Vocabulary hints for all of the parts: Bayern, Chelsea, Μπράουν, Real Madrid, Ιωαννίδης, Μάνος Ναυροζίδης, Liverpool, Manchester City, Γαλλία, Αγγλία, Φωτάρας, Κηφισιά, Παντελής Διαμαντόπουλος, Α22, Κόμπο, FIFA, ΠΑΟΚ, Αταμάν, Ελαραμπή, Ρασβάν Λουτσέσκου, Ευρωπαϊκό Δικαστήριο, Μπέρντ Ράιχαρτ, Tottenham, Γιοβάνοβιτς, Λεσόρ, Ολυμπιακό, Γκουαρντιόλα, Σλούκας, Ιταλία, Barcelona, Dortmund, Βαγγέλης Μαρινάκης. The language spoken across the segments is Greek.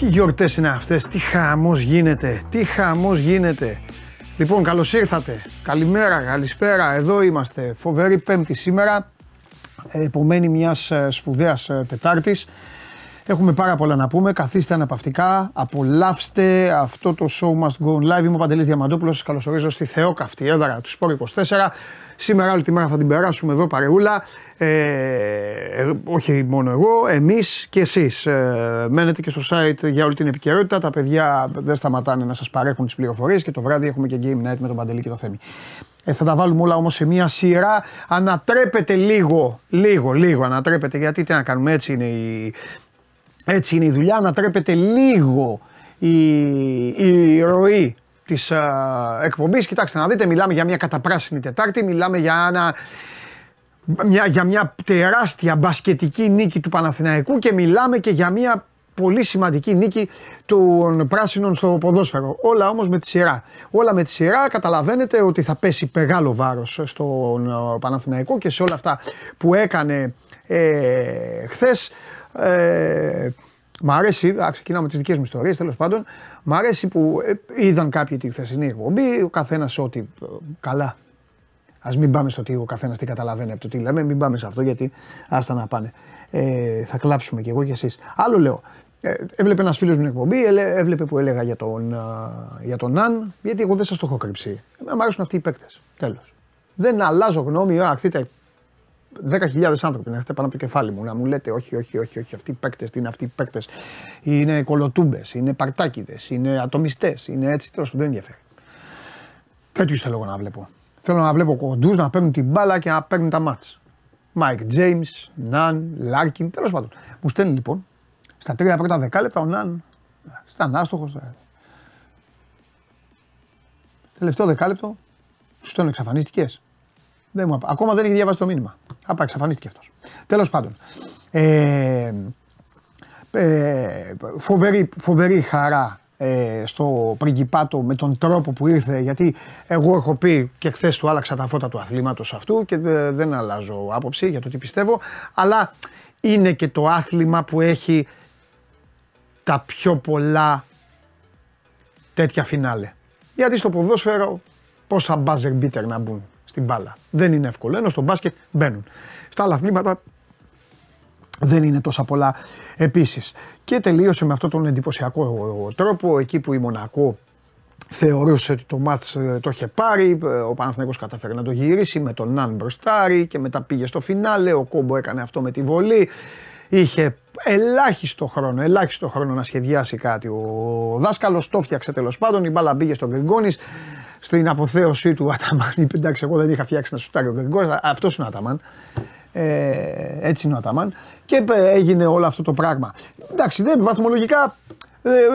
Τι γιορτές είναι αυτές, τι χαμός γίνεται, τι χαμός γίνεται. Λοιπόν, καλώς ήρθατε, καλημέρα, καλησπέρα, εδώ είμαστε. Φοβερή Πέμπτη σήμερα, επομένη μιας σπουδαίας Τετάρτης. Έχουμε πάρα πολλά να πούμε, καθίστε αναπαυτικά, απολαύστε αυτό το show must go live. Είμαι ο Παντελής Διαμαντόπουλος, σας καλωσορίζω στη θεόκαυτη έδρα του Σπόρ 24. Σήμερα όλη τη μέρα θα την περάσουμε εδώ παρεούλα, όχι μόνο εγώ, εμείς και εσείς. Μένετε και στο site για όλη την επικαιρότητα, τα παιδιά δεν σταματάνε να σας παρέχουν τις πληροφορίες και το βράδυ έχουμε και game night με τον Παντελή και το Θέμη. Θα τα βάλουμε όλα όμως σε μία σειρά, ανατρέπετε λίγο, ανατρέπετε γιατί τι να κάνουμε, έτσι είναι η δουλειά, ανατρέπεται λίγο η ροή της εκπομπής. Κοιτάξτε να δείτε, μιλάμε για μια καταπράσινη Τετάρτη, μιλάμε για μια τεράστια μπασκετική νίκη του Παναθηναϊκού και μιλάμε και για μια πολύ σημαντική νίκη των πράσινων στο ποδόσφαιρο. Όλα όμως με τη σειρά. Όλα με τη σειρά, καταλαβαίνετε ότι θα πέσει μεγάλο βάρος στον Παναθηναϊκό και σε όλα αυτά που έκανε χθες. Μ' αρέσει, ξεκινάμε τις δικές μου ιστορίες τέλος πάντων. Μ' αρέσει που είδαν κάποιοι τη χθεσινή εκπομπή, ο καθένας ό,τι καλά. Ας μην πάμε στο ότι ο καθένας τι καταλαβαίνει από το τι λέμε, μην πάμε σε αυτό γιατί άστα να πάνε. Θα κλάψουμε κι εγώ κι εσείς. Άλλο λέω, έβλεπε ένας φίλος μου την εκπομπή, έβλεπε που έλεγα για τον Αν, γιατί εγώ δεν σας το έχω κρυψεί. Μ' αρέσουν αυτοί οι παίκτες. Τέλος. Δεν αλλάζω γνώμη, αραχτείτε. 10.000 άνθρωποι να έχετε πάνω από το κεφάλι μου να μου λέτε όχι, αυτοί οι παίκτες, τι είναι αυτοί οι παίκτες, είναι κολοτούμπες, είναι παρτάκιδες, είναι ατομιστές, είναι έτσι, τέλος δεν ενδιαφέρει. Τέτοιους θέλω να βλέπω. Θέλω να βλέπω κοντούς να παίρνουν την μπάλα και να παίρνουν τα μάτς. Μάικ Τζέιμς, Ναν, Λάρκιν, τέλος πάντων. Μου στέλνει λοιπόν στα τρία πρώτα δεκάλεπτα ο Ναν, ήταν άστοχος. Τελευταίο δεκάλεπτο τους τον εξαφανίστηκες. Ακόμα δεν έχει διαβάσει το μήνυμα. Απα, εξαφανίστηκε αυτός. Τέλος πάντων. Φοβερή χαρά στο Πριγκιπάτο με τον τρόπο που ήρθε. Γιατί εγώ έχω πει και χθες του άλλαξα τα φώτα του αθλήματος αυτού και δεν αλλάζω άποψη για το τι πιστεύω. Αλλά είναι και το άθλημα που έχει τα πιο πολλά τέτοια φινάλε. Γιατί στο ποδόσφαιρο πόσα buzzer beater να μπουν. Στην μπάλα. Δεν είναι εύκολο. Ενώ στο μπάσκετ μπαίνουν. Στα άλλα αθλήματα δεν είναι τόσα πολλά επίσης. Και τελείωσε με αυτόν τον εντυπωσιακό τρόπο. Εκεί που η Μονακό θεωρούσε ότι το μάτς το είχε πάρει, ο Παναθηναϊκός καταφέρει να το γυρίσει με τον Ναν μπροστάρι και μετά πήγε στο φινάλε. Ο Κόμπο έκανε αυτό με τη βολή. Είχε ελάχιστο χρόνο να σχεδιάσει κάτι. Ο δάσκαλος το φτιάξε τέλος πάντων. Η μπάλα μπήκε στον Γκριγκόνης. Στην αποθέωσή του Αταμάν, είπε εντάξει, εγώ δεν είχα φτιάξει να σουτάρει ο Γκριγκόνης, αυτός είναι ο Αταμάν. Έτσι είναι ο Αταμάν. Και έγινε όλο αυτό το πράγμα. Εντάξει, βαθμολογικά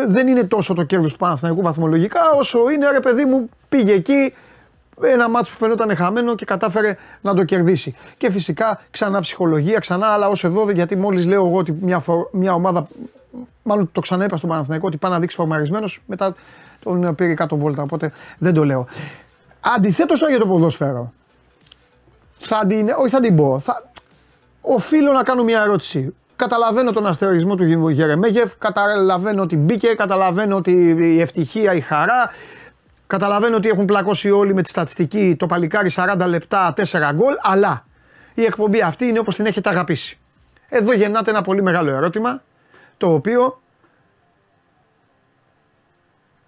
δεν είναι τόσο το κέρδος του Παναθηναϊκού βαθμολογικά, όσο είναι ρε παιδί μου, πήγε εκεί ένα μάτσο που φαινόταν χαμένο και κατάφερε να το κερδίσει. Και φυσικά ξανά ψυχολογία, ξανά, αλλά ως εδώ, γιατί μόλις λέω εγώ ότι μια ομάδα. Μάλλον το ξανά είπα στον Παναθηναϊκό ότι πάει να δείξει φορμαρισμένος, μετά τον πήρε κάτω βόλτα, οπότε δεν το λέω. Αντιθέτως τώρα για το ποδόσφαιρο, οφείλω να κάνω μια ερώτηση. Καταλαβαίνω τον αστερισμό του Γερεμέγεφ, καταλαβαίνω ότι μπήκε, καταλαβαίνω ότι η ευτυχία, η χαρά, καταλαβαίνω ότι έχουν πλακώσει όλοι με τη στατιστική το παλικάρι 40 λεπτά, 4 γκολ, αλλά η εκπομπή αυτή είναι όπως την έχετε αγαπήσει. Εδώ γεννάται ένα πολύ μεγάλο ερώτημα, το οποίο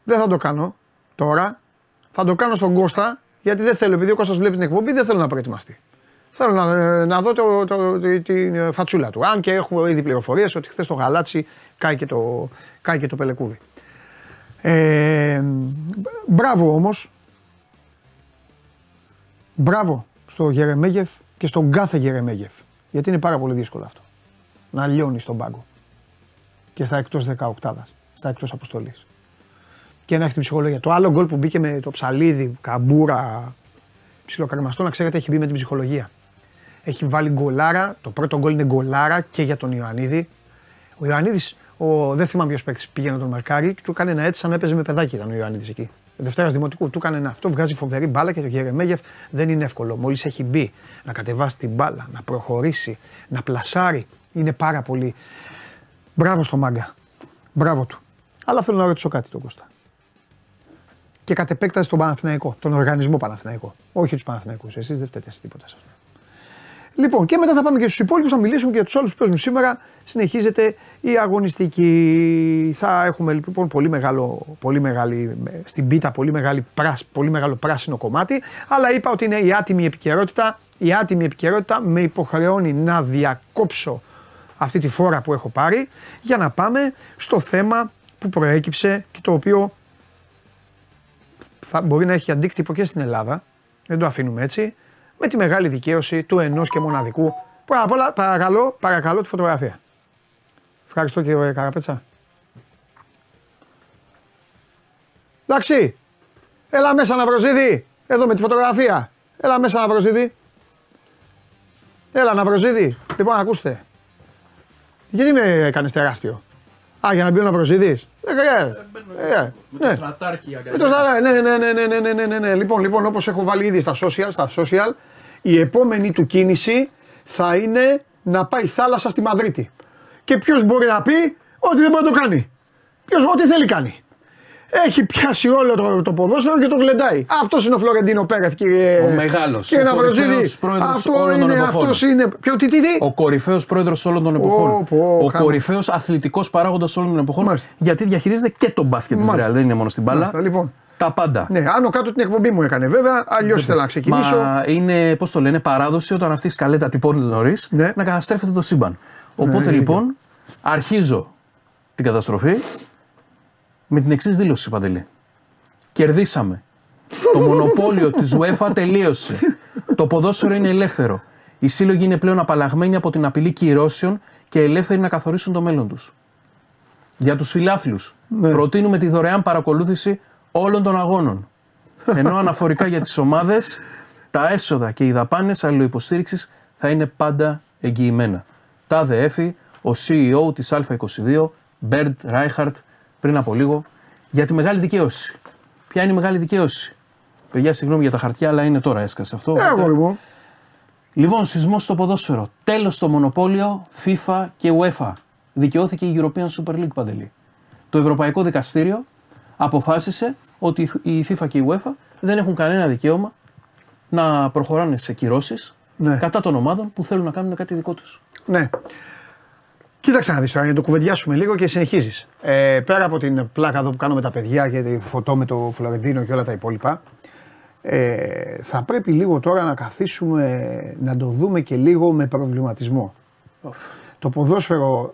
δεν θα το κάνω τώρα, θα το κάνω στον Κώστα, γιατί δεν θέλω, επειδή ο Κώστας βλέπει την εκπομπή, δεν θέλω να προετοιμαστεί. Θέλω να δω την φατσούλα του, αν και έχουμε ήδη πληροφορίες ότι χθες το γαλάτσι κάει και το πελεκούδι. Μπράβο όμως, μπράβο στο Γερεμέγεφ και στον κάθε Γερεμέγεφ, γιατί είναι πάρα πολύ δύσκολο αυτό, να λιώνει στον πάγκο. Και στα εκτός 18άδας, στα εκτός αποστολής. Και να έχει την ψυχολογία. Το άλλο γκολ που μπήκε με το ψαλίδι, καμπούρα, ψιλοκαρμαστό, να ξέρετε, έχει μπει με την ψυχολογία. Έχει βάλει γκολάρα, το πρώτο γκολ είναι γκολάρα και για τον Ιωαννίδη. Ο Ιωαννίδης, δεν θυμάμαι ποιος παίκτης, πήγε να τον μαρκάρει και του έκανε ένα έτσι σαν έπαιζε με παιδάκι. Ήταν ο Ιωαννίδης εκεί. Δευτέρας Δημοτικού, του έκανε ένα αυτό, βγάζει φοβερή μπάλα και το Γερεμέγεφ δεν είναι εύκολο. Μόλις έχει μπει να κατεβάσει την μπάλα, να προχωρήσει, να πλασάρει, είναι πάρα πολύ. Μπράβο στο μάγκα. Μπράβο του. Αλλά θέλω να ρωτήσω κάτι τον Κώστα. Και κατ' επέκταση τον Παναθηναϊκό, τον οργανισμό Παναθηναϊκό. Όχι τους Παναθηναϊκούς, εσείς δεν φταίτε σε τίποτα σε αυτό. Λοιπόν, και μετά θα πάμε και στους υπόλοιπους, θα μιλήσουμε και για τους άλλους που παίζουν σήμερα. Συνεχίζεται η αγωνιστική. Θα έχουμε λοιπόν στην πίτα πολύ μεγάλο πράσινο κομμάτι. Αλλά είπα ότι είναι η άτιμη επικαιρότητα. Η άτιμη επικαιρότητα με υποχρεώνει να διακόψω αυτή τη φόρα που έχω πάρει για να πάμε στο θέμα που προέκυψε και το οποίο θα μπορεί να έχει αντίκτυπο και στην Ελλάδα. Δεν το αφήνουμε έτσι. Με τη μεγάλη δικαίωση του ενός και μοναδικού. Πρώτα απ' όλα, παρακαλώ τη φωτογραφία. Ευχαριστώ κύριε Καραπέτσα. Εντάξει, έλα μέσα να Ναυροζίδη, εδώ με τη φωτογραφία. Έλα μέσα να Ναυροζίδη. Έλα να Ναυροζίδη, λοιπόν ακούστε. Γιατί με έκανες τεράστιο. Α, για να μπει ο Ναυροζίδης. Με το στρατάρχη αγκαλιά. Ναι. Λοιπόν, όπως έχω βάλει ήδη στα social, η επόμενη του κίνηση θα είναι να πάει θάλασσα στη Μαδρίτη. Και ποιος μπορεί να πει ότι δεν μπορεί να το κάνει. Ποιος ό,τι θέλει κάνει. Έχει πιάσει όλο το ποδόσφαιρο και το γλεντάει. Αυτός είναι ο Φλωρεντίνο Πέρεθ, κύριε. Ο μεγάλος. Κύριε Ναυροζίδη. Αυτό είναι. Ο κορυφαίος πρόεδρος όλων των εποχών. Ο κορυφαίος αθλητικός παράγοντας όλων των εποχών. Μάλιστα. Γιατί διαχειρίζεται και τον μπάσκετ της Ρεάλ. Δεν είναι μόνο στην μπάλα. Μάλιστα, λοιπόν. Τα πάντα. Ναι, άνω κάτω την εκπομπή μου έκανε βέβαια, αλλιώς ήθελα να ξεκινήσω. Μα είναι, πώς το λένε, παράδοση όταν αυτή η σκαλέτα τυπώνεται νωρίς να καταστρέφεται το σύμπαν. Οπότε λοιπόν αρχίζω την καταστροφή. Με την εξής δήλωση, Παντελή. Κερδίσαμε. Το μονοπόλιο της UEFA τελείωσε. Το ποδόσφαιρο είναι ελεύθερο. Οι σύλλογοι είναι πλέον απαλλαγμένοι από την απειλή κυρώσεων και ελεύθεροι να καθορίσουν το μέλλον τους. Για τους φιλάθλους, προτείνουμε τη δωρεάν παρακολούθηση όλων των αγώνων. Ενώ αναφορικά για τις ομάδες, τα έσοδα και οι δαπάνες αλληλοϋποστήριξης θα είναι πάντα εγγυημένα. Τάδε έφη, ο CEO της Α22, Μπέρντ Ράιχαρτ, πριν από λίγο, για τη μεγάλη δικαίωση. Ποια είναι η μεγάλη δικαίωση. Παιδιά, συγγνώμη για τα χαρτιά, αλλά είναι τώρα έσκασε αυτό. Λοιπόν, σεισμός στο ποδόσφαιρο. Τέλος στο μονοπόλιο, FIFA και UEFA. Δικαιώθηκε η European Super League, Παντελή. Το Ευρωπαϊκό Δικαστήριο αποφάσισε ότι η FIFA και η UEFA δεν έχουν κανένα δικαίωμα να προχωράνε σε κυρώσεις κατά των ομάδων που θέλουν να κάνουν κάτι δικό τους. Ναι. Κοίταξε να δεις τώρα, να το κουβεντιάσουμε λίγο και συνεχίζεις. Πέρα από την πλάκα εδώ που κάνω με τα παιδιά και τη φωτό με το Φλωρεντίνο και όλα τα υπόλοιπα, θα πρέπει λίγο τώρα να καθίσουμε, να το δούμε και λίγο με προβληματισμό. Oh. Το ποδόσφαιρο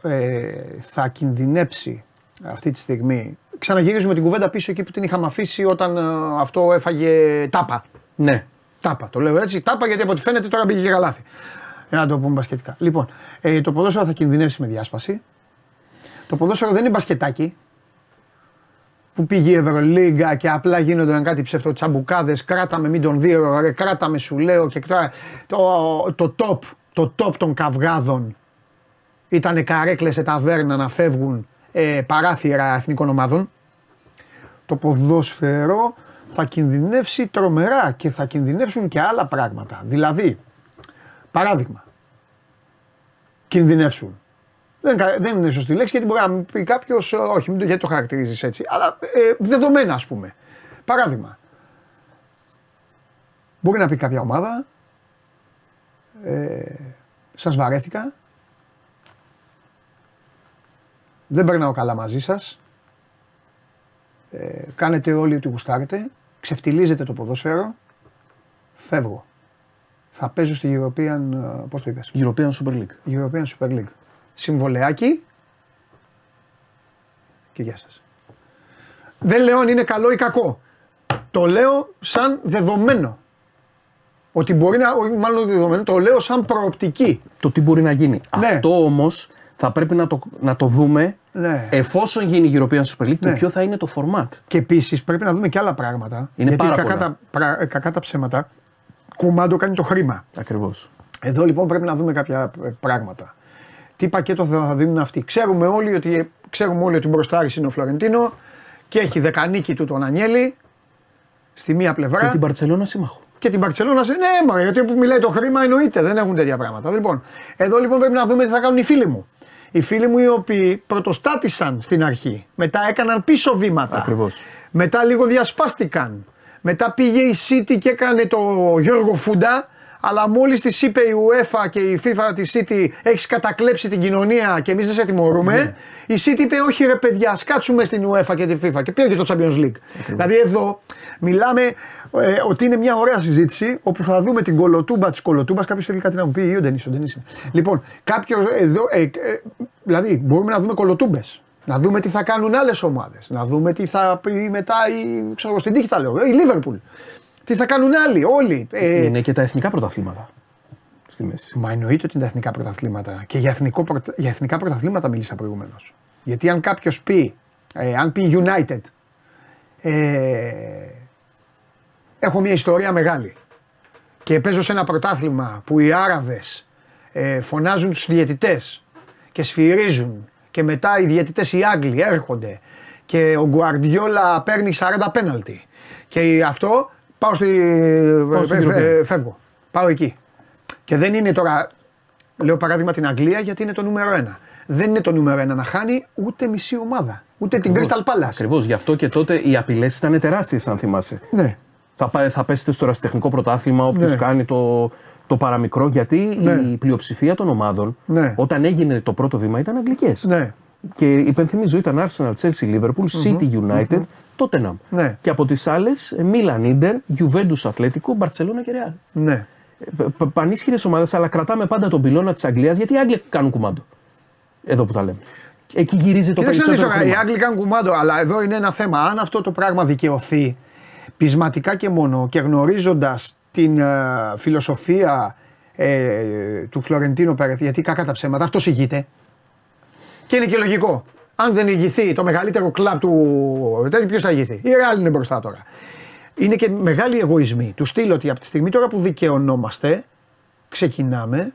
θα κινδυνέψει αυτή τη στιγμή. Ξαναγυρίζουμε την κουβέντα πίσω εκεί που την είχαμε αφήσει όταν αυτό έφαγε τάπα. Ναι. Τάπα, το λέω έτσι, τάπα γιατί από ό,τι φαίνεται τώρα μπήκε και καλάθι. Να το πούμε μπασκετικά. Λοιπόν, το ποδόσφαιρο θα κινδυνεύσει με διάσπαση. Το ποδόσφαιρο δεν είναι μπασκετάκι που πήγε η Ευρωλίγκα και απλά γίνονταν κάτι ψευτοτσαμπουκάδες. Κράταμε, μην τον δίρω, ρε, κράταμε, σου λέω. Και το top των καυγάδων ήτανε καρέκλες σε ταβέρνα να φεύγουν παράθυρα εθνικών ομάδων. Το ποδόσφαιρο θα κινδυνεύσει τρομερά και θα κινδυνεύσουν και άλλα πράγματα. Δηλαδή, παράδειγμα, κινδυνεύσουν. Δεν είναι σωστή λέξη γιατί μπορεί να πει κάποιος, όχι, γιατί το χαρακτηρίζεις έτσι, αλλά δεδομένα ας πούμε. Παράδειγμα, μπορεί να πει κάποια ομάδα, σας βαρέθηκα, δεν περνάω καλά μαζί σας, κάνετε όλοι ό,τι γουστάρετε, ξεφτιλίζετε το ποδόσφαιρο, φεύγω. Θα παίζω στη European, πώς το είπες? European Super League. European Super League. Συμβολεάκι και γεια σας. Δεν λέω αν είναι καλό ή κακό. Το λέω σαν δεδομένο. Ότι μπορεί να, μάλλον δεδομένο, το λέω σαν προοπτική. Το τι μπορεί να γίνει. Ναι. Αυτό όμως θα πρέπει να το δούμε εφόσον γίνει η European Super League και ποιο θα είναι το format. Και επίσης πρέπει να δούμε και άλλα πράγματα. Είναι γιατί κακά τα ψέματα. Κουμάντο κάνει το χρήμα. Ακριβώς. Εδώ λοιπόν πρέπει να δούμε κάποια πράγματα. Τι πακέτο θα δίνουν αυτοί. Ξέρουμε όλοι ότι μπροστάρης είναι ο Φλωρεντίνο και έχει δεκανίκη του τον Ανιέλη στη μία πλευρά. Και την Μπαρτσελώνα σύμμαχο. Ναι, γιατί όπου μιλάει το χρήμα εννοείται, δεν έχουν τέτοια πράγματα. Λοιπόν, εδώ λοιπόν πρέπει να δούμε τι θα κάνουν οι φίλοι μου. Οι φίλοι μου οι οποίοι πρωτοστάτησαν στην αρχή, μετά έκαναν πίσω βήματα, ακριβώς, μετά λίγο διασπάστηκαν, μετά πήγε η City και έκανε το Γιώργο Φούντα, αλλά μόλις της είπε η UEFA και η FIFA της City έχεις κατακλέψει την κοινωνία και εμείς δεν σε τιμωρούμε, η City είπε όχι ρε παιδιά, ας κάτσουμε στην UEFA και την FIFA και πήρε και το Champions League. Okay. Δηλαδή εδώ μιλάμε ότι είναι μια ωραία συζήτηση όπου θα δούμε την κολοτούμπα της κολοτούμπας. Κάποιος θέλει κάτι να μου πει ή ο Ντενής, Λοιπόν, κάποιος εδώ, δηλαδή μπορούμε να δούμε κολοτούμπες. Να δούμε τι θα κάνουν άλλες ομάδες. Να δούμε τι θα πει μετά η, ξέρω, στην τύχη τα λέω, η Liverpool. Τι θα κάνουν άλλοι, όλοι. Είναι και τα εθνικά πρωταθλήματα στη μέση. Μα εννοείται ότι είναι τα εθνικά πρωταθλήματα. Και για εθνικά πρωταθλήματα μίλησα προηγουμένως. Γιατί αν κάποιος πει, αν πει United, έχω μια ιστορία μεγάλη. Και παίζω σε ένα πρωτάθλημα που οι Άραβες φωνάζουν τους διαιτητές και σφυρίζουν. Και μετά οι διαιτητές οι Άγγλοι έρχονται. Και ο Γκουαρντιόλα παίρνει 40 πέναλτι. Και αυτό... Πάω στη... Φεύγω. Πάω εκεί. Και δεν είναι τώρα, λέω παράδειγμα την Αγγλία γιατί είναι το νούμερο 1. Δεν είναι το νούμερο 1 να χάνει ούτε μισή ομάδα. Ούτε ακριβώς, την Crystal Palace. Ακριβώς. Γι' αυτό και τότε οι απειλές ήταν τεράστιες, αν θυμάσαι. Ναι. Θα πέσετε στο ερασιτεχνικό πρωτάθλημα, όποιος ναι, κάνει το παραμικρό. Γιατί ναι, η πλειοψηφία των ομάδων, ναι, όταν έγινε το πρώτο βήμα, ήταν αγγλικές. Ναι. Και υπενθυμίζω ήταν Arsenal, Chelsea, Liverpool, City, United, Tottenham. Ναι. Και από τις άλλες, Milan, Inter, Juventus, Atletico, Barcelona και Real. Ναι. Πανίσχυρες ομάδες, αλλά κρατάμε πάντα τον πυλώνα της Αγγλίας, γιατί οι Άγγλοι κάνουν κουμάντο. Εδώ που τα λέμε. Εκεί γυρίζει το περισσότερο χρήμα. Οι Άγγλοι κάνουν κουμάντο, αλλά εδώ είναι ένα θέμα. Αν αυτό το πράγμα δικαιωθεί πεισματικά και μόνο και γνωρίζοντας την φιλοσοφία του Φλωρεντίνο Πέρεθ, γιατί κακά τα ψέματα, αυτός ηγείται. Και είναι και λογικό. Αν δεν ηγηθεί το μεγαλύτερο κλαμπ του. Ποιος θα ηγηθεί? Η Real είναι μπροστά τώρα. Είναι και μεγάλοι εγωισμοί. Του στείλω ότι από τη στιγμή τώρα που δικαιωνόμαστε, ξεκινάμε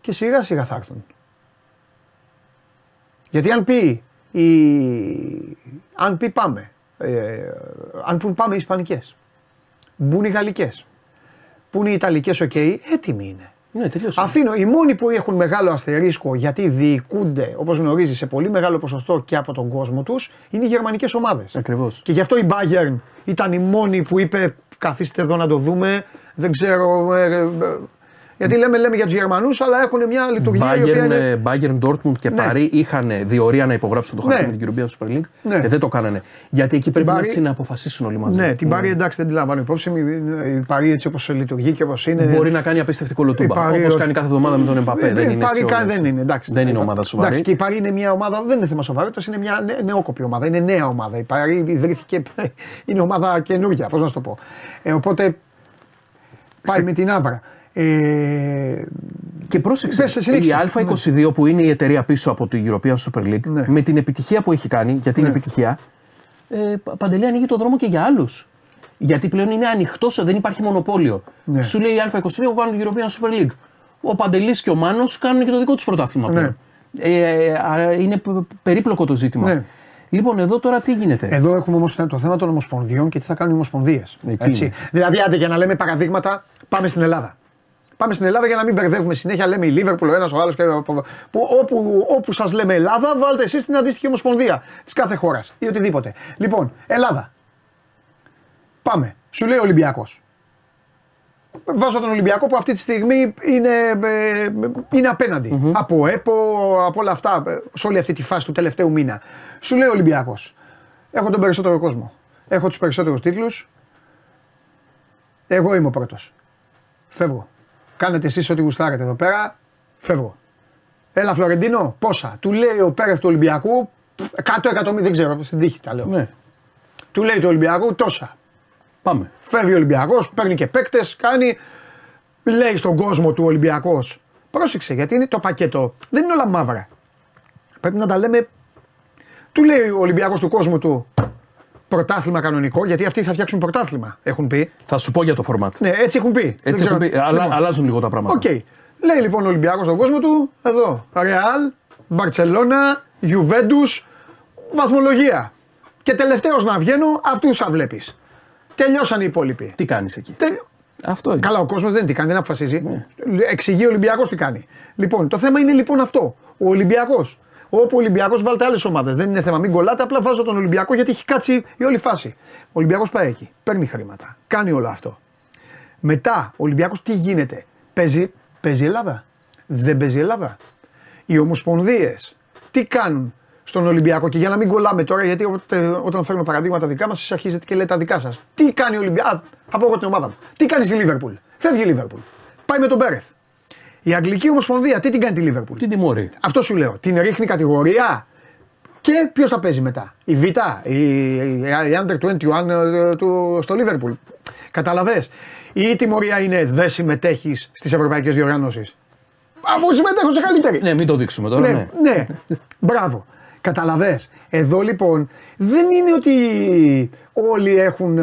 και σιγά σιγά θα έρθουν. Γιατί αν πει. Αν πει πάμε. Αν πούν πάμε οι Ισπανικές. Μπουν οι Γαλλικές. Πούν οι Ιταλικές, οκ, έτοιμοι είναι. Ναι, αφήνω, οι μόνοι που έχουν μεγάλο αστερίσκο γιατί διοικούνται, όπως γνωρίζεις, σε πολύ μεγάλο ποσοστό και από τον κόσμο τους, είναι οι γερμανικές ομάδες. Ακριβώς. Και γι' αυτό η Bayern ήταν η μόνη που είπε καθίστε εδώ να το δούμε, δεν ξέρω... γιατί λέμε για τους Γερμανούς, αλλά έχουν μια λειτουργία Bayern, η οποία είναι... Bayern, Dortmund και Παρί είχαν διορία να υπογράψουν το χαρτί με την European Super League και δεν το κάνανε. Γιατί εκεί πρέπει να αποφασίσουν όλοι μαζί. Ναι, την Παρί εντάξει δεν τη λαμβάνω υπόψη. Η Παρί έτσι όπως λειτουργεί και όπως είναι. Μπορεί να κάνει απίστευτικό λοτούμπα. Όπως κάνει κάθε εβδομάδα με τον Εμπαπέ. Η Παρί δεν είναι. Εντάξει, δεν είναι ομάδα σοβαρή. Εντάξει, και η Παρί είναι μια ομάδα, δεν είναι θέμα σοβαρότητας, είναι μια νεόκοπη ομάδα. Είναι νέα ομάδα. Η Παρί ιδρύθηκε, είναι ομάδα καινούργια. Πώς να το πω. Οπότε πάει με την άβρα. Και πρόσεξε, η Α22 που είναι η εταιρεία πίσω από την European Super League με την επιτυχία που έχει κάνει, γιατί είναι επιτυχία, Παντελή, ανοίγει το δρόμο και για άλλους. Γιατί πλέον είναι ανοιχτός, δεν υπάρχει μονοπόλιο. Σου λέει η Α22, εγώ κάνω την European Super League. Ο Παντελής και ο Μάνος κάνουν και το δικό τους πρωτάθλημα πλέον. Είναι περίπλοκο το ζήτημα. Λοιπόν, εδώ τώρα τι γίνεται. Εδώ έχουμε όμως το θέμα των ομοσπονδιών και τι θα κάνουν οι ομοσπονδίες. Δηλαδή, άντε για να λέμε παραδείγματα, πάμε στην Ελλάδα. Πάμε στην Ελλάδα για να μην μπερδεύουμε συνέχεια. Λέμε η Λίβερπουλ, ο ένας, ο άλλος και από εδώ. Όπου σας λέμε Ελλάδα, βάλτε εσείς την αντίστοιχη ομοσπονδία της κάθε χώρας ή οτιδήποτε. Λοιπόν, Ελλάδα. Πάμε. Σου λέει ο Ολυμπιακός. Βάζω τον Ολυμπιακό που αυτή τη στιγμή είναι απέναντι. Από ΕΠΟ, από όλα αυτά, σε όλη αυτή τη φάση του τελευταίου μήνα. Σου λέει ο Ολυμπιακός. Έχω τον περισσότερο κόσμο. Έχω τους περισσότερους τίτλους. Εγώ είμαι ο πρώτος. Φεύγω. Κάνετε εσείς ό,τι γουστάρετε εδώ πέρα, φεύγω. Έλα Φλωρεντίνο, πόσα. Του λέει ο Πέρεθ του Ολυμπιακού, 100 εκατομμύρια, δεν ξέρω, στην τύχη τα λέω. Ναι. Του λέει του Ολυμπιακού, τόσα. Πάμε. Φεύγει ο Ολυμπιακός, παίρνει και παίκτες, κάνει. Λέει στον κόσμο του Ολυμπιακός. Πρόσεξε, γιατί είναι το πακέτο. Δεν είναι όλα μαύρα. Πρέπει να τα λέμε. Του λέει ο Ολυμπιακός του κόσμου του. Πρωτάθλημα κανονικό, γιατί αυτοί θα φτιάξουν πρωτάθλημα, έχουν πει. Θα σου πω για το format. Ναι, έτσι έχουν πει. Έτσι έχουν πει. Λοιπόν. Αλλάζουν λίγο τα πράγματα. Okay. Λέει λοιπόν ο Ολυμπιακός στον κόσμο του, εδώ, Real, Barcelona, Juventus, βαθμολογία. Και τελευταίος να βγαίνω, αυτούς θα βλέπεις. Τελειώσαν οι υπόλοιποι. Τι κάνεις εκεί. Αυτό είναι. Καλά, ο κόσμος δεν τι κάνει, δεν αποφασίζει. Ναι. Εξηγεί ο Ολυμπιακός τι κάνει. Λοιπόν, το θέμα είναι λοιπόν αυτό. Ο Ολυμπιακός. Όπου ο Ολυμπιακός βάλτε άλλες ομάδες. Δεν είναι θέμα, μην κολλάτε. Απλά βάζω τον Ολυμπιακό γιατί έχει κάτσει η όλη φάση. Ο Ολυμπιακός πάει εκεί. Παίρνει χρήματα. Κάνει όλο αυτό. Μετά ο Ολυμπιακός τι γίνεται. Παίζει Ελλάδα. Δεν παίζει Ελλάδα. Οι ομοσπονδίες τι κάνουν στον Ολυμπιακό. Και για να μην κολλάμε τώρα, γιατί όταν φέρνω παραδείγματα δικά μας, αρχίζετε και λέτε τα δικά σας. Τι κάνει ο Ολυμπιακός. Από εγώ την ομάδα μου. Τι κάνει στη Λίβερπουλ. Φεύγει η Λίβερπουλ. Πάει με τον Πέρεθ. Η Αγγλική Ομοσπονδία τι την κάνει τη Λίβερπουλ. Την τιμωρεί. Αυτό σου λέω. Την ρίχνει κατηγορία. Και ποιος θα παίζει μετά. Η Βίντα. Η Under 21 στο Λίβερπουλ. Καταλαβες. Η τιμωρία είναι δεν συμμετέχεις στις ευρωπαϊκές διοργανώσεις. Αφού συμμετέχω σε καλύτερη. Ναι, μην το δείξουμε τώρα. Ναι. Μπράβο. Καταλαβες. Εδώ λοιπόν δεν είναι ότι όλοι έχουν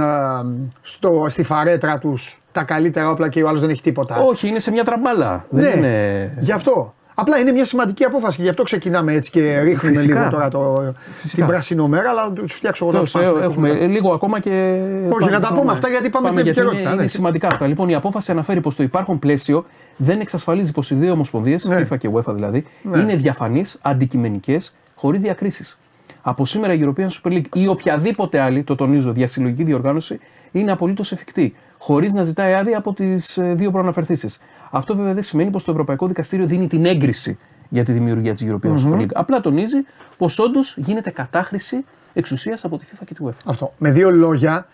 στη φαρέτρα τους τα καλύτερα όπλα και ο άλλος δεν έχει τίποτα. Όχι, είναι σε μια τραμπάλα. Ναι, δεν είναι... γι' αυτό. Απλά είναι μια σημαντική απόφαση. Γι' αυτό ξεκινάμε έτσι και ρίχνουμε φυσικά. Λίγο τώρα την πρασινομέρα, αλλά να τους φτιάξω εγώ τώρα. Έχουμε λίγο ακόμα και. Όχι, να τα πούμε αυτά γιατί πάμε και επικαιρότητα. Είναι σημαντικά αυτά. Λοιπόν, η απόφαση αναφέρει πως το υπάρχον πλαίσιο δεν εξασφαλίζει πως οι δύο ομοσπονδίες, FIFA και UEFA δηλαδή, είναι διαφανείς, αντικειμενικές, χωρίς διακρίσεις. Από σήμερα η European Super League ή οποιαδήποτε άλλη, το τονίζω, διασυλλογική διοργάνωση είναι απολύτως εφικτή, χωρίς να ζητάει άδεια από τις δύο προαναφερθήσεις. Αυτό βέβαια δεν σημαίνει πως το Ευρωπαϊκό Δικαστήριο δίνει την έγκριση για τη δημιουργία της European Super League. Απλά τονίζει πως όντως γίνεται κατάχρηση εξουσίας από τη FIFA και τη UEFA. Αυτό. Με δύο λόγια,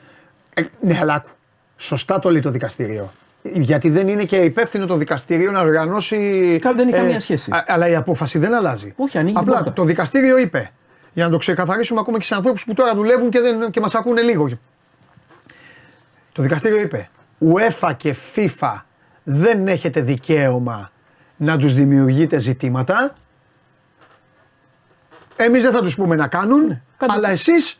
ναι, αλλά άκου. Σωστά το λέει το δικαστήριο. Γιατί δεν είναι και υπεύθυνο το δικαστήριο να οργανώσει. Δεν έχει καμία σχέση. Αλλά η απόφαση δεν αλλάζει. Όχι, ανοίγει. Απλά πόρτα. Το δικαστήριο είπε. Για να το ξεκαθαρίσουμε ακόμα και σε ανθρώπους που τώρα δουλεύουν και μας ακούνε λίγο. Το δικαστήριο είπε, UEFA και FIFA δεν έχετε δικαίωμα να τους δημιουργείτε ζητήματα. Εμείς δεν θα τους πούμε να κάνουν, αλλά εσείς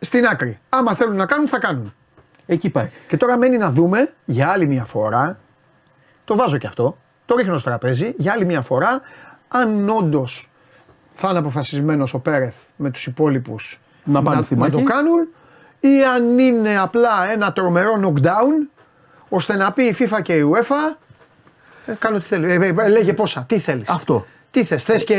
στην άκρη. Άμα θέλουν να κάνουν, θα κάνουν. Εκεί πάει. Και τώρα μένει να δούμε για άλλη μια φορά, το βάζω και αυτό, το ρίχνω στο τραπέζι, για άλλη μια φορά, αν όντως θα είναι αποφασισμένος ο Πέρεθ με τους υπόλοιπους να το κάνουν ή αν είναι απλά ένα τρομερό knockdown ώστε να πει η FIFA και η UEFA κάνω τι θέλει, λέγε πόσα, τι θέλεις. Αυτό. Τι θες, θες και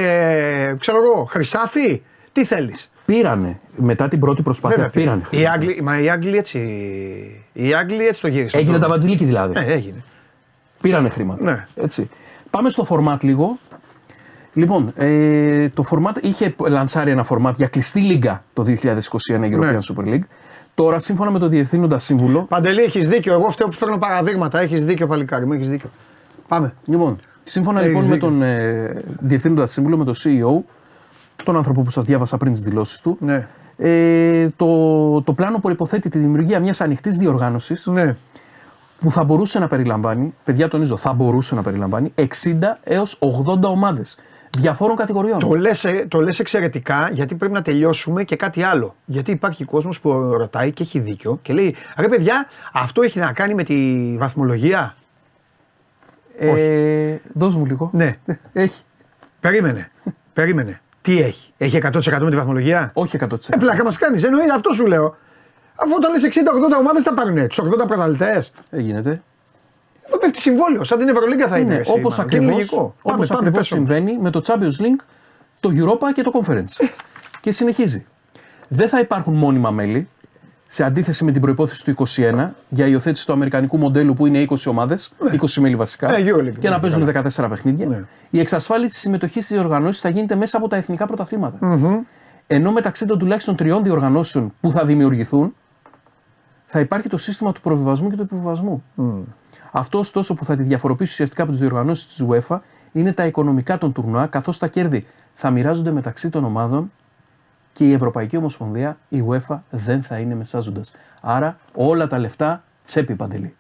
ξέρω εγώ χρυσάφι, τι θέλεις. Πήρανε μετά την πρώτη προσπάθεια. Βέβαια, πήρανε. Οι Άγγλοι έτσι το γύρισαν. Έγινε τα βατζιλίκι δηλαδή. Ναι, έγινε. Πήρανε χρήματα. Ναι. Έτσι. Πάμε στο φορμάτ λίγο. Λοιπόν, το format είχε λανσάρει ένα format για κλειστή λίγκα το 2021 European Super League. Τώρα, σύμφωνα με το Διευθύνοντα Σύμβουλο. Παντελή, έχεις δίκιο. Εγώ φταίω που φέρνω παραδείγματα. Έχεις δίκιο, παλικάρι μου, έχεις δίκιο. Πάμε. Λοιπόν, σύμφωνα λοιπόν με τον Διευθύνοντα Σύμβουλο, με τον CEO, τον άνθρωπο που σας διάβασα πριν τις δηλώσεις του, το πλάνο προϋποθέτει τη δημιουργία μιας ανοιχτής διοργάνωσης. Ναι. Που θα μπορούσε να περιλαμβάνει, παιδιά τονίζω, θα μπορούσε να περιλαμβάνει 60 έως 80 ομάδες διαφόρων κατηγοριών. Το λες εξαιρετικά γιατί πρέπει να τελειώσουμε και κάτι άλλο. Γιατί υπάρχει κόσμος που ρωτάει και έχει δίκιο και λέει ρε παιδιά, αυτό έχει να κάνει με τη βαθμολογία. Όχι. Δώσ' μου λίγο. Ναι. Έχει. Περίμενε. Τι έχει. Έχει 100% με τη βαθμολογία. Όχι 100%. Πλάκα μας κάνεις. Εννοεί αυτό σου λέω. Αφού όταν λες 60-80 ομάδες θα πάρουν τους 80 πρωταθλητές. Γίνεται. Εδώ πέφτει συμβόλαιο, σαν την Ευρωλίγκα θα είναι. Όπως ακριβώς συμβαίνει με το Champions League, το Europa και το Conference. Και συνεχίζει. Δεν θα υπάρχουν μόνιμα μέλη, σε αντίθεση με την προϋπόθεση του 21 για υιοθέτηση του αμερικανικού μοντέλου που είναι 20 ομάδες, 20 μέλη βασικά, και να παίζουν 14 παιχνίδια. Ναι. Η εξασφάλιση συμμετοχής στις διοργανώσεις θα γίνεται μέσα από τα εθνικά πρωταθλήματα. Ενώ μεταξύ των τουλάχιστον τριών διοργανώσεων που θα δημιουργηθούν, θα υπάρχει το σύστημα του προβιβασμού και του επιβιβασμού. Αυτό, ωστόσο, που θα τη διαφοροποιήσει ουσιαστικά από τις διοργανώσεις της UEFA είναι τα οικονομικά των τουρνουά, καθώς τα κέρδη θα μοιράζονται μεταξύ των ομάδων και η Ευρωπαϊκή Ομοσπονδία, η UEFA, δεν θα είναι μεσάζοντας. Άρα, όλα τα λεφτά τσέπη, Παντελή,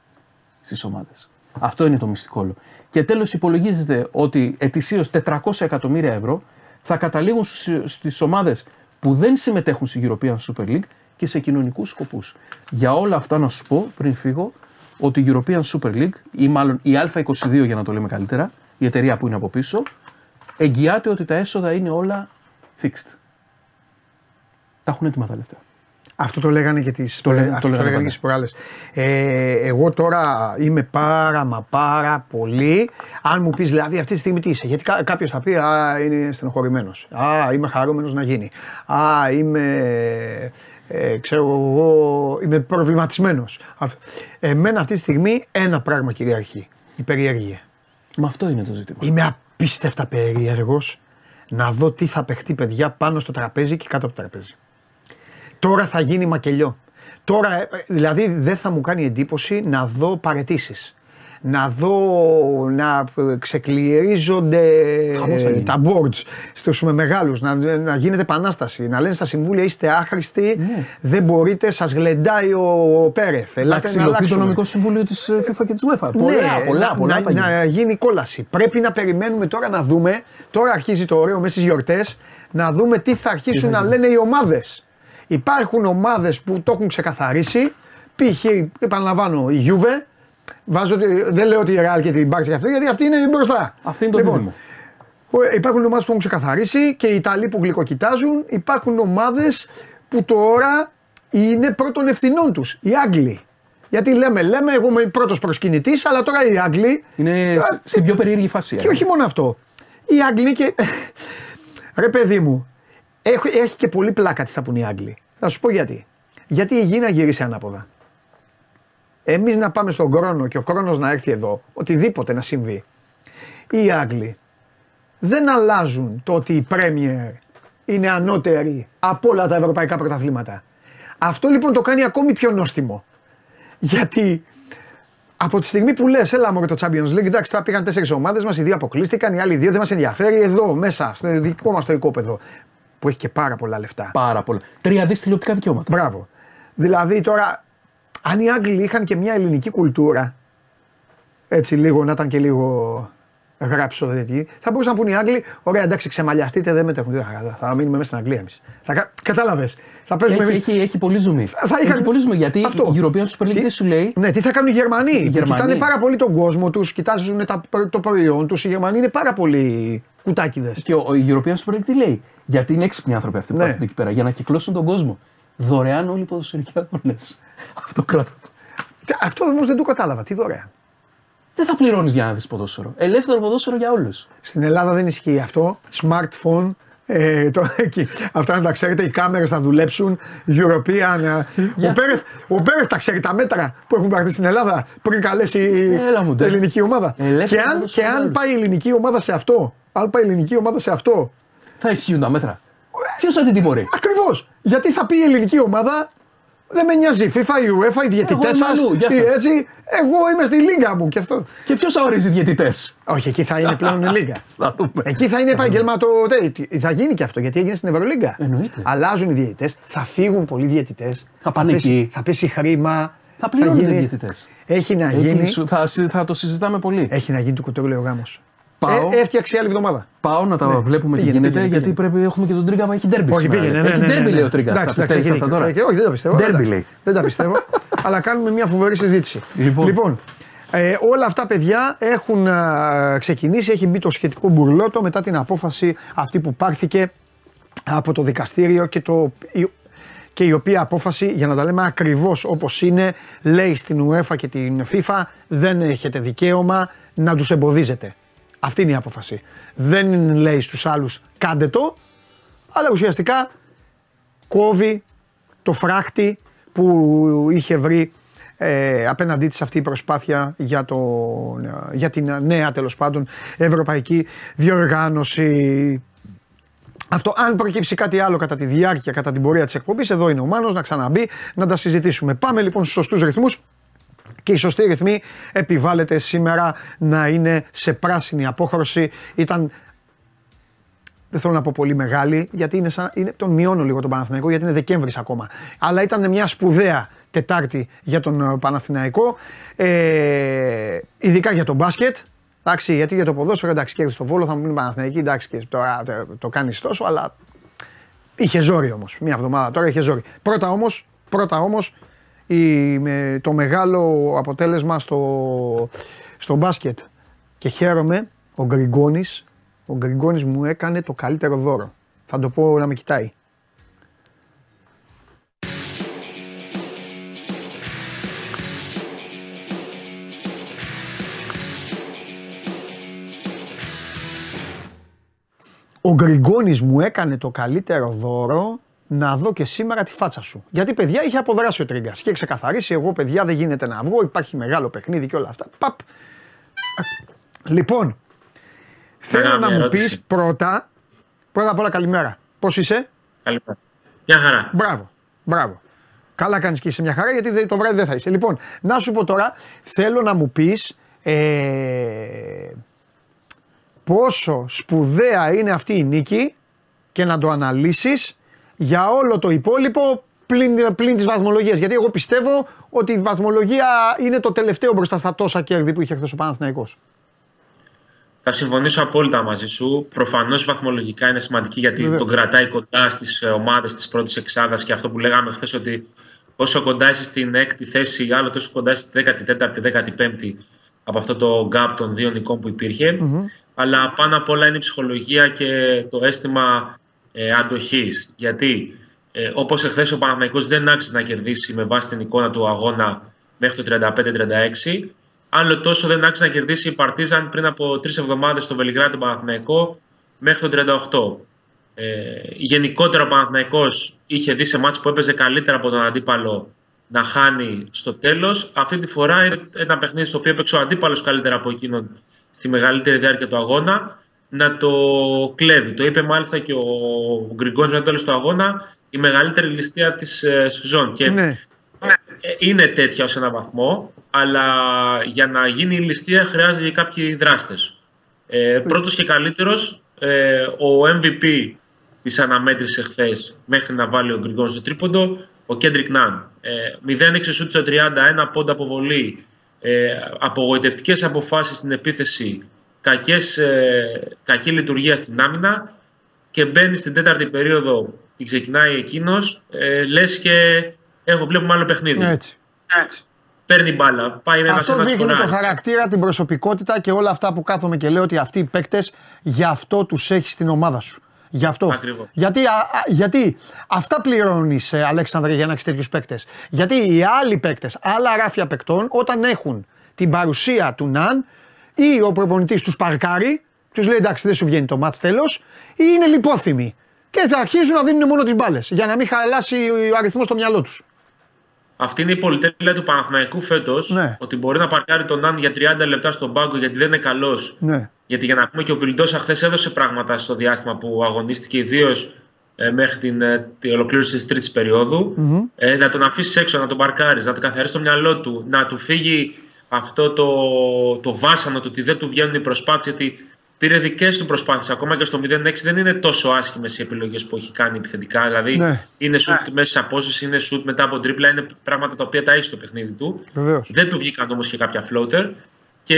στις ομάδες. Αυτό είναι το μυστικό όλο. Και τέλος, υπολογίζεται ότι ετησίως 400 εκατομμύρια ευρώ θα καταλήγουν στις ομάδες που δεν συμμετέχουν στη European Super League και σε κοινωνικούς σκοπούς. Για όλα αυτά να σου πω πριν φύγω ότι η European Super League ή μάλλον η Α22 για να το λέμε καλύτερα, η εταιρεία που είναι από πίσω, εγγυάται ότι τα έσοδα είναι όλα fixed. Τα έχουν έτοιμα τα λεφτά. Αυτό το λέγανε και τις προάλλες. Εγώ τώρα είμαι πάρα πολύ. Αν μου πεις δηλαδή αυτή τη στιγμή τι είσαι, γιατί κάποιος θα πει «Α, είναι στενοχωρημένος», «Α, είμαι χαρούμενος να γίνει», «Α, είμαι, ξέρω εγώ, είμαι προβληματισμένος». Εμένα αυτή τη στιγμή ένα πράγμα κυριαρχεί, η περιέργεια. Μα αυτό είναι το ζήτημα. Είμαι απίστευτα περίεργος να δω τι θα παιχτεί, παιδιά, πάνω στο τραπέζι και κάτω από το τραπέζι. Τώρα θα γίνει μακελιό. Τώρα, δηλαδή, δεν θα μου κάνει εντύπωση να δω παραιτήσεις. Να δω να ξεκληρίζονται τα boards στους μεγάλους, να γίνεται επανάσταση, να λένε στα συμβούλια είστε άχρηστοι, ναι, δεν μπορείτε, σας γλεντάει ο Πέρεθ. Ελάτε να αλλάξουμε. Το νομικό συμβούλιο της FIFA και της UEFA. Ναι, πολλά, να γίνει κόλαση. Πρέπει να περιμένουμε τώρα να δούμε, τώρα αρχίζει το ωραίο μέσα στις γιορτές, να δούμε τι θα αρχίσουν να λένε οι ομάδες. Υπάρχουν ομάδες που το έχουν ξεκαθαρίσει, π.χ. επαναλαμβάνω η Juve, δεν λέω ότι η Real και την Barça και αυτό, γιατί αυτή είναι μπροστά. Αυτή είναι το δίδυμο. Υπάρχουν ομάδες που έχουν ξεκαθαρίσει και οι Ιταλοί που γλυκοκοιτάζουν, υπάρχουν ομάδες που τώρα είναι πρώτων ευθυνών τους, οι Άγγλοι. Γιατί λέμε, εγώ είμαι πρώτος προσκυνητής, αλλά τώρα οι Άγγλοι. Είναι στην πιο περίεργη φάση. Και όχι μόνο αυτό. Οι Άγγλοι και. Ρε παιδί μου. Έχει και πολύ πλάκα τι θα πουν οι Άγγλοι. Θα σου πω γιατί. Γιατί η γη να γυρίσει ανάποδα. Εμείς να πάμε στον χρόνο και ο χρόνος να έρθει εδώ, οτιδήποτε να συμβεί. Οι Άγγλοι δεν αλλάζουν το ότι η Premier είναι ανώτερη από όλα τα ευρωπαϊκά πρωταθλήματα. Αυτό λοιπόν το κάνει ακόμη πιο νόστιμο. Γιατί από τη στιγμή που λες, έλα μωρέ το Champions League, εντάξει τώρα πήγαν 4 ομάδες μας, οι 2 αποκλείστηκαν, οι άλλοι 2 δεν μας ενδιαφέρει, εδώ μέσα, στο δικό μας το οικόπεδο. Που έχει και πάρα πολλά λεφτά. Πάρα πολλά. 3 δισεκατομμύρια τηλεοπτικά δικαιώματα. Μπράβο. Δηλαδή τώρα, αν οι Άγγλοι είχαν και μια ελληνική κουλτούρα, έτσι λίγο να ήταν και λίγο γράψω, δηλαδή, θα μπορούσαν να πούνε οι Άγγλοι, ωραία, εντάξει, ξεμαλιαστείτε, δεν μετέχουν. Θα μείνουμε μέσα στην Αγγλία εμείς. Κατάλαβες. Θα παίζουμε εμείς. Έχει πολύ ζουμί. Έχει πολύ ζουμί, γιατί η European Super League τι σου λέει. Ναι, τι θα κάνουν οι Γερμανοί. Κοιτάνε πάρα πολύ τον κόσμο τους, κοιτάζουν το προϊόν τους. Οι Γερμανοί είναι πάρα πολύ κουτάκιδες. Και η European Super League τι λέει. Γιατί είναι έξυπνοι άνθρωποι αυτοί που κάθονται εκεί πέρα, για να κυκλώσουν τον κόσμο. Δωρεάν όλοι οι ποδοσφαιρικοί αγώνες. Αυτό κράτο. Αυτό όμως δεν το κατάλαβα. Τι δωρεάν. Δεν θα πληρώνεις για να δεις ποδόσφαιρο. Ελεύθερο ποδόσφαιρο για όλους. Στην Ελλάδα δεν ισχύει αυτό. Smartphone. Αυτά να τα ξέρετε. Οι κάμερες θα δουλέψουν. European. Ο Πέρεθ τα ξέρει τα μέτρα που έχουν παραχθεί στην Ελλάδα πριν καλέσει η ελληνική ομάδα. Και αν πάει η ελληνική ομάδα σε αυτό. Θα ισχύουν τα μέτρα. Ποιος θα την τιμωρεί. Ακριβώς. Γιατί θα πει η ελληνική ομάδα, δεν με νοιάζει η FIFA, η UEFA, οι διαιτητές σας. Εγώ είμαι στη λίγα μου και αυτό. Και ποιος θα ορίζει διαιτητές. Όχι, εκεί θα είναι πλέον η λίγα. Εκεί θα είναι επαγγελματο. Θα γίνει και αυτό γιατί έγινε στην Ευρωλίγκα. Εννοείται. Αλλάζουν οι διαιτητές, θα φύγουν πολλοί διαιτητές. Θα πέσει χρήμα. Θα πληρώνουν οι διαιτητές. Έχει να γίνει. Θα το συζητάμε πολύ. Έχει να γίνει του κουτρούλι ο γάμος. Έφτιαξε άλλη εβδομάδα. Πάω να τα βλέπουμε τι γίνεται, γιατί πρέπει έχουμε και τον Τρίγκα που έχει ντέρμπι. Όχι, πήγαινε. Έχει ντέρμπι, λέει ο Τρίγκα. Τα πιστεύεις αυτά τώρα. Όχι, δεν τα πιστεύω. Δεν τα πιστεύω, αλλά κάνουμε μια φοβερή συζήτηση. Λοιπόν, όλα αυτά παιδιά έχουν ξεκινήσει, έχει μπει το σχετικό μπουρλότο μετά την απόφαση αυτή που πάρθηκε από το δικαστήριο και η οποία απόφαση, για να τα λέμε ακριβώς όπως είναι, λέει στην UEFA και την FIFA, δεν έχετε δικαίωμα να τους εμποδίζετε. Αυτή είναι η απόφαση. Δεν λέει στους άλλους κάντε το, αλλά ουσιαστικά κόβει το φράχτη που είχε βρει απέναντί της αυτή η προσπάθεια για την νέα τέλος πάντων ευρωπαϊκή διοργάνωση. Αυτό, αν προκύψει κάτι άλλο κατά την πορεία της εκπομπής, εδώ είναι ο Μάνος να ξαναμπεί, να τα συζητήσουμε. Πάμε λοιπόν στους σωστούς ρυθμούς. Και η σωστή ρυθμή επιβάλλεται σήμερα να είναι σε πράσινη απόχρωση. Ήταν, δεν θέλω να πω πολύ μεγάλη, γιατί τον μειώνω λίγο τον Παναθηναϊκό, γιατί είναι Δεκέμβρης ακόμα. Αλλά ήταν μια σπουδαία Τετάρτη για τον Παναθηναϊκό, ειδικά για τον μπάσκετ. Εντάξει, γιατί για το ποδόσφαιρο, εντάξει, κέρδισε το Βόλο, θα μου πει Παναθηναϊκή, εντάξει, και τώρα το κάνεις τόσο, αλλά είχε ζόρι όμως. Μια εβδομάδα τώρα είχε ζόρι. Πρώτα όμως. Το μεγάλο αποτέλεσμα στο μπάσκετ, και χαίρομαι, ο Γκριγκόνης μου έκανε το καλύτερο δώρο. Θα το πω να με κοιτάει. Ο Γκριγκόνης μου έκανε το καλύτερο δώρο να δω και σήμερα τη φάτσα σου. Γιατί παιδιά είχε αποδράσει ο Τρίγκας. Είχε ξεκαθαρίσει, εγώ παιδιά δεν γίνεται να βγω, υπάρχει μεγάλο παιχνίδι και όλα αυτά. Παπ. Λοιπόν, θέλω να μου πεις πρώτα απ' όλα καλημέρα. Πώς είσαι? Καλημέρα. Μια χαρά. Μπράβο. Καλά κάνεις και είσαι μια χαρά, γιατί το βράδυ δεν θα είσαι. Λοιπόν, να σου πω τώρα, θέλω να μου πεις πόσο σπουδαία είναι αυτή η νίκη και να το αναλύσεις για όλο το υπόλοιπο πλην της βαθμολογίας. Γιατί εγώ πιστεύω ότι η βαθμολογία είναι το τελευταίο μπροστά στα τόσα κέρδη που είχε χθες ο Παναθηναϊκός. Θα συμφωνήσω απόλυτα μαζί σου. Προφανώς βαθμολογικά είναι σημαντική, γιατί τον κρατάει κοντά στις ομάδες της πρώτης εξάδας και αυτό που λέγαμε χθες, ότι όσο κοντά είσαι στην έκτη θέση, άλλο τόσο κοντά είσαι στη 14η-15η από αυτό το gap των δύο νικών που υπήρχε. Mm-hmm. Αλλά πάνω απ' όλα είναι η ψυχολογία και το αίσθημα αντοχής. Γιατί όπως εχθές ο Παναθηναϊκός δεν άξιζε να κερδίσει με βάση την εικόνα του αγώνα μέχρι το 35-36. Άλλο τόσο δεν άξιζε να κερδίσει η Παρτίζαν πριν από 3 εβδομάδες στο Βελιγράδι τον Παναθηναϊκό μέχρι το 38. Γενικότερα ο Παναθηναϊκός είχε δει σε μάτς που έπαιζε καλύτερα από τον αντίπαλο να χάνει στο τέλος. Αυτή τη φορά ένα παιχνίδι στο οποίο έπαιξε ο αντίπαλος καλύτερα από εκείνον στη μεγαλύτερη διάρκεια του αγώνα, να το κλέβει. Το είπε μάλιστα και ο Γκριγκόνης μετά το τέλος του αγώνα, η μεγαλύτερη ληστεία της σεζόν. Και ναι. Είναι τέτοια ως έναν βαθμό, αλλά για να γίνει η ληστεία χρειάζεται και κάποιοι δράστες. Πρώτος και καλύτερος, ο MVP της αναμέτρησης εχθές μέχρι να βάλει ο Γκριγκόνης στο τρίποντο, ο Κέντρικ Ναν. 0-6 σούτ στο 30, 1 πόντο αποβολή, απογοητευτικές αποφάσεις στην επίθεση, κακή λειτουργία στην άμυνα, και μπαίνει στην 4η περίοδο, την ξεκινάει εκείνος, λες και βλέπουμε άλλο παιχνίδι. Έτσι. Παίρνει μπάλα, πάει ένας. Αυτό δείχνει το χαρακτήρα, την προσωπικότητα και όλα αυτά που κάθομαι και λέω ότι αυτοί οι παίκτες, γι' αυτό τους έχεις στην ομάδα σου. Γι' αυτό. Γιατί αυτά πληρώνεις, Αλέξανδρε, για να έχεις τέτοιους παίκτες. Γιατί οι άλλοι παίκτες, άλλα ράφια παίκτων, όταν έχουν την παρουσία του Ναν, ή ο προπονητής τους παρκάρει, τους λέει εντάξει δεν σου βγαίνει το μάτς τέλος, ή είναι λιπόθυμοι και αρχίζουν να δίνουν μόνο τις μπάλες για να μην χαλάσει ο αριθμός στο μυαλό τους. Αυτή είναι η πολυτέλεια του Παναθηναϊκού φέτος, ναι. Ότι μπορεί να παρκάρει τον Ναν για 30 λεπτά στον πάγκο γιατί δεν είναι καλός. Ναι. Γιατί για να πούμε και ο Βιλντόσα χθες έδωσε πράγματα στο διάστημα που αγωνίστηκε, ιδίως μέχρι την ολοκλήρωση της τρίτης περίοδου. Mm-hmm. Να τον αφήσει έξω, να τον παρκάρει, να τον καθαρίσει το μυαλό του, να του φύγει αυτό το βάσανο του ότι δεν του βγαίνουν οι προσπάθειες, γιατί πήρε δικές του προσπάθειες. Ακόμα και στο 0-6 δεν είναι τόσο άσχημες οι επιλογές που έχει κάνει επιθετικά. Δηλαδή ναι. Είναι σουτ μέσα στις απόσταση, είναι σουτ μετά από τρίπλα, είναι πράγματα τα οποία τα έχει στο παιχνίδι του. Βεβαίως. Δεν του βγήκαν όμως και κάποια floater. Και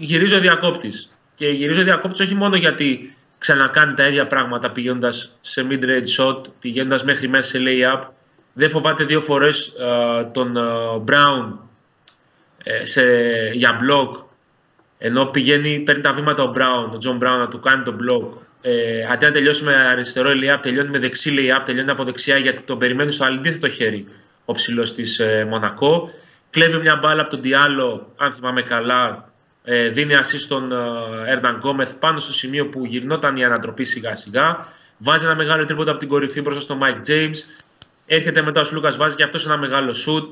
γυρίζω διακόπτης. Και γυρίζω διακόπτης όχι μόνο γιατί ξανακάνει τα ίδια πράγματα πηγαίνοντας σε mid-range shot, πηγαίνοντας μέχρι μέσα σε lay-up. Δεν φοβάται 2 φορές τον Μπράουν για μπλοκ, ενώ παίρνει τα βήματα ο Τζον Μπράουν να του κάνει τον μπλοκ. Αντί να τελειώσει με αριστερό lay-up, τελειώνει με δεξί lay-up, τελειώνει από δεξιά γιατί τον περιμένει στο αντίθετο χέρι ο ψηλός της Μονακό. Κλέβει μια μπάλα από τον Διάλο, αν θυμάμαι καλά, δίνει ασίστ στον Ερναν Γκόμεθ πάνω στο σημείο που γυρνόταν η ανατροπή σιγά σιγά. Βάζει ένα μεγάλο τρίποντο από την κορυφή μπροστά στον Μάικ Τζέιμς. Έρχεται μετά ο Σλούκας, βάζει και αυτός ένα μεγάλο σουτ.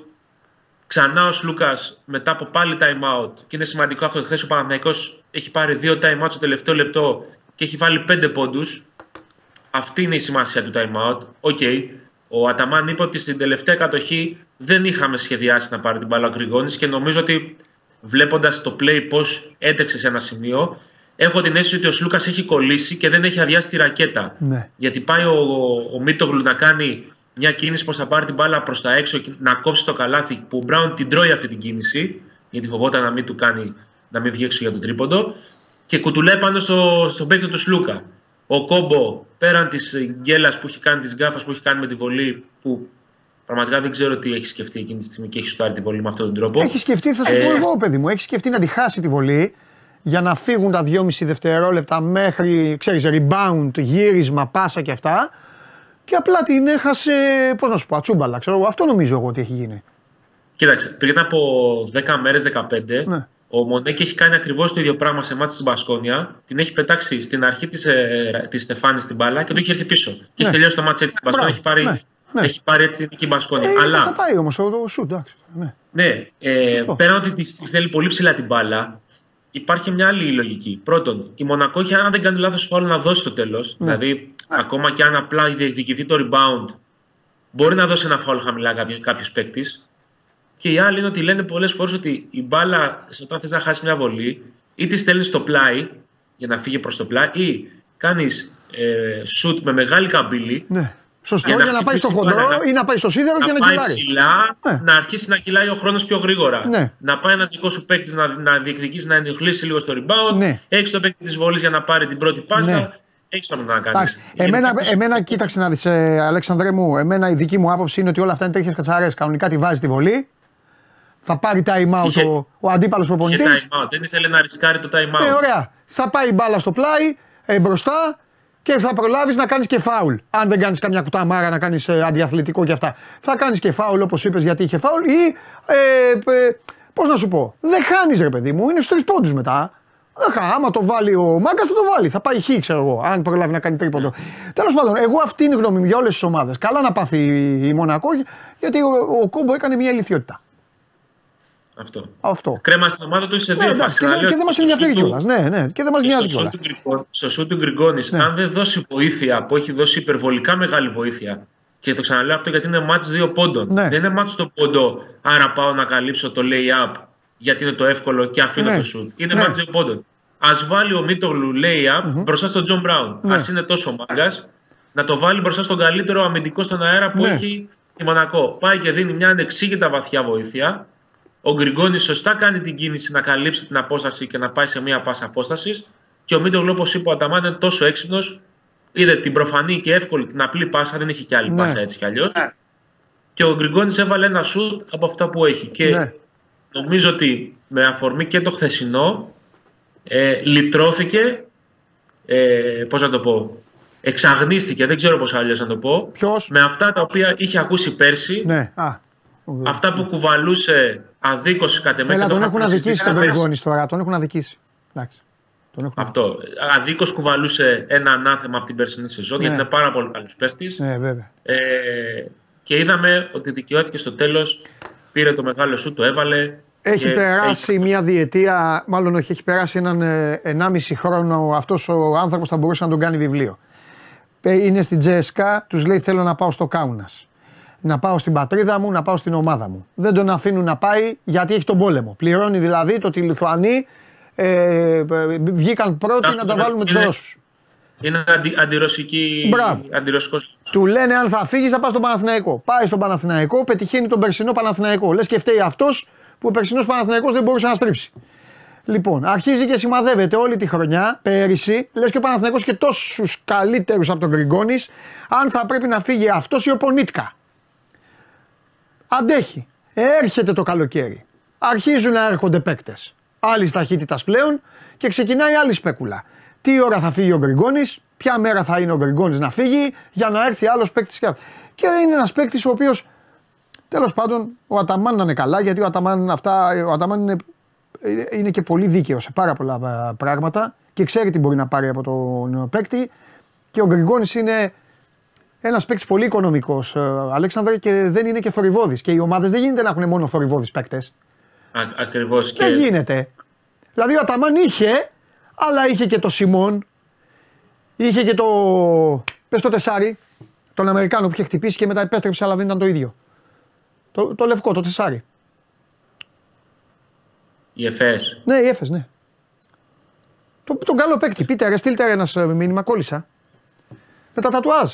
Ξανά ο Σλούκας μετά από πάλι time out. Και είναι σημαντικό αυτό. Χθες ο Παναθηναϊκός έχει πάρει 2 time out στο τελευταίο λεπτό και έχει βάλει 5 πόντους. Αυτή είναι η σημασία του time out. Ο Αταμάν είπε ότι στην τελευταία κατοχή δεν είχαμε σχεδιάσει να πάρει την μπάλα ο Γκριγκόνης και νομίζω ότι βλέποντας το play πώς έτρεξε σε ένα σημείο, έχω την αίσθηση ότι ο Σλούκας έχει κολλήσει και δεν έχει αδειάσει τη ρακέτα. Ναι. Γιατί πάει ο Μίτοβλου να κάνει μια κίνηση πως θα πάρει την μπάλα προς τα έξω και να κόψει το καλάθι, που ο Μπράουν την τρώει αυτή την κίνηση, γιατί φοβόταν να μην του κάνει, να μην βγει έξω για τον τρίποντο, και κουτουλάει πάνω στον παίκτη του Σλούκα. Ο κόμπο πέραν της γκέλας που έχει κάνει, της γκάφας που έχει κάνει με τη βολή, που πραγματικά δεν ξέρω τι έχει σκεφτεί εκείνη τη στιγμή και έχει σουτάρει τη βολή με αυτόν τον τρόπο. Έχει σκεφτεί, θα σου πω εγώ παιδί μου, έχει σκεφτεί να τη χάσει τη βολή για να φύγουν τα 2,5 δευτερόλεπτα μέχρι, ξέρεις, rebound, γύρισμα, πάσα και αυτά. Και απλά την έχασε, πώς να σου πω, ατσούμπαλα. Αυτό νομίζω εγώ ότι έχει γίνει. Κοίταξε, πριν από 10 μέρες, 15, ναι. Ο Μονέκη έχει κάνει ακριβώς το ίδιο πράγμα σε μάτς στην Μπασκόνια. Την έχει πετάξει στην αρχή της Στεφάνης την μπάλα και του έχει έρθει πίσω. Ναι. Και έχει τελειώσει το μάτς έτσι στην Μπασκόνια. Έχει πάρει έτσι την Μπασκόνια. Αλλά. Θα πάει όμως το σουτ, εντάξει. Ναι. Πέραν ότι θέλει πολύ ψηλά την μπάλα, υπάρχει μια άλλη λογική. Πρώτον, η Μονακό έχει, αν δεν κάνει λάθος, φάουλ να δώσει στο τέλος. Ναι. Δηλαδή, ακόμα και αν απλά διεκδικηθεί το rebound, μπορεί να δώσει ένα φάουλ χαμηλά κάποιο παίκτη. Και οι άλλοι είναι ότι λένε πολλές φορές ότι η μπάλα, όταν θες να χάσεις μια βολή, ή τη στέλνεις στο πλάι για να φύγει προς το πλάι, ή κάνεις σουτ με μεγάλη καμπύλη. Ναι. Σωστό, για να πάει στο χοντρό ή να πάει στο σίδερο και να κυλάει. Ψηλά, ναι. Να αρχίσει να κυλάει ο χρόνος πιο γρήγορα. Ναι. Να πάει ένας δικός σου παίκτης να διεκδικήσει, να ενοχλήσει λίγο στο rebound. Ναι. Έχεις τον παίκτη της βολής για να πάρει την πρώτη πάσα. Ναι. Έχεις το να κάνεις. Εμένα κοίταξε να δεις, Αλέξανδρε μου, εμένα η δική μου άποψη είναι ότι όλα αυτά είναι τέτοιες κατσαρές. Κανονικά τη βάζει τη βολή. Θα πάρει time out ο αντίπαλος προπονητής. Δεν ήθελε να ρισκάρει το time out. Ωραία. Θα πάει η μπάλα στο πλάι, μπροστά και θα προλάβεις να κάνεις και φάουλ. Αν δεν κάνεις καμιά κουταμάρα να κάνεις αντιαθλητικό και αυτά. Θα κάνεις και φάουλ όπως είπες γιατί είχε φάουλ ή. Πώς να σου πω. Δεν χάνεις ρε παιδί μου, είναι στους 3 πόντους μετά. Άμα το βάλει ο Μάγκας θα το βάλει. Θα πάει χ, ξέρω εγώ, αν προλάβει να κάνει τρίποντο. Τέλος πάντων, εγώ αυτή είναι η γνώμη μου για όλες τις ομάδες. Καλά να πάθει η Μονακό γιατί ο Κόμπο έκανε μια ηλιθιότητα. Αυτό. Κρέμα στην ομάδα του σε δύο φάσεις. Και δεν μας ενδιαφέρει κιόλας. Ναι, και δεν μας νοιάζει κιόλας. Στο σουτ του Γκριγκόνης, αν δεν δώσει βοήθεια που έχει δώσει υπερβολικά μεγάλη βοήθεια, και το ξαναλέω αυτό γιατί είναι μάτς 2 πόντων. Ναι. Δεν είναι μάτς το πόντο, άρα πάω να καλύψω το lay-up γιατί είναι το εύκολο και αφήνω το σουτ. Είναι μάτς 2 πόντων. Ας βάλει ο Μίτοβλου lay-up μπροστά στον Τζον Μπράουν. Ας είναι τόσο μάγκας, να το βάλει μπροστά στον καλύτερο αμυντικό στον αέρα που έχει η Μονακό. Πάει και δίνει μια ανεξήγητα βαθιά βοήθεια. Ο Γκριγκόνης σωστά κάνει την κίνηση να καλύψει την απόσταση και να πάει σε μία πάσα απόστασης. Και ο Μίτοβλου, όπως είπε ο Αταμάν, είναι τόσο έξυπνος. Είδε την προφανή και εύκολη, την απλή πάσα, δεν είχε και άλλη πάσα έτσι κι αλλιώς. Ναι. Και ο Γκριγκόνης έβαλε ένα σουτ από αυτά που έχει. Και νομίζω ότι με αφορμή και το χθεσινό λυτρώθηκε. Πώς να το πω. Εξαγνίστηκε, δεν ξέρω πώς αλλιώς να το πω. Ποιος? Με αυτά τα οποία είχε ακούσει πέρσι. Ναι. Αυτά που κουβαλούσε αδίκως κατ' εμέ. Έλα, τον έχουν αδικήσει τον Γκριγκόνη τώρα. Τον έχουν αδικήσει. Αυτό. Αδίκως κουβαλούσε ένα ανάθεμα από την περσινή σεζόν γιατί είναι πάρα πολύ καλός παίχτης. Και είδαμε ότι δικαιώθηκε στο τέλος. Πήρε το μεγάλο σου, το έβαλε. Έχει περάσει μια διετία, μάλλον όχι, έχει περάσει έναν 1,5 χρόνο. Αυτός ο άνθρωπος θα μπορούσε να τον κάνει βιβλίο. Είναι στην Τζέσκα, τους λέει θέλω να πάω στο Κάουνας. Να πάω στην πατρίδα μου, να πάω στην ομάδα μου. Δεν τον αφήνουν να πάει γιατί έχει τον πόλεμο. Πληρώνει δηλαδή το ότι οι Λιθουανοί βγήκαν πρώτοι να τα βάλουν με τους Ρώσους. Είναι αντιρωσικός. Του λένε αν θα φύγεις θα πας στον Παναθηναϊκό. Πάει στον Παναθηναϊκό, πετυχαίνει τον περσινό Παναθηναϊκό. Λες και φταίει αυτός που ο περσινός Παναθηναϊκός δεν μπορούσε να στρίψει. Λοιπόν, αρχίζει και σημαδεύεται όλη τη χρονιά, πέρυσι, λες και ο Παναθηναϊκός και τόσους καλύτερους από τον Γκριγκόνης, αν θα πρέπει να φύγει αυτός ή ο Πονίτκα. Αντέχει. Έρχεται το καλοκαίρι. Αρχίζουν να έρχονται παίκτες. Άλλη ταχύτητα πλέον και ξεκινάει άλλη σπέκουλα. Τι ώρα θα φύγει ο Γκριγκόνης, ποια μέρα θα είναι ο Γκριγκόνης να φύγει, για να έρθει άλλος παίκτης. Και είναι ένας παίκτης ο οποίος, τέλος πάντων, ο Αταμάν να είναι καλά, γιατί ο Αταμάν είναι και πολύ δίκαιος σε πάρα πολλά πράγματα και ξέρει τι μπορεί να πάρει από τον παίκτη. Και ο Γκριγκόνης είναι. Ένας παίκτης πολύ οικονομικός, Αλέξανδρε, και δεν είναι και θορυβώδης. Και οι ομάδες δεν γίνεται να έχουν μόνο θορυβώδεις παίκτες. Ακριβώς. Δεν γίνεται. Δηλαδή ο Αταμάν είχε, αλλά είχε και το Σιμών, είχε και το. Πες το τεσάρι, τον Αμερικάνο που είχε χτυπήσει και μετά επέστρεψε, αλλά δεν ήταν το ίδιο. Το λευκό, το τεσάρι. Η Εφές. Ναι, η Εφές, ναι. Τον καλό παίκτη. Πείτε, ρε, στείλτε ένας μήνυμα, κόλλησα. Με τα τατουάζ.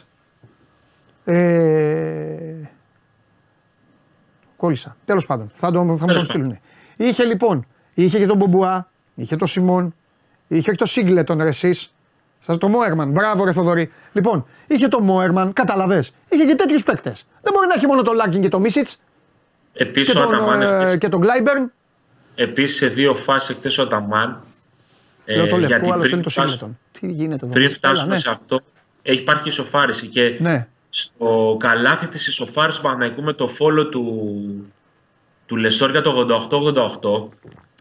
Κόλλησα. Τέλος πάντων, θα μου το στείλουν. Είχε λοιπόν, είχε και τον Μπομπουά, είχε τον Σιμών, είχε και τον Σίγκλε τον Ρεσίς, το Μόερμαν, μπράβο ρε Θοδωρή. Λοιπόν, είχε τον Μόερμαν, καταλαβες, είχε και τέτοιους παίκτες. Δεν μπορεί να έχει μόνο τον Λάκκιν και τον Μίσιτς επίσης, και τον Γκλάιμπερν. Επίσης σε 2 φάσεις εκτές ο Αταμάν. Λέω το λευκό, άλλωστε είναι το Σίγκλετον. Τι γίνεται εδώ. Πριν φτάσουμε σε αυτό, υπάρχει ισοφάριση και. Ναι. Στο καλάθι της ισοφάρης του Παναθηναϊκού με το φόλο του Λεσόρ για το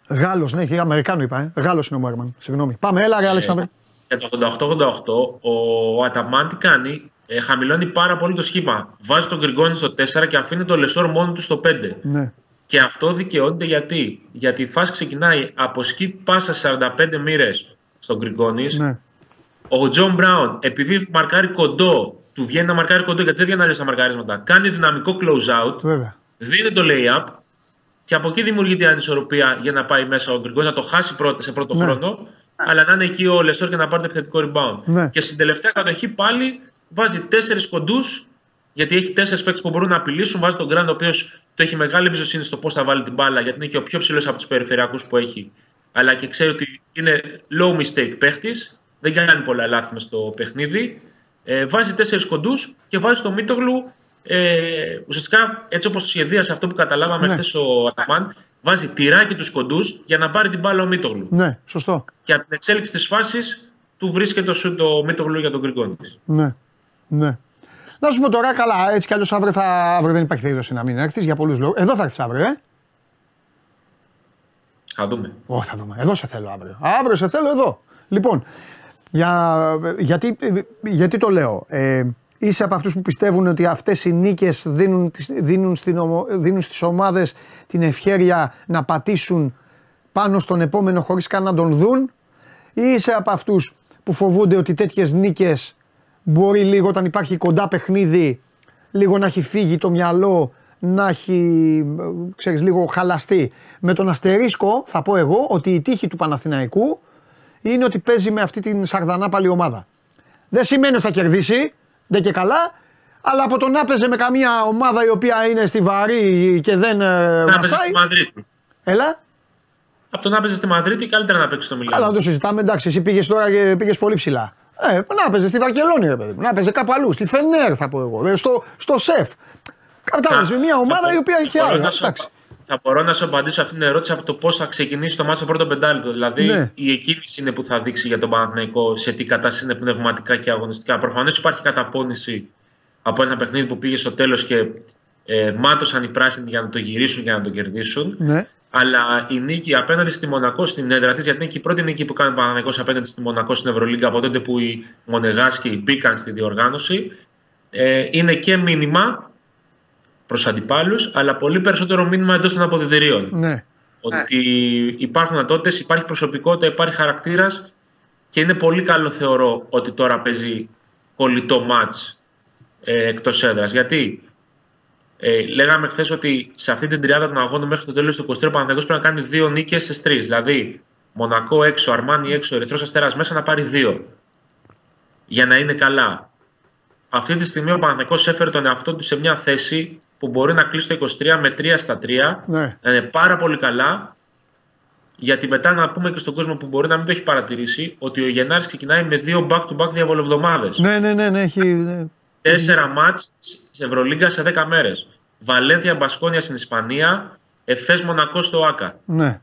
88-88 Γάλλος, ναι, και Αμερικάνο είπα. Γάλλος είναι ο Μάρμαν. Συγγνώμη. Πάμε, έλα, Αλεξανδρέ. Το 88-88 ο Αταμάν τι κάνει, χαμηλώνει πάρα πολύ το σχήμα. Βάζει τον Γκριγκόνη στο 4 και αφήνει τον Λεσόρ μόνο του στο 5. Ναι. Και αυτό δικαιώνεται γιατί. Γιατί η φάση ξεκινάει από σκι πάσα 45 μοίρες στον Γκριγκόνης. Ναι. Ο Τζον Μπράουν, επειδή μαρκάρει κοντό, του βγαίνει να μαρκάρει κοντό γιατί δεν βγαίνει αλλιώς τα μαρκαρίσματα. Κάνει δυναμικό close-out, βέβαια, δίνει το lay-up και από εκεί δημιουργείται η ανισορροπία για να πάει μέσα ο Γκριγκόνης, να το χάσει πρώτα σε πρώτο, ναι, χρόνο, αλλά να είναι εκεί ο Λεσόρ και να πάρει το επιθετικό rebound. Ναι. Και στην τελευταία κατοχή πάλι βάζει 4 κοντούς. Γιατί έχει 4 παίκτες που μπορούν να απειλήσουν. Βάζει τον Γκραντ, ο οποίος το έχει μεγάλη εμπιστοσύνη στο πώς θα βάλει την μπάλα, γιατί είναι και ο πιο ψηλός από τους περιφερειακούς που έχει. Αλλά και ξέρει ότι είναι low mistake παίκτης, δεν κάνει πολλά λάθη στο παιχνίδι. Βάζει 4 κοντούς και βάζει τον Μίτοβλου. Ουσιαστικά έτσι όπως το σχεδίασε αυτό που καταλάβαμε, ναι, χθες ο Αταμάν, βάζει τυράκι τους κοντούς για να πάρει την μπάλα ο Μίτοβλου. Ναι, σωστό. Και από την εξέλιξη της φάσης του βρίσκεται το Μίτοβλου για τον Γκριγκόνη. Ναι, ναι. Να σου πω τώρα, καλά, έτσι κι αλλιώς αύριο δεν υπάρχει περίπτωση να μην έρθεις για πολλούς λόγους. Εδώ θα έρθεις αύριο, Θα δούμε. Όχι, θα δούμε. Εδώ σε θέλω αύριο. Αύριο σε θέλω εδώ. Λοιπόν, γιατί το λέω. Είσαι από αυτούς που πιστεύουν ότι αυτές οι νίκες δίνουν στις ομάδες την ευχέρεια να πατήσουν πάνω στον επόμενο χωρίς καν να τον δουν, ή είσαι από αυτούς που φοβούνται ότι τέτοιες νίκες μπορεί λίγο, όταν υπάρχει κοντά παιχνίδι, λίγο να έχει φύγει το μυαλό, να έχει, ξέρεις, λίγο χαλαστεί. Με τον αστερίσκο θα πω εγώ ότι η τύχη του Παναθηναϊκού είναι ότι παίζει με αυτή την σαρδανάπαλη ομάδα. Δεν σημαίνει ότι θα κερδίσει, δεν και καλά, αλλά από το να παίζει με καμία ομάδα η οποία είναι στη βαρύ και δεν μασάει. Έλα. Από το να παίζει στη Μαδρίτη, καλύτερα να παίξει στο Μιλάνο. Καλά, να το συζητάμε, εντάξει, εσύ πήγες τώρα και πήγες πολύ ψηλά. Να παίζει στη Βαρκελόνη, ρε παιδί μου. Να παίζει κάπου αλλού. Στη Φενέρ, θα πω εγώ. Στο Σεφ. Κατάλαβε μια ομάδα η οποία είχε άλλο. Θα μπορώ να σου απαντήσω αυτήν την ερώτηση από το πώς θα ξεκινήσει το μάτσο στο πρώτο πεντάλεπτο. Δηλαδή, ναι, η εκκίνηση είναι που θα δείξει για τον Παναθηναϊκό σε τι κατάσταση είναι πνευματικά και αγωνιστικά. Προφανώς υπάρχει καταπόνηση από ένα παιχνίδι που πήγε στο τέλος και μάτωσαν οι πράσινοι για να το γυρίσουν και να το κερδίσουν. Ναι. Αλλά η νίκη απέναντι στη Μονακό στην έδρα της, γιατί είναι και η πρώτη νίκη που κάνει ο Παναθηναϊκός απέναντι στη Μονακό στην Ευρωλίγκα από τότε που οι Μονεγάσκοι μπήκαν στη διοργάνωση, είναι και μήνυμα προς αντιπάλους, αλλά πολύ περισσότερο μήνυμα εντός των αποδυτηρίων. Ναι. Ότι υπάρχουν ατότητες, υπάρχει προσωπικότητα, υπάρχει χαρακτήρας και είναι πολύ καλό, θεωρώ, ότι τώρα παίζει κολλητό μάτς εκτός έδρας. Γιατί? Λέγαμε χθες ότι σε αυτή την τριάδα των αγώνων μέχρι το τέλος του 23 ο Παναθηναϊκός πρέπει να κάνει 2 νίκες στις 3. Δηλαδή, Μονακό έξω, Αρμάνι έξω, Ερυθρός Αστέρας μέσα, να πάρει 2. Για να είναι καλά. Αυτή τη στιγμή ο Παναθηναϊκός έφερε τον εαυτό του σε μια θέση που μπορεί να κλείσει το 23 με 3 στα 3. Ναι. Να είναι πάρα πολύ καλά. Γιατί μετά να πούμε και στον κόσμο που μπορεί να μην το έχει παρατηρήσει ότι ο Γενάρης ξεκινάει με 2 back-to-back διαβολοβδομάδες. Ναι, έχει. 4 μάτς σε Ευρωλίγκα σε 10 μέρες. Βαλένθια Μπασκόνια στην Ισπανία, Εφές Μονακό στο ΆΚΑ. Ναι.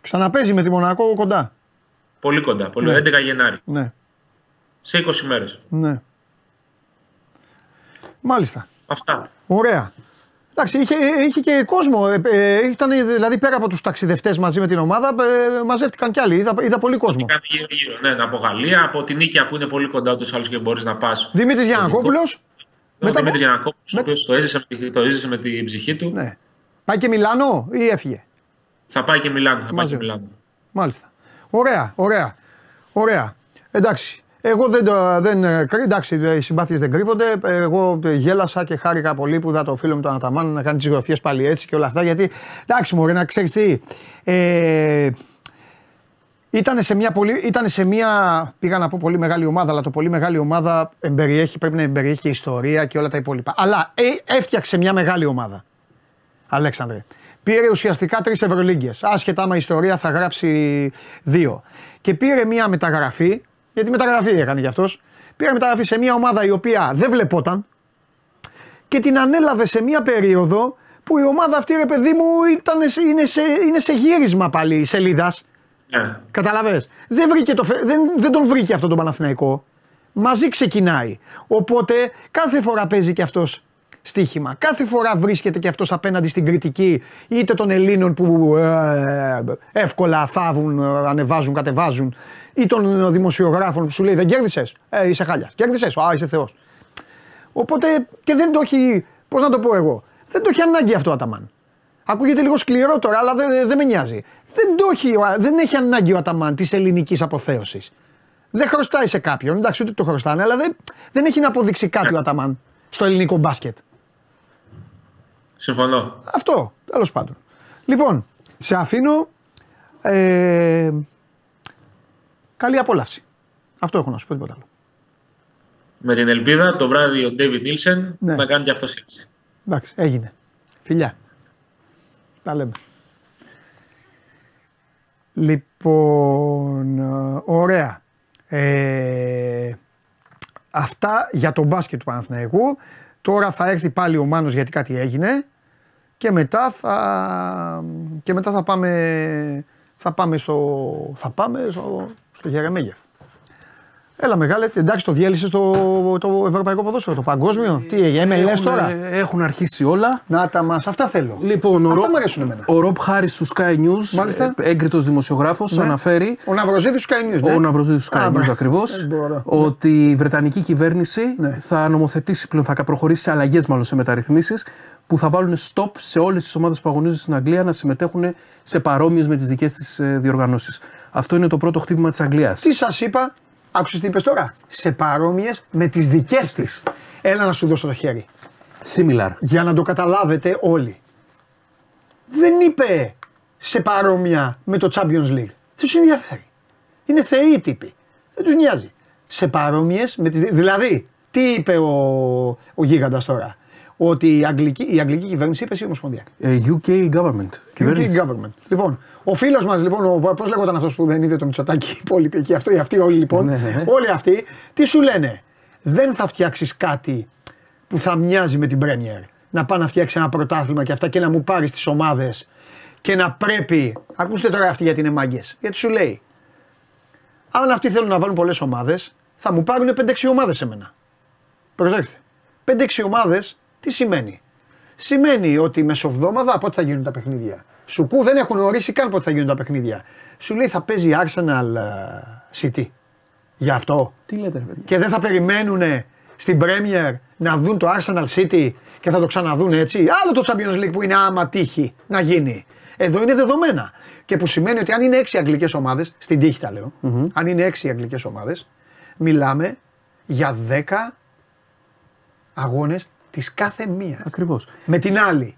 Ξαναπέζει με τη Μονακό κοντά. Πολύ κοντά. Πολύ, ναι. 11 Γενάρη. Ναι. Σε 20 μέρες. Ναι. Μάλιστα. Αυτά. Ωραία. Εντάξει, είχε και κόσμο. Ήταν, δηλαδή, πέρα από τους ταξιδευτές μαζί με την ομάδα, μαζεύτηκαν κι άλλοι. Είδα πολύ κόσμο. Γύρω, ναι, από Γαλλία, από την Νίκαια που είναι πολύ κοντά ούτως ή άλλως και μπορείς να πας. Δημήτρης Γιανακόπουλος. Δημήτρης Γιανακόπουλος, ο οποίος το έζησε με την ψυχή του. Ναι. Πάει και Μιλάνο ή έφυγε? Θα πάει και Μιλάνο. Μάλιστα. Ωραία. Εντάξει. Εγώ οι συμπάθειες δεν κρύβονται. Εγώ γέλασα και χάρηκα πολύ που είδα το φίλο μου τον Αταμάν να κάνει τις γραφιές πάλι έτσι και όλα αυτά. Γιατί εντάξει, μωρέ, να ξέρεις τι. Ήταν σε μια πήγα να πω πολύ μεγάλη ομάδα, αλλά το πολύ μεγάλη ομάδα πρέπει να εμπεριέχει και ιστορία και όλα τα υπόλοιπα. Αλλά έφτιαξε μια μεγάλη ομάδα. Αλέξανδρε. Πήρε ουσιαστικά 3 Ευρωλίγκες. Άσχετα με η ιστορία θα γράψει 2. Και πήρε μια μεταγραφή. Γιατί μεταγραφή έκανε κι αυτός. Πήρε μεταγραφή σε μια ομάδα η οποία δεν βλεπόταν και την ανέλαβε σε μια περίοδο που η ομάδα αυτή, ρε παιδί μου, είναι σε γύρισμα πάλι σελίδας. Yeah. Καταλαβες. Δεν τον βρήκε αυτό τον Παναθηναϊκό. Μαζί ξεκινάει. Οπότε κάθε φορά παίζει κι αυτός στοίχημα. Κάθε φορά βρίσκεται και αυτός απέναντι στην κριτική είτε των Ελλήνων που εύκολα θάβουν, ανεβάζουν, κατεβάζουν, ή των δημοσιογράφων που σου λέει δεν κέρδισες, είσαι χάλιας, κέρδισες, είσαι θεός. Οπότε και δεν το έχει, πώς να το πω εγώ, δεν το έχει ανάγκη αυτό ο Αταμάν. Ακούγεται λίγο σκληρό τώρα, αλλά δεν με νοιάζει. Δεν έχει ανάγκη ο Αταμάν της ελληνικής αποθέωσης. Δεν χρωστάει σε κάποιον, εντάξει, ούτε το χρωστάνε, αλλά δεν έχει να αποδείξει κάτι ο Αταμάν στο ελληνικό μπάσκετ. Συμφωνώ. Αυτό, τέλος πάντων. Λοιπόν, σε αφήνω. Καλή απόλαυση. Αυτό έχω να σου πω, τίποτα άλλο. Με την ελπίδα το βράδυ ο Ντέιβιντ Νίλσεν να κάνει και αυτός έτσι. Εντάξει, έγινε. Φιλιά. Τα λέμε. Λοιπόν, ωραία. Αυτά για τον μπάσκετ του Παναθηναϊκού. Τώρα θα έρθει πάλι ο Μάνος γιατί κάτι έγινε και μετά θα πάμε στο Γερεμέγεφ. Έλα μεγάλε, εντάξει, το διέλυσες το ευρωπαϊκό ποδόσφαιρο, το παγκόσμιο. Τι MLS τώρα. Έχουν αρχίσει όλα. Να τα μας, αυτά θέλω. Λοιπόν, αυτά μου αρέσουν εμένα. Ο Ροπ Χάρης του Sky News, έγκριτος δημοσιογράφος, ναι, αναφέρει. Ο Ναυροζήτης του Sky News. Ναι. Ο Ναυροζήτης του Sky News ακριβώς. Ότι η βρετανική κυβέρνηση θα νομοθετήσει πλέον, θα προχωρήσει σε αλλαγές μάλλον, σε μεταρρυθμίσεις που θα βάλουν stop σε όλες τις ομάδες που αγωνίζονται στην Αγγλία να συμμετέχουν σε παρόμοιες με τις δικές της διοργανώσεις. Αυτό είναι το πρώτο χτύπημα της Αγγλίας. Τι σας είπα. Άκουσες τι είπες τώρα. Σε παρόμοιες με τις δικές της. Έλα να σου δώσω το χέρι. Similar. Για να το καταλάβετε όλοι. Δεν είπε σε παρόμοια με το Champions League. Δεν τους ενδιαφέρει. Είναι θεοί τύποι. Δεν τους νοιάζει. Σε παρόμοιες με τις... Δηλαδή, τι είπε ο γίγαντας τώρα. Ότι η αγγλική κυβέρνηση είπε η Ομοσπονδία. UK government. Κυβέρνηση. UK government. Λοιπόν, ο φίλος μας, λοιπόν, πώς λέγονταν αυτός που δεν είδε το Μητσοτάκη, οι υπόλοιποι εκεί, αυτοί όλοι λοιπόν, όλοι αυτοί, τι σου λένε, δεν θα φτιάξεις κάτι που θα μοιάζει με την Premier. Να πάω να φτιάξει ένα πρωτάθλημα και αυτά και να μου πάρεις τις ομάδες και να πρέπει. Ακούστε τώρα αυτοί γιατί είναι μάγκες. Γιατί σου λέει, αν αυτοί θέλουν να βάλουν πολλές ομάδες, θα μου πάρουν 5-6 ομάδες σε μένα. Προσέξτε. 5-6 ομάδες. Τι σημαίνει. Σημαίνει ότι μεσοβδόμαδα πότε θα γίνουν τα παιχνίδια. Σουκού δεν έχουν ορίσει καν πότε θα γίνουν τα παιχνίδια. Σου λέει θα παίζει Arsenal City. Γι' αυτό. Τι λέτε ρε παιδιά. Και δεν θα περιμένουν στην Premier να δουν το Arsenal City και θα το ξαναδούν έτσι. Άλλο το Champions League που είναι άμα τύχει να γίνει. Εδώ είναι δεδομένα. Και που σημαίνει ότι αν είναι 6 αγγλικές ομάδες, στην τύχη τα λέω, αν είναι 6 αγγλικές ομάδες, μιλάμε για 10 αγώνες. Της κάθε μία. Ακριβώς. Με την άλλη.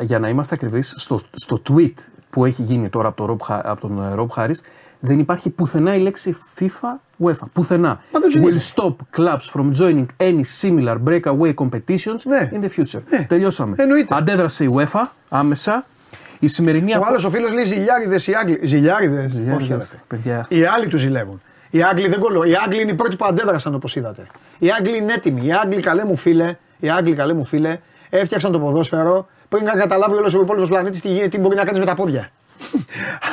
Για να είμαστε ακριβείς, στο tweet που έχει γίνει τώρα από τον Ροπ Χάρις, δεν υπάρχει πουθενά η λέξη FIFA UEFA. Πουθενά. Will stop clubs from joining any similar breakaway competitions in the future. Ναι. Τελειώσαμε. Εννοείται. Αντέδρασε η UEFA άμεσα. Η σημερινή ο άλλος ο φίλος λέει ζηλιάριδες οι Άγγλοι. Ζηλιάριδες. Οι άλλοι τους ζηλεύουν. Οι Άγγλοι δεν κολλούν. Οι Άγγλοι είναι οι πρώτοι που αντέδρασαν όπως είδατε. Οι Άγγλοι είναι έτοιμοι. Οι Άγγλοι, καλέ μου φίλε. Οι Άγγλοι, καλέ μου φίλε, έφτιαξαν το ποδόσφαιρο πριν να καταλάβει όλος ο υπόλοιπος πλανήτης τι μπορεί να κάνεις με τα πόδια.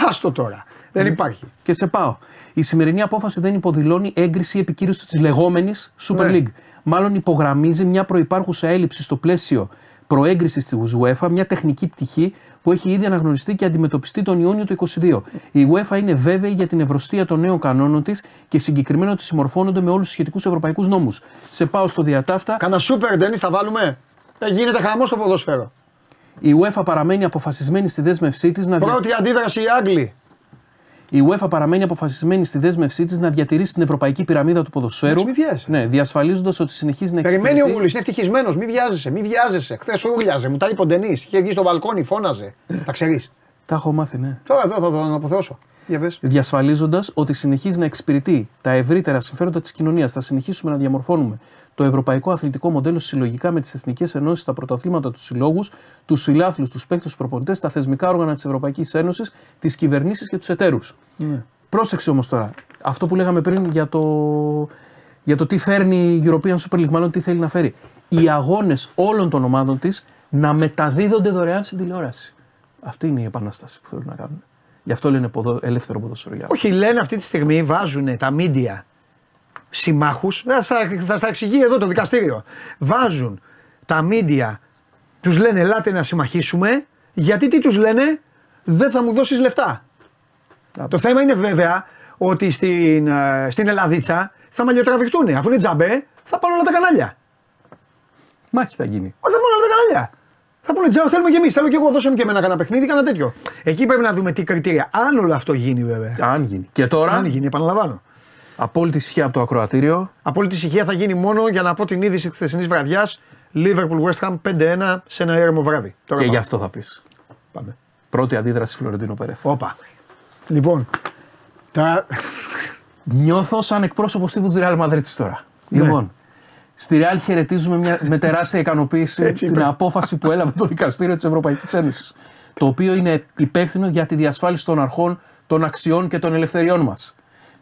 Άστο τώρα. Δεν υπάρχει. Και σε πάω. Η σημερινή απόφαση δεν υποδηλώνει έγκριση ή επικύρωση της λεγόμενης Super League. Μάλλον υπογραμμίζει μια προϋπάρχουσα έλλειψη στο πλαίσιο προέγκρισης της UEFA, μια τεχνική πτυχή που έχει ήδη αναγνωριστεί και αντιμετωπιστεί τον Ιούνιο του 2022. Η UEFA είναι βέβαιη για την ευρωστία των νέων κανόνων της και συγκεκριμένα ότι συμμορφώνονται με όλους τους σχετικούς ευρωπαϊκούς νόμους. Σε πάω στο διατάφτα. Κάνα σούπερ ντένις θα βάλουμε. Γίνεται χαμός στο ποδόσφαιρο. Η UEFA παραμένει αποφασισμένη στη δέσμευσή της να Πρώτη αντίδραση οι Άγγλοι. Η UEFA παραμένει αποφασισμένη στη δέσμευσή της να διατηρήσει την ευρωπαϊκή πυραμίδα του ποδοσφαίρου. Ναι, διασφαλίζοντας ότι συνεχίζει να εξυπηρετεί. Περιμένει ο Γουλής, είναι ευτυχισμένος, μη βιάζεσαι. Χθες ούρλιαζε, μου τα είπε ο Ντενής, είχε βγει στο μπαλκόνι, φώναζε. Τα ξέρεις. Τα έχω μάθει, ναι. Τώρα εδώ θα τον αποθεώσω. Διασφαλίζοντας ότι συνεχίζει να εξυπηρετεί τα ευρύτερα συμφέροντα της κοινωνίας. Θα συνεχίσουμε να διαμορφώνουμε το ευρωπαϊκό αθλητικό μοντέλο συλλογικά με τις εθνικές ενώσεις, τα πρωταθλήματα, τους συλλόγους, τους φιλάθλους, τους παίκτες, τους προπονητές, τα θεσμικά όργανα της Ευρωπαϊκής Ένωσης, τις κυβερνήσεις και τους εταίρους. Yeah. Πρόσεξε όμως τώρα. Αυτό που λέγαμε πριν για το τι φέρνει η European Super League, μάλλον τι θέλει να φέρει. Οι αγώνες όλων των ομάδων της να μεταδίδονται δωρεάν στην τηλεόραση. Αυτή είναι η επανάσταση που θέλουν να κάνουν. Γι' αυτό λένε ελεύθερο ποδοσφαιριά. Όχι, λένε αυτή τη στιγμή βάζουν τα μίντια συμμάχους. Θα στα εξηγεί εδώ το δικαστήριο. Βάζουν τα μίντια τους λένε ελάτε να συμμαχίσουμε, γιατί τι τους λένε, δεν θα μου δώσεις λεφτά. Το θέμα είναι βέβαια ότι στην Ελλαδίτσα θα μαλλιοτραβηχτούν, αφού είναι τζαμπέ θα πάνε όλα τα κανάλια. Μάχη θα γίνει. Όχι, θα πάνε όλα τα κανάλια. Θα πούνε τζαμπέ, θέλουμε κι εμείς, θέλω κι εγώ, δώσω μου και εμένα κανένα παιχνίδι, κανένα τέτοιο. Εκεί πρέπει να δούμε τι κριτήρια. Αν όλο αυτό γίνει βέβαια. Αν γίνει. Και τώρα. Αν γίνει, επαναλαμβάνω. Απόλυτη ησυχία από το ακροατήριο. Απόλυτη ησυχία θα γίνει μόνο για να πω την είδηση τη χθεσινής βραδιάς. Liverpool West Ham 5-1 σε ένα έρημο βράδυ. Τώρα και πάμε. Γι' αυτό θα πεις. Πάμε. Πρώτη αντίδραση Φλωρεντίνο Πέρεθ. Όπα. Λοιπόν. Τώρα... Νιώθω σαν εκπρόσωπος τύπου της Real Madrid τώρα. Ναι. Λοιπόν. Στη Real χαιρετίζουμε με τεράστια ικανοποίηση την απόφαση που έλαβε το δικαστήριο της Ευρωπαϊκής Ένωσης. Το οποίο είναι υπεύθυνο για τη διασφάλιση των αρχών, των αξιών και των ελευθεριών μας.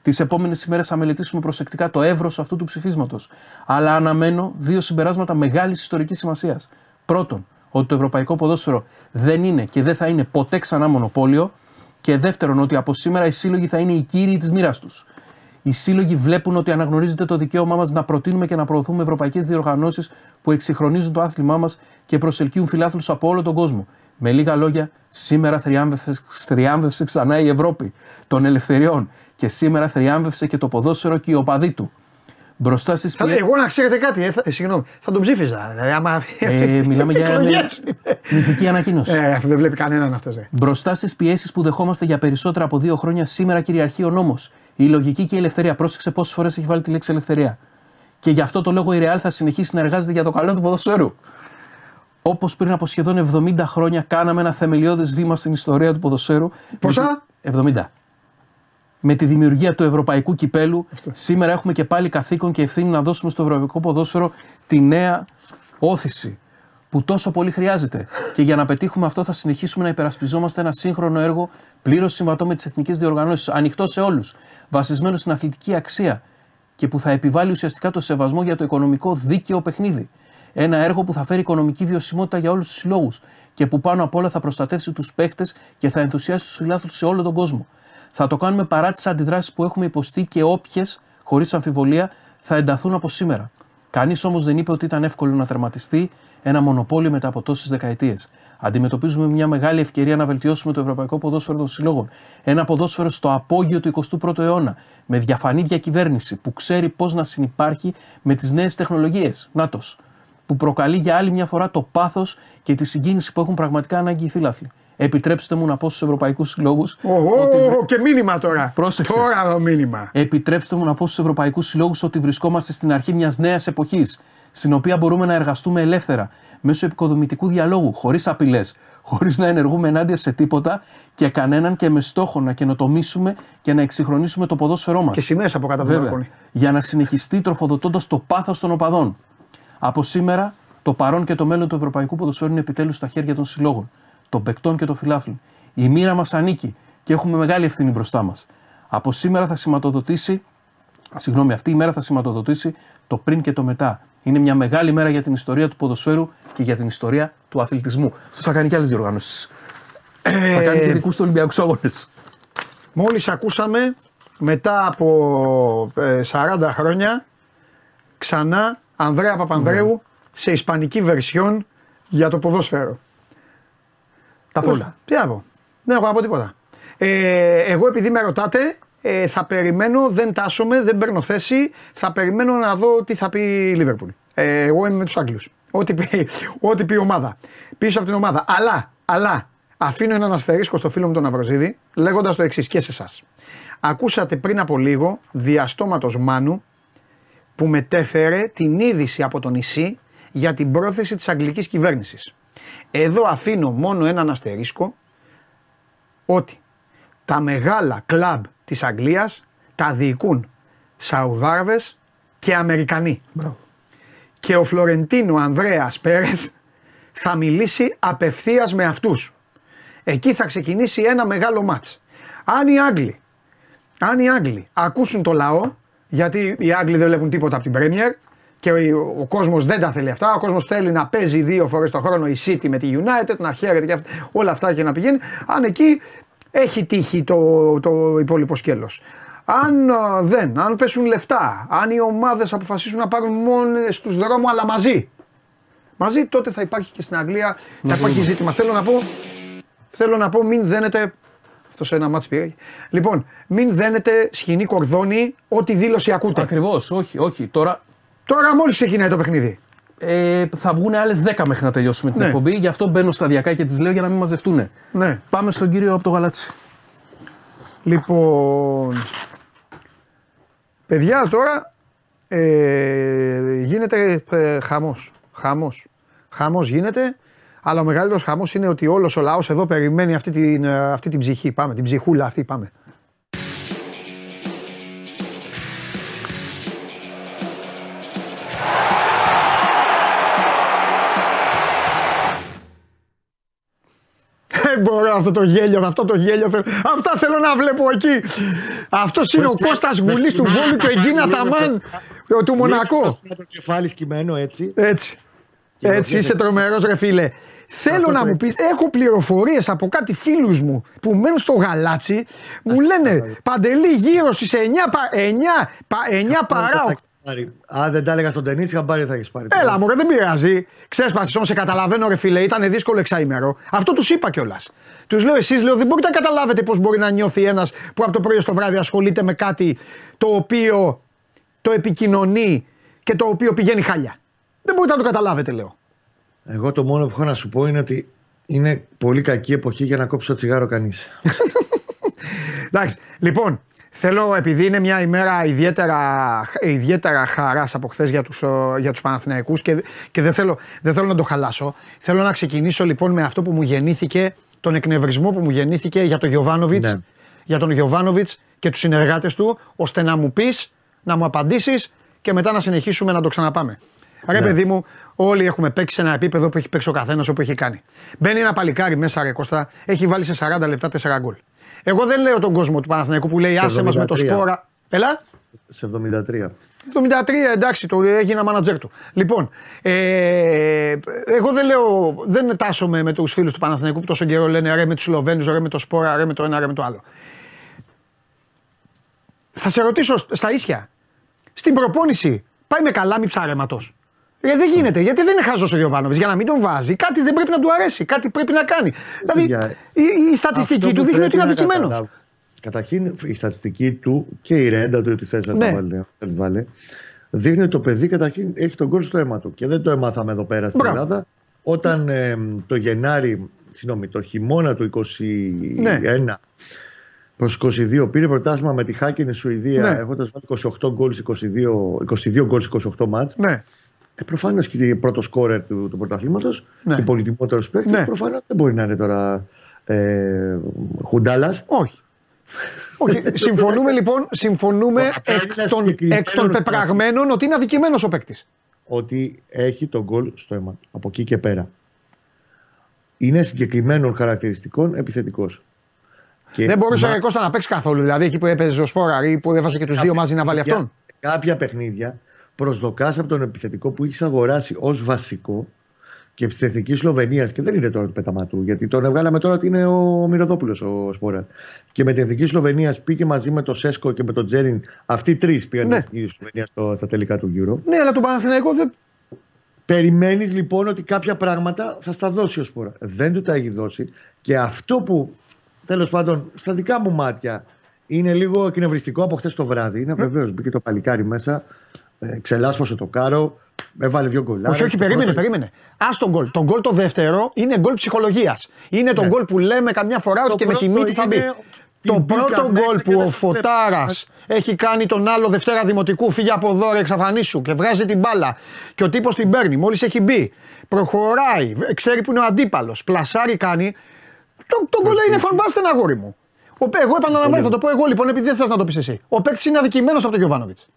Τις επόμενες ημέρες θα μελετήσουμε προσεκτικά το εύρος αυτού του ψηφίσματος. Αλλά αναμένω δύο συμπεράσματα μεγάλης ιστορικής σημασίας. Πρώτον, ότι το ευρωπαϊκό ποδόσφαιρο δεν είναι και δεν θα είναι ποτέ ξανά μονοπόλιο. Και δεύτερον, ότι από σήμερα οι σύλλογοι θα είναι οι κύριοι της μοίρας τους. Οι σύλλογοι βλέπουν ότι αναγνωρίζεται το δικαίωμά μας να προτείνουμε και να προωθούμε ευρωπαϊκές διοργανώσεις που εξυγχρονίζουν το άθλημά μας και προσελκύουν φιλάθλους από όλο τον κόσμο. Με λίγα λόγια, σήμερα θριάμβευσε ξανά η Ευρώπη των ελευθεριών και σήμερα θριάμβευσε και το ποδόσφαιρο και οι οπαδοί του. Μπροστά στις πιέσεις. Εγώ να ξέρετε κάτι, συγγνώμη, θα τον ψήφιζα. Μιλάμε για μυθική ανακοίνωση. Αυτό δεν βλέπει κανέναν αυτό. Μπροστά στις πιέσεις που δεχόμαστε για περισσότερα από 2 χρόνια, σήμερα κυριαρχεί ο νόμος. Η λογική και η ελευθερία. Πρόσεξε πόσες φορές έχει βάλει τη λέξη ελευθερία. Και γι' αυτό το λόγο η Real θα συνεχίσει να εργάζεται για το καλό του ποδοσφαίρου. Όπως πριν από σχεδόν 70 χρόνια κάναμε ένα θεμελιώδες βήμα στην ιστορία του ποδοσφαίρου. Πόσα? 70. Με τη δημιουργία του ευρωπαϊκού κυπέλου, σήμερα έχουμε και πάλι καθήκον και ευθύνη να δώσουμε στο ευρωπαϊκό ποδόσφαιρο τη νέα όθηση που τόσο πολύ χρειάζεται. Και για να πετύχουμε αυτό, θα συνεχίσουμε να υπερασπιζόμαστε ένα σύγχρονο έργο πλήρως συμβατό με τις εθνικές διοργανώσεις, ανοιχτό σε όλους, βασισμένο στην αθλητική αξία και που θα επιβάλλει ουσιαστικά το σεβασμό για το οικονομικό δίκαιο παιχνίδι. Ένα έργο που θα φέρει οικονομική βιωσιμότητα για όλους τους συλλόγους και που πάνω απ' όλα θα προστατεύσει τους παίχτες και θα ενθουσιάσει τους φιλάθλους σε όλο τον κόσμο. Θα το κάνουμε παρά τις αντιδράσεις που έχουμε υποστεί και όποιες, χωρίς αμφιβολία, θα ενταθούν από σήμερα. Κανείς όμως δεν είπε ότι ήταν εύκολο να τερματιστεί ένα μονοπόλιο μετά από τόσες δεκαετίες. Αντιμετωπίζουμε μια μεγάλη ευκαιρία να βελτιώσουμε το ευρωπαϊκό ποδόσφαιρο των συλλόγων. Ένα ποδόσφαιρο στο απόγειο του 21ου αιώνα, με διαφανή διακυβέρνηση που ξέρει πώς να συνυπάρχει με τις νέες τεχνολογίες. Νάτος. Που προκαλεί για άλλη μια φορά το πάθος και τη συγκίνηση που έχουν πραγματικά ανάγκη οι φίλαθλοι. Επιτρέψτε μου να πω στους ευρωπαϊκούς συλλόγους. Και μήνυμα τώρα. Πρόσεξε. Τώρα το μήνυμα. Επιτρέψτε μου να πω στους ευρωπαϊκούς συλλόγους ότι βρισκόμαστε στην αρχή μιας νέας εποχής, στην οποία μπορούμε να εργαστούμε ελεύθερα, μέσω επικοδομητικού διαλόγου, χωρίς απειλές, χωρίς να ενεργούμε ενάντια σε τίποτα και κανέναν και με στόχο να καινοτομήσουμε και να εξυγχρονίσουμε το ποδόσφαιρό μας. Και σημαίες από κάτω βέβαια. Για να συνεχιστεί τροφοδοτώντας το πάθος των οπαδών. Από σήμερα, το παρόν και το μέλλον του ευρωπαϊκού ποδοσφαίρου είναι επιτέλους στα χέρια των συλλόγων, των παικτών και των φιλάθλων. Η μοίρα μας ανήκει και έχουμε μεγάλη ευθύνη μπροστά μας. Από σήμερα θα σηματοδοτήσει, αυτή η μέρα θα σηματοδοτήσει το πριν και το μετά. Είναι μια μεγάλη μέρα για την ιστορία του ποδοσφαίρου και για την ιστορία του αθλητισμού. Αυτό θα κάνει και άλλες διοργανώσεις. Θα κάνει και δικούς του Ολυμπιακούς Αγώνες. Μόλις ακούσαμε μετά από 40 χρόνια ξανά. Ανδρέα Παπανδρέου σε ισπανική βερσιόν για το ποδόσφαιρο. Τα πολλά. Τι να πω. Δεν έχω να πω τίποτα. Εγώ επειδή με ρωτάτε, θα περιμένω, δεν τάσσομαι, δεν παίρνω θέση, θα περιμένω να δω τι θα πει η Λίβερπουλ. Εγώ είμαι με τους Άγγλους. Ό,τι πει η ομάδα. Πίσω από την ομάδα. Αλλά αφήνω έναν αστερίσκο στο φίλο μου τον Αυροζίδη, λέγοντας το εξής και σε εσάς. Ακούσατε πριν από λίγο διαστόματος Μάνου, που μετέφερε την είδηση από το νησί για την πρόθεση της αγγλικής κυβέρνησης. Εδώ αφήνω μόνο έναν αστερίσκο ότι τα μεγάλα κλαμπ της Αγγλίας τα διοικούν Σαουδάραβες και Αμερικανοί. Μπράβο. Και ο Φλωρεντίνο Ανδρέας Πέρεθ θα μιλήσει απευθείας με αυτούς. Εκεί θα ξεκινήσει ένα μεγάλο μάτς. Αν οι Άγγλοι ακούσουν το λαό, γιατί οι Άγγλοι δεν βλέπουν τίποτα από την Premier και ο κόσμος δεν τα θέλει αυτά. Ο κόσμος θέλει να παίζει 2 φορές το χρόνο η City με τη United, να χαίρεται και όλα αυτά και να πηγαίνει. Αν εκεί έχει τύχει το υπόλοιπο σκέλος. Αν πέσουν λεφτά, αν οι ομάδες αποφασίσουν να πάρουν μόνες τους δρόμο αλλά μαζί. μαζί, τότε θα υπάρχει και στην Αγγλία, θα υπάρχει ζήτημα. Θέλω να πω, μην δένετε. Αυτό σε ένα μάτς πήρε. Λοιπόν, μην δένετε σχοινή κορδόνι ό,τι δήλωση ακούτε. Ακριβώς, όχι. Τώρα μόλις ξεκινάει το παιχνίδι. Θα βγουν άλλες 10 μέχρι να τελειώσουμε την εκπομπή. Γι' αυτό μπαίνω σταδιακά και τις λέω για να μην μαζευτούν. Ναι. Πάμε στον κύριο από το Γαλάτσι. Λοιπόν. Παιδιά, τώρα γίνεται χαμός γίνεται, αλλά ο μεγαλύτερος χαμός είναι ότι όλος ο λαός εδώ περιμένει αυτή την ψυχή, την ψυχούλα αυτή, πάμε. Δεν μπορώ αυτό το γέλιο θέλω. Αυτά θέλω να βλέπω εκεί. Αυτός είναι ο Κώστας Γκουλής του Βόλου και εκείνα Αταμάν του Μονακό. Το κεφάλι σκυμμένο έτσι είσαι τρομερός ρε φίλε. Θέλω να μου πεις, έχω πληροφορίες από κάτι φίλους μου που μένουν στο Γαλάτσι. Μου λένε Παντελή γύρω στις 9 παρά 8. Αν δεν τα έλεγα στον ταινίς, είχα πάρει, θα έχεις πάρει. Έλα μου, δεν πειράζει. Ξέσπασες όμως, σε καταλαβαίνω ρε φίλε, ήταν δύσκολο εξαήμερο. Αυτό τους είπα κιόλας. Τους λέω, εσείς δεν μπορείτε να καταλάβετε πώς μπορεί να νιώθει ένας που από το πρωί στο βράδυ ασχολείται με κάτι το οποίο το επικοινωνεί και το οποίο πηγαίνει χάλια. Δεν μπορείτε να το καταλάβετε, λέω. Εγώ το μόνο που έχω να σου πω είναι ότι είναι πολύ κακή εποχή για να κόψει το τσιγάρο κανείς. Εντάξει, λοιπόν. Θέλω, επειδή είναι μια ημέρα ιδιαίτερα χαράς από χθες για τους Παναθηναϊκούς και δεν θέλω να το χαλάσω, θέλω να ξεκινήσω λοιπόν με αυτό που μου γεννήθηκε, τον εκνευρισμό που μου γεννήθηκε για τον Γιοβάνοβιτς, ναι. Για τον Γιοβάνοβιτς και τους συνεργάτες του, ώστε να μου πεις, να μου απαντήσεις και μετά να συνεχίσουμε να το ξαναπάμε. Ρε παιδί μου, όλοι έχουμε παίξει σε ένα επίπεδο που έχει παίξει ο καθένας όπου έχει κάνει. Μπαίνει ένα παλικάρι μέσα, ρε Κώστα, έχει βάλει σε 40 λεπτά 4 γκολ. Εγώ δεν λέω τον κόσμο του Παναθηναϊκού που λέει άσε μας με το Σπόρα. Έλα. Σε 73. 73, εντάξει, το έγινε μάνατζερ του. Λοιπόν, εγώ δεν τάσσομαι με τους φίλους του Παναθηναϊκού που τόσο καιρό λένε ρε με τους Σλοβαίνους, ρε με το Σπόρα, ρε με το ένα, ρε με το άλλο. Θα σε ρωτήσω στα ίσια. Στην προπόνηση πάει με καλάμι ψαρέματος. Δεν γίνεται, γιατί δεν είναι χαζός ο Γιοβάνοβιτς για να μην τον βάζει. Κάτι δεν πρέπει να του αρέσει, κάτι πρέπει να κάνει. Δηλαδή η στατιστική του δείχνει ότι είναι αδικημένος. Καταρχήν η στατιστική του και η ρέντα του, ότι θες να το βάλει, δείχνει ότι το παιδί καταρχήν έχει τον γκολ στο αίμα του. Και δεν το έμαθαμε εδώ πέρα στην Ελλάδα. Όταν το χειμώνα του 2021 προς 22 πήρε πρωτάθλημα με τη Χάκινη Σουηδία, έχοντας βάλει 28 γκολ 22 γκολ 28 μάτς. Προφανώς και πρώτο σκόρερ του πρωταθλήματος, και πολυτιμότερος παίκτης, προφανώς δεν μπορεί να είναι τώρα Χουντάλας. Όχι. Συμφωνούμε εκ των πεπραγμένων ότι είναι αδικημένος ο παίκτης. Ότι έχει τον γκολ στο αίμα του. Από εκεί και πέρα. Είναι συγκεκριμένων χαρακτηριστικών επιθετικός. Δεν μπορούσε ο Κώστα να παίξει καθόλου. Δηλαδή εκεί που έπαιζε ο Σπόρα ή που έβασε και τους δύο μαζί να βάλει αυτόν. Κάποια παιχνίδια. Προσδοκάς από τον επιθετικό που έχεις αγοράσει ως βασικό και επιθετική Σλοβενίας, και δεν είναι τώρα του πεταματού, γιατί τον βγάλαμε τώρα ότι είναι ο Μυροδόπουλος ο Σπόρα. Και με την εθνική Σλοβενίας πήγε μαζί με τον Σέσκο και με τον Τζέριν. Αυτοί τρεις πήγαν στην εθνική Σλοβενία στα τελικά του Euro. Ναι, αλλά τον Παναθηναϊκό δεν. Περιμένεις λοιπόν ότι κάποια πράγματα θα στα δώσει ο Σπόρα. Δεν του τα έχει δώσει. Και αυτό που τέλος πάντων στα δικά μου μάτια είναι λίγο εκνευριστικό από χθες το βράδυ είναι βεβαίως μπήκε το παλικάρι μέσα. Ξελάσπασε το κάρο, έβαλε δύο γκολ. Όχι, περίμενε. Ας τον γκολ. Τον γκολ το δεύτερο είναι γκολ ψυχολογίας. Είναι τον γκολ που λέμε καμιά φορά ότι και με τη μύτη θα μπει. Το πρώτο γκολ που ο Φωτάρας έχει κάνει τον άλλο Δευτέρα Δημοτικού, φύγει από εδώ, ρε, εξαφανίσου, και βγάζει την μπάλα. Και ο τύπος την παίρνει, μόλις έχει μπει. Προχωράει, ξέρει που είναι ο αντίπαλος. Πλασάρι κάνει. Το γκολ είναι φανμπάστεν, αγόρι μου. Εγώ επαναλαμβάνω, θα το πω εγώ λοιπόν, επειδή δεν θες να το πεις εσύ. Ο παίκτης είναι αδικημένος από τον Γιοβάνοβιτς.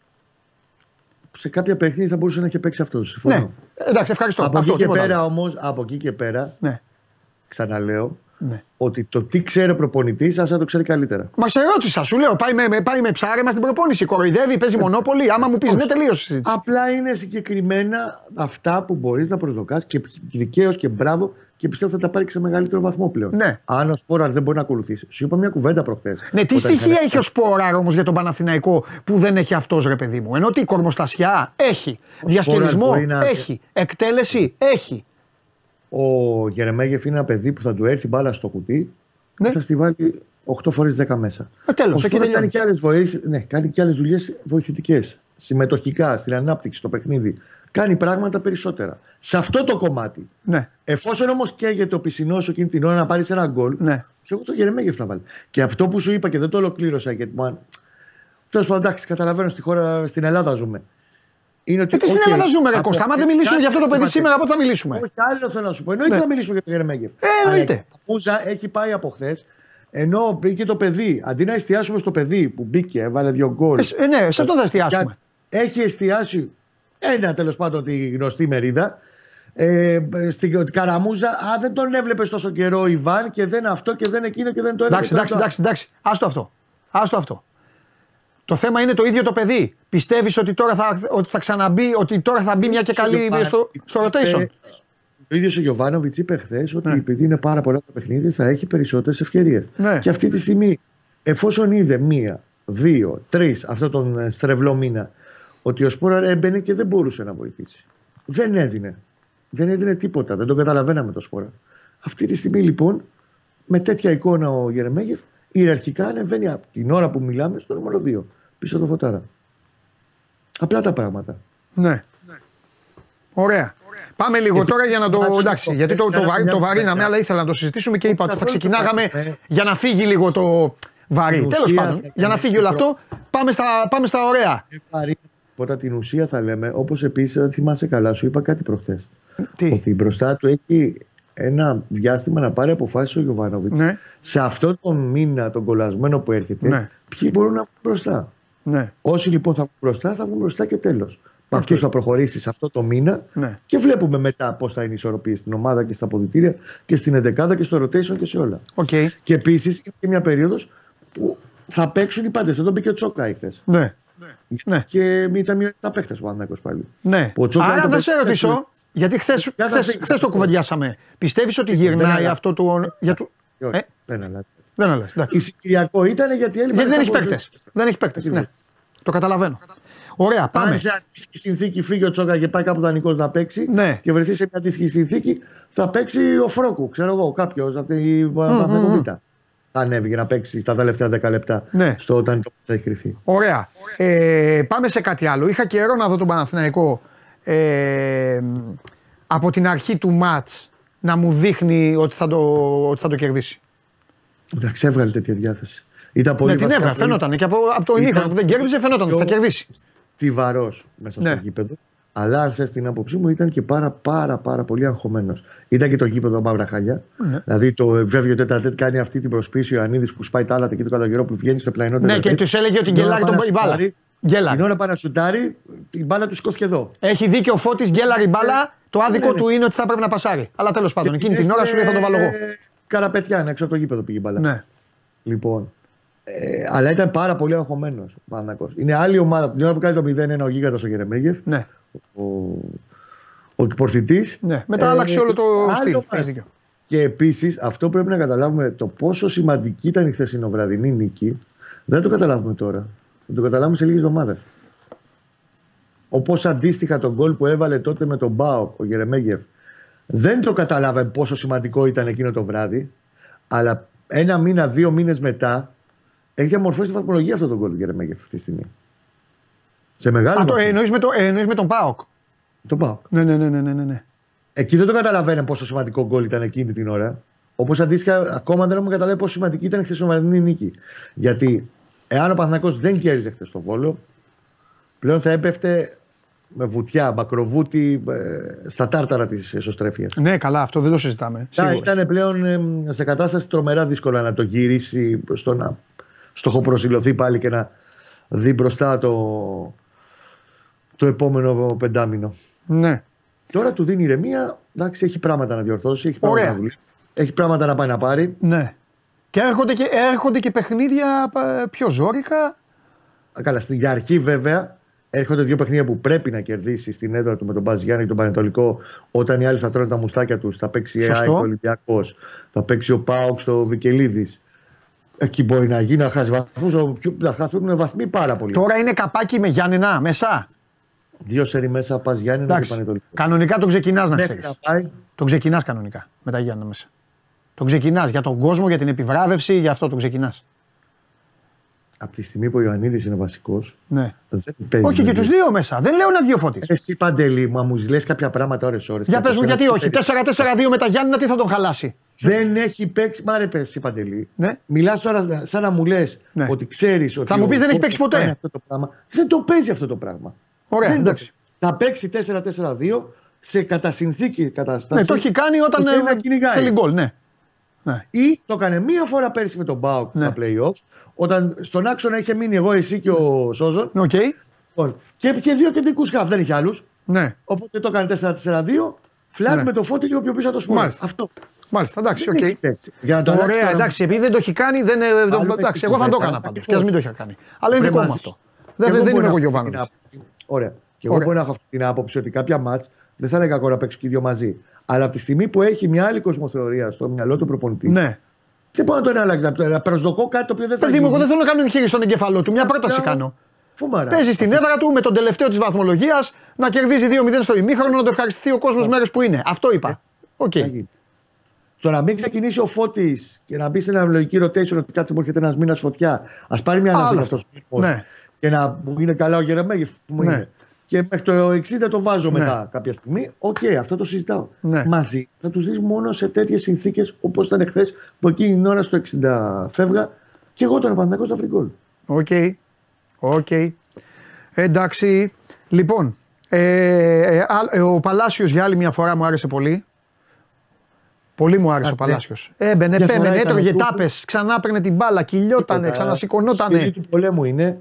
Σε κάποια παιχνίδια θα μπορούσε να έχει παίξει αυτός. Ναι, εντάξει, ευχαριστώ. Από εκεί και πέρα, όμως, ξαναλέω, Ναι. Ότι το τι ξέρει ο προπονητής, ας να το ξέρει καλύτερα. Μα σε ερώτησα, σου λέω, πάει με ψάρεμα στην προπόνηση. Κοροϊδεύει, παίζει μονόπολη. Άμα μου πεις ναι, τελείωσε. Απλά είναι συγκεκριμένα αυτά που μπορείς να προσδοκάς και δικαίως και μπράβο. Και πιστεύω θα τα πάρει και σε μεγαλύτερο βαθμό πλέον. Ναι. Αν ο Σπόραρ δεν μπορεί να ακολουθήσει. Σου είπα μια κουβέντα προχθές. Ναι, τι στοιχεία έχει ο Σπόραρ όμως για τον Παναθηναϊκό που δεν έχει αυτός, ρε παιδί μου. Ενώ ότι η κορμοστασιά έχει. Διασκελισμό έχει. Εκτέλεση έχει. Ο Γερεμέγεφ είναι ένα παιδί που θα του έρθει μπάλα στο κουτί και ναι, θα στη βάλει 8 φορές 10 μέσα. Τέλος. Κάνει και άλλες δουλειές βοηθητικές. Συμμετοχικά στην ανάπτυξη, στο παιχνίδι. Κάνει πράγματα περισσότερα. Σε αυτό το κομμάτι. Ναι. Εφόσον όμως καίγεται ο πισινός εκείνη την ώρα να πάρει ένα γκολ, ναι, και εγώ το Γερεμέγεφ να βάλει. Και αυτό που σου είπα και δεν το ολοκλήρωσα, γιατί μου. Τέλος πάντων, εντάξει, καταλαβαίνω στη χώρα, στην Ελλάδα ζούμε. Είναι ότι. Στην Ελλάδα ζούμε, ρε Κώστα. Άμα δεν μιλήσουμε για αυτό το παιδί σήμερα, πότε θα μιλήσουμε. Όχι, άλλο θέλω να σου πω. Εννοείται να μιλήσουμε για τον Γερεμέγεφ. Εννοείται. Η παπούζα έχει πάει από χθες. Ενώ μπήκε το παιδί, αντί να εστιάσουμε στο παιδί που μπήκε, έβαλε 2 γκολ. Ναι, σε αυτό θα εστιάσουμε. Έχει εστιάσει. Ένα τέλος πάντων τη γνωστή μερίδα. Στην Καραμούζα, δεν τον έβλεπε τόσο καιρό Ιβάν και δεν αυτό και δεν εκείνο και δεν το έβλεπε. Εντάξει. Άστο αυτό. Το θέμα είναι το ίδιο το παιδί. Πιστεύεις ότι τώρα θα ξαναμπεί, ότι τώρα θα μπει μια και καλή στο rotation. Ο ίδιος ο Γιοβάνοβιτς είπε χθες ότι επειδή είναι πάρα πολλά τα παιχνίδια θα έχει περισσότερες ευκαιρίες. Ναι. Και αυτή τη στιγμή, εφόσον είδε 1, 2, 3 αυτόν τον στρεβλό μήνα, ότι ο Σπόραρ έμπαινε και δεν μπορούσε να βοηθήσει. Δεν έδινε τίποτα. Δεν τον καταλαβαίναμε το Σπόραρ. Αυτή τη στιγμή λοιπόν, με τέτοια εικόνα ο Γερεμέγεφ, ιεραρχικά ανεβαίνει από την ώρα που μιλάμε στο νούμερο 2. Πίσω το φωτάρα. Απλά τα πράγματα. Ναι. Ωραία. Πάμε λίγο τώρα για να το. Εντάξει, γιατί το βαρύναμε, αλλά ήθελα να το συζητήσουμε και είπα ότι θα ξεκινάγαμε για να φύγει λίγο το βαρύ. Τέλος πάντων, για να φύγει όλο αυτό, πάμε στα ωραία. Οπότε την ουσία θα λέμε, όπως επίσης, αν θυμάσαι καλά, σου είπα κάτι προχθές. Ότι μπροστά του έχει ένα διάστημα να πάρει αποφάσεις ο Γιοβάνοβιτς. Ναι. Σε αυτό το μήνα, τον κολλασμένο που έρχεται, ποιοι μπορούν να βγουν μπροστά. Ναι. Όσοι λοιπόν θα βγουν μπροστά, θα βγουν μπροστά και τέλος. Με αυτούς θα προχωρήσει σε αυτό το μήνα και βλέπουμε μετά πώς θα είναι η ισορροπία στην ομάδα και στα αποδυτήρια και στην εντεκάδα και στο rotation και σε όλα. Okay. Και επίσης είναι και μια περίοδος που θα παίξουν οι πάντες. Εδώ μπήκε ο Τσόκα χθες. Ναι. Και μην ήταν μειονεκτικά παίχτες ο Παναθηναϊκός πάλι. Ναι. Άρα να σε ρωτήσω, γιατί χθες το κουβεντιάσαμε. Πιστεύεις ότι γυρνάει αυτό του. Δεν αλλάζει. Η συγκυριακό ήταν γιατί έλειπε. Γιατί δεν έχει παίχτες. Το καταλαβαίνω. Ωραία, πάμε. Αν σε αντίστοιχη συνθήκη φύγει ο Τσόκα και πάει κάπου δανεικός να παίξει και βρεθεί σε μια αντίστοιχη συνθήκη, θα παίξει ο Φρόκου, ξέρω εγώ, κάποιος από την Παναθηναϊκό. Θα ανέβει για να παίξει στα τελευταία 10 λεπτά στο όταν το θα έχει κρυφθεί. Ωραία. Πάμε σε κάτι άλλο. Είχα καιρό να δω τον Παναθηναϊκό από την αρχή του μάτς να μου δείχνει ότι θα το κερδίσει. Εντάξει, έβγαλε τέτοια διάθεση. Ήταν πολύ την έβγαλε, φαινόταν. Και από το ημίχρονο που δεν κέρδισε, φαινόταν ότι θα κερδίσει. Στιβαρός μέσα στο γήπεδο. Αλλά αν θες την άποψή μου, ήταν και πάρα πολύ αγχωμένος. Ήταν και το γήπεδο μαύρα χαλιά. Ναι. Δηλαδή το βέβαιο τέταρτο κάνει αυτή την προσπίση ο Ανίδης που σπάει τα άλλα και το καλογερό που βγαίνει στα πλαϊνότερα. Ναι, και τους έλεγε ότι γκελάει τον μπάλα. Την ώρα πάνω σουτάρει, την μπάλα του σκόθηκε εδώ. Έχει δίκιο ο Φώτης, γκέλαρη μπάλα. Το άδικο του είναι ότι θα πρέπει να πασάρει. Αλλά τέλος πάντων, εκείνη την ώρα σου λέει θα το βάλω εγώ. Καραπετιάν, έξω από το γήπεδο πήγε μπάλα. Ναι. Λοιπόν. Αλλά ήταν πάρα πολύ αγχωμένος ο Παναθηναϊκός. Είναι άλλη ομάδα. Την ώρα που κάνει το 0-1 ο γίγαντας ο Γερεμέγεφ. Ναι. Ο πορθητής. Ναι, μετά άλλαξε όλο το στυλ. Και επίσης αυτό πρέπει να καταλάβουμε το πόσο σημαντική ήταν η χθεσινοβραδινή νίκη. Δεν το καταλάβουμε τώρα. Δεν το καταλάβουμε σε λίγες εβδομάδες. Όπως αντίστοιχα τον γκολ που έβαλε τότε με τον ΠΑΟΚ ο Γερεμέγεφ δεν το καταλάβαμε πόσο σημαντικό ήταν εκείνο το βράδυ. Αλλά 1-2 μήνες μετά έχει διαμορφώσει τη βαθμολογία αυτό το γκολ του Γερεμέγεφ αυτή τη στιγμή. Σε μεγάλο βαθμό. Εννοείς με τον ΠΑΟΚ. Τον ΠΑΟΚ. Ναι. Εκεί δεν το καταλαβαίνω πόσο σημαντικό γκολ ήταν εκείνη την ώρα. Όπως αντίστοιχα, ακόμα δεν έχουμε καταλάβει πόσο σημαντική ήταν η χθεσινή νίκη. Γιατί εάν ο Παναθηναϊκός δεν κέρδιζε χθες τον Βόλο, πλέον θα έπεφτε με βουτιά, μπακροβούτι στα τάρταρα της εσωστρέφειας. Ναι, καλά, αυτό δεν το συζητάμε. Ήταν πλέον σε κατάσταση τρομερά δύσκολα να το γυρίσει στο να στοχοπροσιλωθεί πάλι και να δει μπροστά το επόμενο 5 μήνο. Ναι. Τώρα του δίνει ηρεμία, εντάξει, έχει πράγματα να διορθώσει, έχει πράγματα να δουλεύει. Έχει πράγματα να πάει να πάρει. Ναι. Και έρχονται και παιχνίδια πιο ζόρικα. Καλά, στην αρχή βέβαια έρχονται δύο παιχνίδια που πρέπει να κερδίσει στην έδρα του με τον Μπαζιάννη και τον Πανετολικό. Όταν οι άλλοι θα τρώνε τα μουστάκια του, θα παίξει η ΑΕΚ, ο Ολυμπιακός, θα παίξει ο ΠΑΟΚ στο Βικελίδης. Εκεί μπορεί να γίνει, να χάσει βαθμούς, να χάσουν βαθμοί πάρα πολύ. Τώρα είναι καπάκι με Γιάννενα μέσα. Δύο σερί μέσα, πας Γιάννενα και Πανετολικό. Κανονικά τον ξεκινά να ξέρει. Τον ξεκινά κανονικά με τα Γιάννενα μέσα. Τον ξεκινά για τον κόσμο, για την επιβράβευση, για αυτό τον ξεκινά. Από τη στιγμή που ο Ιωαννίδης είναι βασικός. Ναι. Όχι και τους δύο μέσα. Δεν λέω να βγει ο Φώτης. Εσύ Παντελή, μα μου λες κάποια πράγματα ώρες. Για πες μου, γιατί όχι. 4-4-2 με τα Γιάννενα, τι θα τον χαλάσει. Δεν έχει παίξει. Μ' αρέσει, εσύ Παντελή. Ναι. Μιλάς τώρα σαν να μου λες ότι ξέρεις ότι. Θα μου πεις δεν έχει παίξει ποτέ. Δεν το παίζει αυτό το πράγμα. Ωραία, εντάξει. Θα παίξει 4-4-2 σε κατασυνθήκη κατάσταση. Ναι, το έχει κάνει όταν θέλει γκολ, ναι. Ναι. Ή το έκανε μία φορά πέρσι με τον ΠΑΟΚ στα play-offs, όταν στον άξονα είχε μείνει εγώ, εσύ και ο Σόζον. Okay. Και είχε δύο κεντρικούς χαφ, δεν είχε άλλους. Ναι. Οπότε το έκανε 4-4-2, φλατ με το Φώτη λίγο πιο πίσω από το Σπόρα. Αυτό. Μάλιστα, εντάξει, οκ. Okay. Ωραία, εντάξει, επειδή δεν το έχει κάνει, δεν. Εντάξει, εγώ θα το έκανα πάντως. Και α μην το είχε κάνει. Αλλά είναι δικό μου αυτό. Δεν είμαι εγώ Γιωβάνο. Ωραία. Και εγώ μπορεί να έχω αυτή την άποψη ότι κάποια μάτς δεν θα είναι κακό να παίξουν και οι δύο μαζί. Αλλά από τη στιγμή που έχει μια άλλη κοσμοθεωρία στο μυαλό του προπονητή. Ναι. Δεν μπορώ να τον αλλάξω. Προσδοκώ κάτι το οποίο δεν θα γίνει. Εγώ δεν θέλω να κάνω εγχείρηση στον εγκεφαλό του. Μια πρόταση κάνω. Παίζει στην έδρα του με τον τελευταίο της βαθμολογίας να κερδίζει 2-0 στο ημίχρονο, να το ευχαριστηθεί ο κόσμος μέρες που είναι. Αυτό είπα. Οκ. Το να μην ξεκινήσει ο Φώτης και να μπει σε ένα λογική rotation ότι κάτσε μου έρχεται ένα μήνα φωτιά. Α πάρει μια αναβολή αυτό ο και να είναι καλά ο Γερεμέγεφ που μου είναι. Και μέχρι το 60 το βάζω μετά κάποια στιγμή. Οκ, αυτό το συζητάω. Ναι. Μαζί θα τους δεις μόνο σε τέτοιες συνθήκες όπως ήταν χθες που εκείνη την ώρα στο 60 φεύγα και εγώ τον Παναθηναϊκό στα φρικόλ. Οκ. Okay. Εντάξει. Λοιπόν, ο Παλάσιος για άλλη μια φορά μου άρεσε πολύ. Πολύ μου άρεσε ο Παλάσιος. Έμπαινε, έτρωγε τάπες, ξανά έπαιρνε την μπάλα, κυλιότανε, ξανασηκωνότανε. Σκυλή του πολέμου είναι.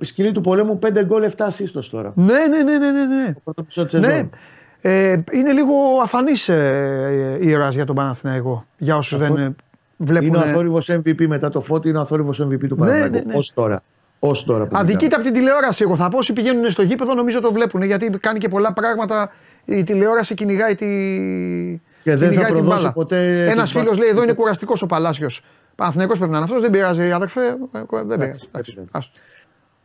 Σκυλή του πολέμου 5 γκολ, 7 ασίστος τώρα. Ναι. Το πρώτο μισό της σεζόν. Είναι λίγο αφανής ήρωας για τον Παναθηναϊκό. Για όσους δεν βλέπουν. Είναι ο αθόρυβος MVP μετά το Φώτη, είναι ο αθόρυβος MVP του Παναθηναϊκού. Ως τώρα. Αδικείται από την τηλεόραση. Εγώ θα πω όσοι πηγαίνουν στο γήπεδο νομίζω το βλέπουν. Γιατί κάνει και πολλά πράγματα. Η τηλεόραση κυνηγάει τη. Και δεν θα προδώσει ποτέ. Ένας φίλος λέει: εδώ είναι κουραστικός ο Παλάσιος. Παναθηναϊκός πρέπει να είναι αυτός, δεν πειράζει, αδερφέ. Δεν πειράζει.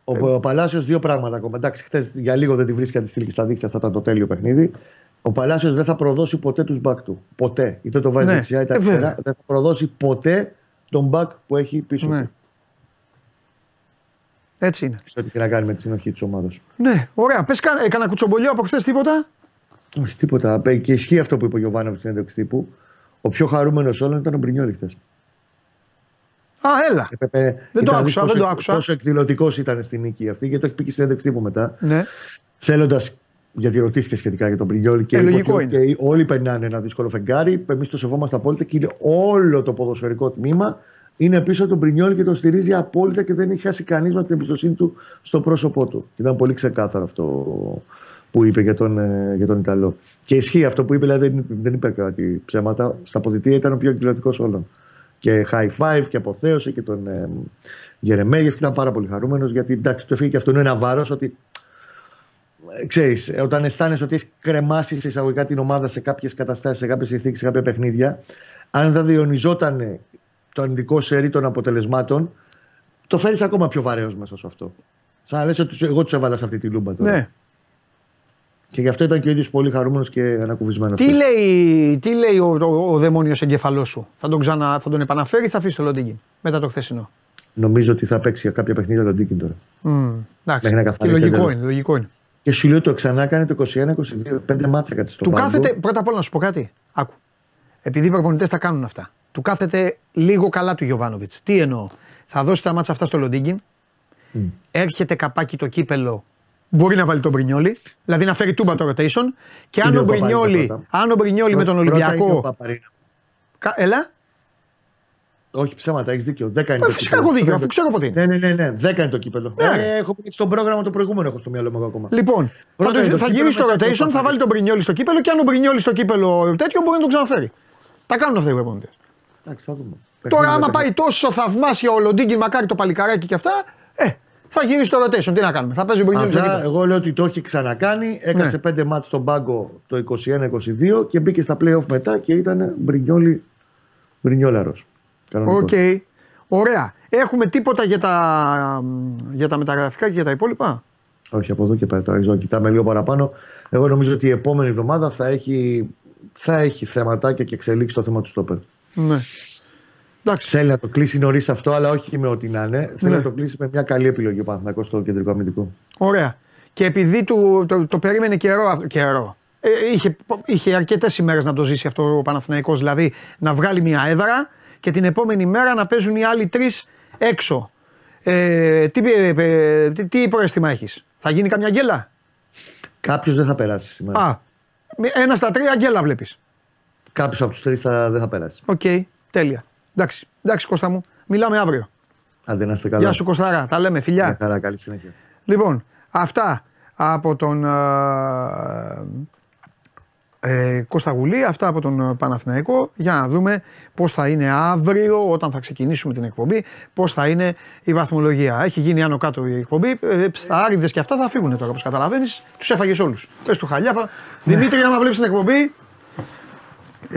Ο Παλάσιος δύο πράγματα ακόμα. Εντάξει, χθες για λίγο δεν τη βρίσκει αν τη στείλει στα δίκτυα, θα ήταν το τέλειο παιχνίδι. Ο Παλάσιος δεν θα προδώσει ποτέ τους μπακ του. Ποτέ. Είτε το βάζει δεξιά είτε αριστερά. Δεν θα προδώσει ποτέ τον μπακ που έχει πίσω του. Έτσι είναι. Σε ό,τι και να κάνει με τη συνοχή της ομάδας. Ναι, ωραία. Πες κανένα κουτσομπολιό από χθες, τίποτα. Όχι τίποτα. Και ισχύει αυτό που είπε ο Γιωβάνο στην συνέντευξη τύπου. Ο πιο χαρούμενος όλων ήταν ο Μπρινιόλι χθες. Α, έλα. Δεν το άκουσα. Τόσο εκδηλωτικός ήταν στην νίκη αυτή, γιατί το έχει πει και στην συνέντευξη τύπου μετά. Ναι. Θέλοντας, γιατί ρωτήθηκε σχετικά για τον Μπρινιόλι και ότι όλοι περνάνε ένα δύσκολο φεγγάρι. Εμείς το σεβόμαστε απόλυτα και όλο το ποδοσφαιρικό τμήμα είναι πίσω τον Μπρινιόλι και τον στηρίζει απόλυτα και δεν έχει χάσει κανείς μας την εμπιστοσύνη του στο πρόσωπό του. Ήταν πολύ ξεκάθαρο αυτό που είπε για τον Ιταλό. Και ισχύει αυτό που είπε, δηλαδή δεν είπε κάτι ψέματα. Στα ποδητήρια ήταν ο πιο εκδηλωτικός όλων. Και high five και αποθέωσε και τον Γερεμέγεφ. Ήταν πάρα πολύ χαρούμενος γιατί εντάξει, το έφυγε και αυτό είναι ένα βάρος ότι ξέρεις, όταν αισθάνεσαι ότι έχεις κρεμάσει εισαγωγικά την ομάδα σε κάποιες καταστάσεις, σε κάποιες συνθήκες, σε κάποια παιχνίδια, αν δεν διονυζόταν το αρνητικό σερί των αποτελεσμάτων, το φέρεις ακόμα πιο βαρέως μέσα σε αυτό. Σαν να λες ότι εγώ τους έβαλα σε αυτή τη λούμπα τώρα. Ναι. Και γι' αυτό ήταν και ο ίδιος πολύ χαρούμενος και ανακουφισμένος. Τι λέει ο δαιμόνιος εγκεφαλός σου, θα τον επαναφέρει ή θα αφήσει το Λοντίνγκιν μετά το χθεσινό. Νομίζω ότι θα παίξει κάποια παιχνίδια Λοντίνγκιν τώρα. Εντάξει. Και λογικό είναι. Και σου λέω το ξανά κάνει το 21-22, 5 μάτσα κάτι στο πάνω. Πρώτα απ' όλα να σου πω κάτι. Άκου. Επειδή οι προπονητές τα κάνουν αυτά. Του κάθεται λίγο καλά του Γιοβάνοβιτς. Τι εννοώ. Θα δώσει τα μάτσα αυτά στο Λοντίνγκιν. Έρχεται καπάκι το κύπελο. Μπορεί να βάλει τον Μπρινιόλι, δηλαδή να φέρει τούμπα το rotation και αν ο Μπρινιόλι με τον Ολυμπιακό. Έλα. Όχι ψέματα, έχεις δίκιο. 10 είναι το κύπελο. Φυσικά έχω δίκιο, αφού ξέρω ποτέ. Ναι, 10 είναι το κύπελο. Έχω πει στο πρόγραμμα το προηγούμενο, έχω στο μυαλό μου ακόμα. Λοιπόν, θα γυρίσει το rotation, θα βάλει τον Μπρινιόλι στο κύπελο και αν ο Μπρινιόλι στο κύπελο τέτοιο μπορεί να τον ξαναφέρει. Τα κάνουν αυτά οι προπονητές. Τώρα, άμα πάει τόσο θαυμάσια ο Λοντίνγκιν, μακάρι το παλικάράκι και αυτά, θα γυρίσει το rotation. Τι να κάνουμε, θα παίζει ο Μπρινιόλι. Εγώ λέω ότι το έχει ξανακάνει. Έκατσε 5 μάτς στον πάγκο το 21-22 και μπήκε στα playoff μετά και ήταν Μπρινιόλαρος. Οκ. Okay. Ωραία. Έχουμε τίποτα για τα μεταγραφικά και για τα υπόλοιπα. Όχι, από εδώ και πέρα. Κοιτάμε λίγο παραπάνω. Εγώ νομίζω ότι η επόμενη εβδομάδα θα έχει θεματάκια και εξελίξει το θέμα του στόπερ. Ναι. Εντάξει. Θέλει να το κλείσει νωρίς αυτό, αλλά όχι με ό,τι να είναι. Ναι. Θέλει να το κλείσει με μια καλή επιλογή ο Παναθηναϊκός στο κεντρικό αμυντικό. Ωραία. Και επειδή το περίμενε καιρό. Είχε αρκετές ημέρες να το ζήσει αυτό ο Παναθηναϊκός, δηλαδή να βγάλει μια έδρα και την επόμενη μέρα να παίζουν οι άλλοι τρεις έξω. Τι προαίσθημα έχεις, θα γίνει καμιά γκέλα? Κάποιος δεν θα περάσει σήμερα. Ένα στα τρία γκέλα βλέπεις. Κάποιος από τους τρεις δεν θα περάσει. Οκ, τέλεια. Εντάξει Κώστα μου, μιλάμε αύριο. Άντε να είστε καλά. Γεια σου Κωστάρα, τα λέμε, φιλιά. Μια χαρά, καλή συνέχεια. Λοιπόν, αυτά από τον Κώστα Γουλή, αυτά από τον Παναθηναϊκό. Για να δούμε πώς θα είναι αύριο, όταν θα ξεκινήσουμε την εκπομπή, πώς θα είναι η βαθμολογία. Έχει γίνει άνω κάτω η εκπομπή. Στα άριδες και αυτά θα φύγουν τώρα, όπως καταλαβαίνεις. Τους έφαγες όλους. Πες του Χαλιάπα. Δημήτρη, άμα βλέπεις την εκπομπή.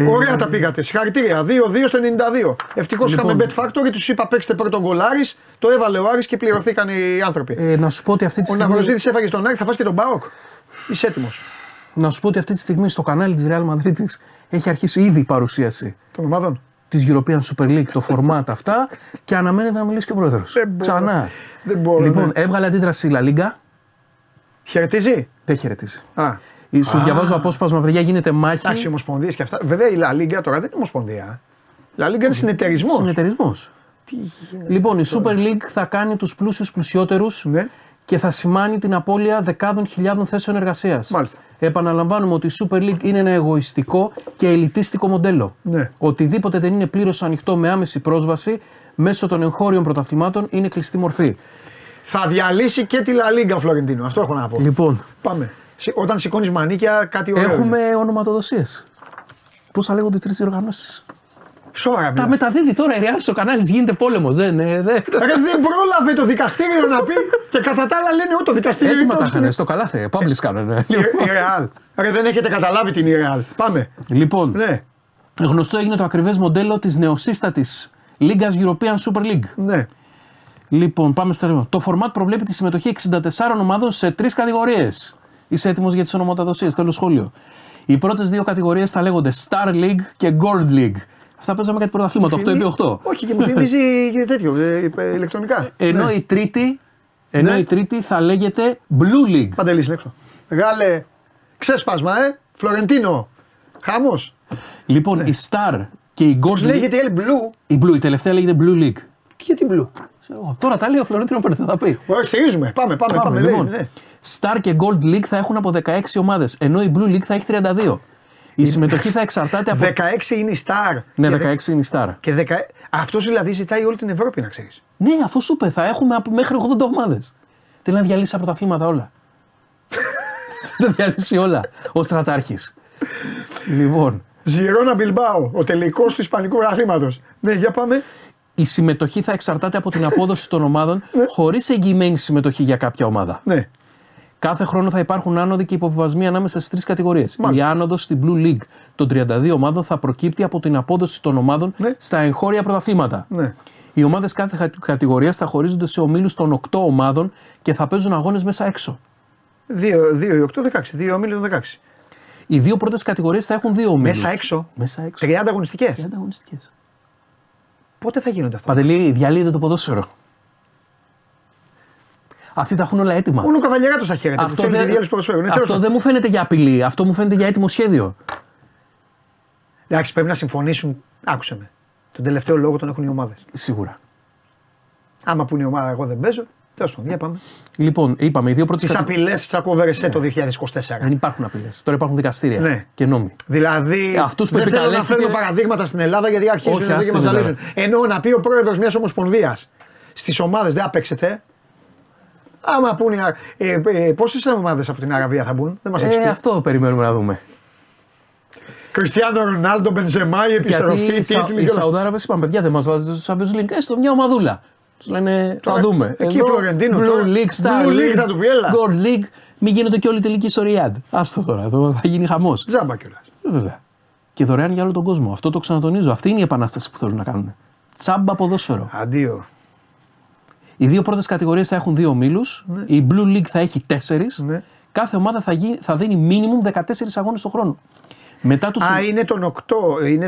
Ωραία τα πήγατε. Συγχαρητήρια. 2-2 στο 92. Ευτυχώς είχαμε Bet Factory, τους είπα παίξτε πρώτον γκολ Άρης. Το έβαλε ο Άρης και πληρωθήκαν οι άνθρωποι. Να σου πω ότι αυτή τη στιγμή. Ο Ναυροζήτης έφαγε τον Άρη, θα φας και τον ΠΑΟΚ. Είσαι έτοιμος. Να σου πω ότι αυτή τη στιγμή στο κανάλι της Real Madrid έχει αρχίσει ήδη η παρουσίαση των ομάδων της European Super League, το format αυτά, και αναμένεται να μιλήσει και ο πρόεδρος. Ξανά. Λοιπόν, έβγαλε αντίδραση η La Liga. Χαιρετίζει? Δεν χαιρετίζει. Σου διαβάζω απόσπασμα, παιδιά, γίνεται μάχη. Εντάξει, ομοσπονδίες και αυτά. Βέβαια η La Liga τώρα δεν είναι ομοσπονδία. Η La Liga είναι συνεταιρισμός. Συνεταιρισμός. Λοιπόν, η Super League θα κάνει τους πλούσιους πλουσιότερους. Ναι. Και θα σημάνει την απώλεια δεκάδων χιλιάδων θέσεων εργασίας. Μάλιστα. Επαναλαμβάνουμε ότι η Super League είναι ένα εγωιστικό και ελιτίστικο μοντέλο. Ναι. Οτιδήποτε δεν είναι πλήρως ανοιχτό με άμεση πρόσβαση μέσω των εγχώριων πρωταθλημάτων είναι κλειστή μορφή. Θα διαλύσει και τη La Liga, Φλωρεντίνο. Αυτό έχω να πω. Λοιπόν, πάμε. Όταν σηκώνεις μανίκια, κάτι ωραίο. Έχουμε ονοματοδοσίες. Πώς θα λέγονται οι τρεις οργανώσεις. Σοβαρά, τα μεταδίδει τώρα η Real στο κανάλι της, γίνεται πόλεμος. Δεν πρόλαβε το δικαστήριο να πει και κατά τα άλλα λένε ούτε το δικαστήριο. Έτοιμα τα είχαν, στο καλάθε, πάμπλες κάνανε. Η Real. Δεν έχετε καταλάβει την Real. Πάμε. Λοιπόν, ναι. Γνωστό έγινε το ακριβές μοντέλο της νεοσύστατης Λίγκας European Super League. Ναι. Λοιπόν, πάμε στα λίγο. Το φορμάτ προβλέπει τη συμμετοχή 64 ομάδων σε τρεις κατηγορίες. Είσαι έτοιμος για τις ονοματοδοσίες? Θέλω σχόλιο. Οι πρώτες δύο κατηγορίες θα λέγονται Star League και Gold League. Αυτά παίζαμε κάτι πρωταθλήματα, 8-8. Όχι, και μου θυμίζει και τέτοιο, ηλεκτρονικά. Ενώ, ναι. η τρίτη θα λέγεται Blue League. Παντελής, λέξω. Γάλε, ξέσπασμα, Φλωρεντίνο, χαμός. Λοιπόν, ναι. Η Star και η Gold League. Λέγεται η τελευταία λέγεται Blue League. Γιατί Blue? Τώρα τα λέει ο Φλωρεντίνο Πέρεθ, θα τα πει. Όχι, στηρίζουμε. Πάμε. Λοιπόν, λέει, ναι. Star και Gold League θα έχουν από 16 ομάδες, ενώ η Blue League θα έχει 32. Η συμμετοχή θα εξαρτάται από. 16 είναι η Star. Ναι, 16 είναι η Star. Αυτό δηλαδή ζητάει όλη την Ευρώπη, να ξέρεις. Ναι, αφού σου είπε, θα έχουμε μέχρι 80 ομάδες. Θέλει να διαλύσει από τα αθλήματα όλα. Θα τα διαλύσει όλα. Ο στρατάρχης. Λοιπόν. Ζιρόνα Μπιλμπάο, ο τελικός του Ισπανικού αθλήματος. Ναι, για πάμε. Η συμμετοχή θα εξαρτάται από την απόδοση των ομάδων, χωρίς εγγυημένη συμμετοχή για κάποια ομάδα. Ναι. Κάθε χρόνο θα υπάρχουν άνοδοι και υποβιβασμοί ανάμεσα στις τρεις κατηγορίες. Η άνοδος στην Blue League των 32 ομάδων θα προκύπτει από την απόδοση των ομάδων, ναι, στα εγχώρια πρωταθλήματα. Ναι. Οι ομάδες κάθε κατηγορίας θα χωρίζονται σε ομίλους των 8 ομάδων και θα παίζουν αγώνες μέσα έξω. 2 ή 8, 16. 2 ομίλους, 16. Οι δύο πρώτες κατηγορίες θα έχουν 2 ομίλους. Μέσα έξω. 30 αγωνιστικές. Πότε θα γίνονται αυτά? Παντελή, διαλύεται το ποδόσφαιρο. Αυτοί τα έχουν όλα έτοιμα. Μόνο ο Καβαλιαράτος θα χαίρεται. Αυτό δεν μου φαίνεται για απειλή. Αυτό μου φαίνεται για έτοιμο σχέδιο. Εντάξει, πρέπει να συμφωνήσουν. Άκουσε με. Τον τελευταίο λόγο τον έχουν οι ομάδες. Σίγουρα. Άμα πούνε η ομάδα, εγώ δεν παίζω. Τέλος πάντων, για πάμε. Λοιπόν, είπαμε οι δύο πρώτες. Τις απειλές τις ακούβερεσαι το 2024. Δεν υπάρχουν απειλές. Τώρα υπάρχουν δικαστήρια, ναι, και νόμοι. Δηλαδή. Αυτούς που επικαλέστηκαν. Δεν θέλω να φέρνω παραδείγματα στην Ελλάδα γιατί αρχίζουν να μας ζαλίζουν. Ενώ να πει ο πρόεδρος μιας ομοσπονδίας στις ομάδες δεν απέξετε. Άμα πούνε. Πόσες ομάδες από την Αραβία θα μπουν, δεν μας έχει πει. Αυτό περιμένουμε να δούμε. Κριστιάνο Ρονάλντο, Μπενζεμά, η επιστροφή. Οι Σαουδάραβες είπαν: παιδιά, δεν μας βάζετε στο Champions League, έστω μια ομαδούλα. Τους λένε: θα δούμε. Εκεί Φλωρεντίνο. Blue League, Star League, θα του πει: έλα. Gold League, μην γίνεται και όλη η τελική στο Ριάντ. Άστο τώρα, θα γίνει χαμός. Τζάμπα κιόλας. Βέβαια. Και δωρεάν για όλο τον κόσμο. Αυτό το ξανατονίζω. Αυτή είναι η επανάσταση που θέλουν να κάνουν. Τσάμπα ποδόσφαιρο. Αντίο. Οι δύο πρώτες κατηγορίες θα έχουν δύο ομίλους. Ναι. Η Blue League θα έχει 4. Ναι. Κάθε ομάδα θα δίνει minimum 14 αγώνες το χρόνο. Μετά τους... Α, είναι τον 8. Είναι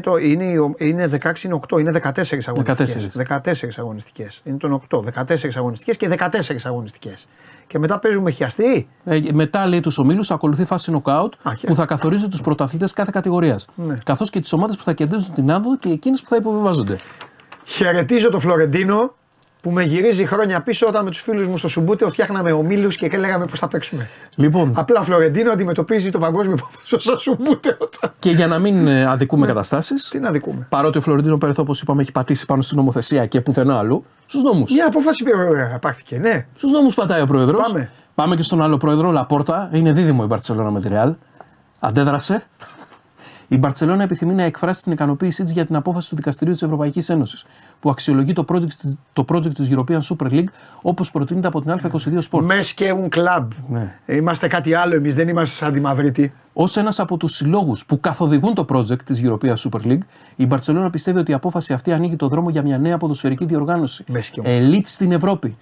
16 είναι 8. Είναι 14 αγωνιστικές. 14 αγωνιστικές. Είναι τον 8. 14 αγωνιστικές και 14 αγωνιστικές. Και μετά παίζουμε χιαστή. Μετά λέει τους ομίλους, ακολουθεί φάση νοκάουτ που θα καθορίζει τους πρωταθλητές κάθε κατηγορίας. Ναι. Καθώς και τις ομάδες που θα κερδίζουν την άνοδο και εκείνες που θα υποβιβάζονται. Χαιρετίζω το Φλωρεντίνο που με γυρίζει χρόνια πίσω όταν με τους φίλους μου στο Σουμπούτεο φτιάχναμε ομίλους και λέγαμε πώς θα παίξουμε. Λοιπόν, απλά Φλωρεντίνο αντιμετωπίζει το παγκόσμιο ποδόσφαιρο στο Σουμπούτεο. Και για να μην αδικούμε καταστάσεις. Τι να αδικούμε. Παρότι ο Φλωρεντίνο Πέρεθ, όπως είπαμε, έχει πατήσει πάνω στην νομοθεσία και πουθενά άλλου. Στους νόμους. Μια απόφαση πάρθηκε, ναι. Στους νόμους πατάει ο πρόεδρος. Πάμε και στον άλλο πρόεδρο, Λαπόρτα. Είναι δίδυμο η Μπαρτσελόνα με τη Ρεάλ. Αντέδρασε. Η Μπαρτσελόνα επιθυμεί να εκφράσει την ικανοποίησή της για την απόφαση του Δικαστηρίου της Ευρωπαϊκής Ένωσης, που αξιολογεί το project της European Super League όπως προτείνεται από την Α22 Sports. Μες και un club. Ναι. Είμαστε κάτι άλλο, εμείς δεν είμαστε σαν τη Μαυρίτη. Ως ένας από τους συλλόγους που καθοδηγούν το project της European Super League, η Μπαρτσελόνα πιστεύει ότι η απόφαση αυτή ανοίγει το δρόμο για μια νέα ποδοσφαιρική διοργάνωση. Ελίτ στην Ευρώπη.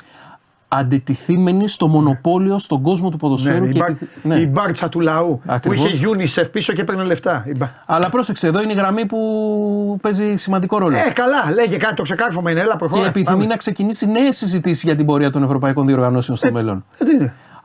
Αντιτιθήμενη στο μονοπόλιο, στον κόσμο του ποδοσφαίρου. Ναι, και η μπάρτσα του λαού. Ακριβώς. Που είχε UNICEF πίσω και παίρνει λεφτά. Αλλά πρόσεξε, εδώ είναι η γραμμή που παίζει σημαντικό ρόλο. Καλά, λέγε κάτι, το ξεκάρφωμα είναι, έλα προχώρα. Και επιθυμεί να ξεκινήσει νέες συζητήσεις για την πορεία των ευρωπαϊκών διοργανώσεων στο μέλλον.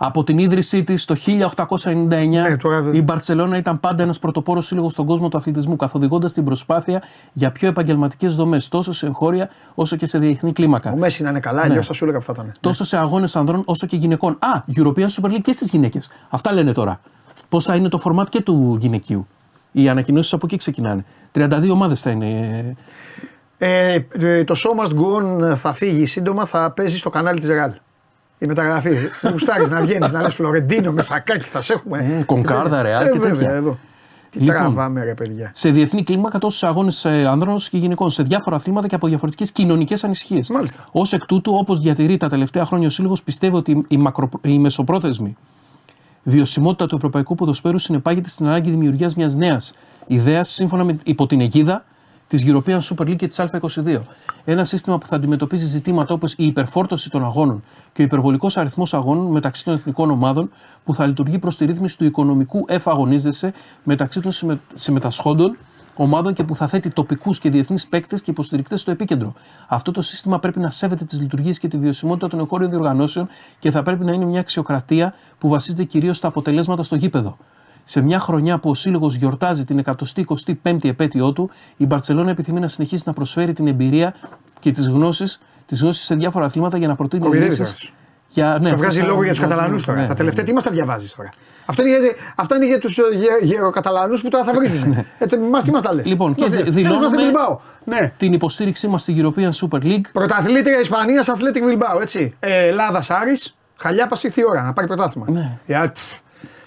Από την ίδρυσή της το 1899, η Μπαρτσελόνα ήταν πάντα ένας πρωτοπόρος σύλλογος στον κόσμο του αθλητισμού, καθοδηγώντας την προσπάθεια για πιο επαγγελματικές δομές, τόσο σε εγχώρια όσο και σε διεθνή κλίμακα. Ο Μέση να είναι καλά, αλλιώς θα σου έλεγα που θα ήταν. Τόσο σε αγώνες ανδρών όσο και γυναικών. Α, European Super League και στις γυναίκες. Αυτά λένε τώρα. Πώς θα είναι το format και του γυναικείου. Οι ανακοινώσεις από εκεί ξεκινάνε. 32 ομάδες θα είναι. Το Show Must Go On θα φύγει σύντομα, θα παίζει στο κανάλι της Real. Η μεταγραφή. Μου στάρεις να βγαίνεις να λες Φλωρεντίνο με σακάκι, θα σε έχουμε. Κονκάρδα, Ρεάλ και τέτοια. Εδώ. Τι λοιπόν, τραβάμε, ρε παιδιά. Σε διεθνή κλίμακα, τόσους αγώνες ανδρών και γυναικών, σε διάφορα αθλήματα και από διαφορετικές κοινωνικές ανησυχίες. Ως εκ τούτου, όπως διατηρεί τα τελευταία χρόνια ο Σύλλογος, πιστεύει ότι η μεσοπρόθεσμη βιωσιμότητα του ευρωπαϊκού ποδοσφαίρου συνεπάγεται στην ανάγκη δημιουργίας μιας νέας ιδέας σύμφωνα με υπό την αιγίδα της European Super League και της Α22. Ένα σύστημα που θα αντιμετωπίζει ζητήματα όπως η υπερφόρτωση των αγώνων και ο υπερβολικός αριθμός αγώνων μεταξύ των εθνικών ομάδων, που θα λειτουργεί προς τη ρύθμιση του οικονομικού εφαγωνίζεσαι μεταξύ των συμμετασχόντων ομάδων και που θα θέτει τοπικούς και διεθνείς παίκτες και υποστηρικτές στο επίκεντρο. Αυτό το σύστημα πρέπει να σέβεται τις λειτουργίες και τη βιωσιμότητα των εγχώριων διοργανώσεων και θα πρέπει να είναι μια αξιοκρατία που βασίζεται κυρίως στα αποτελέσματα στο γήπεδο. Σε μια χρονιά που ο Σύλλογος γιορτάζει την 125η επέτειό του, η Μπαρτσελόνα επιθυμεί να συνεχίσει να προσφέρει την εμπειρία και τις γνώσεις σε διάφορα αθλήματα για να προτείνει λύσεις. Ναι, βγάζει λόγο για τους Καταλανούς τώρα. Ναι, τα τελευταία τι μας τα διαβάζεις τώρα. Αυτά είναι για τους γεροκαταλανούς που τώρα θα βρίζουν. Μας τι μας τα λες. Λοιπόν, και δηλώνουμε την υποστήριξή μας στην European Super League. Πρωταθλήτρια Ισπανίας, Αθλέτικ Μπιλμπάου. Ελλάδας Άρης, Χαλιάπας ήρθε η ώρα να πάρει πρωτάθλημα.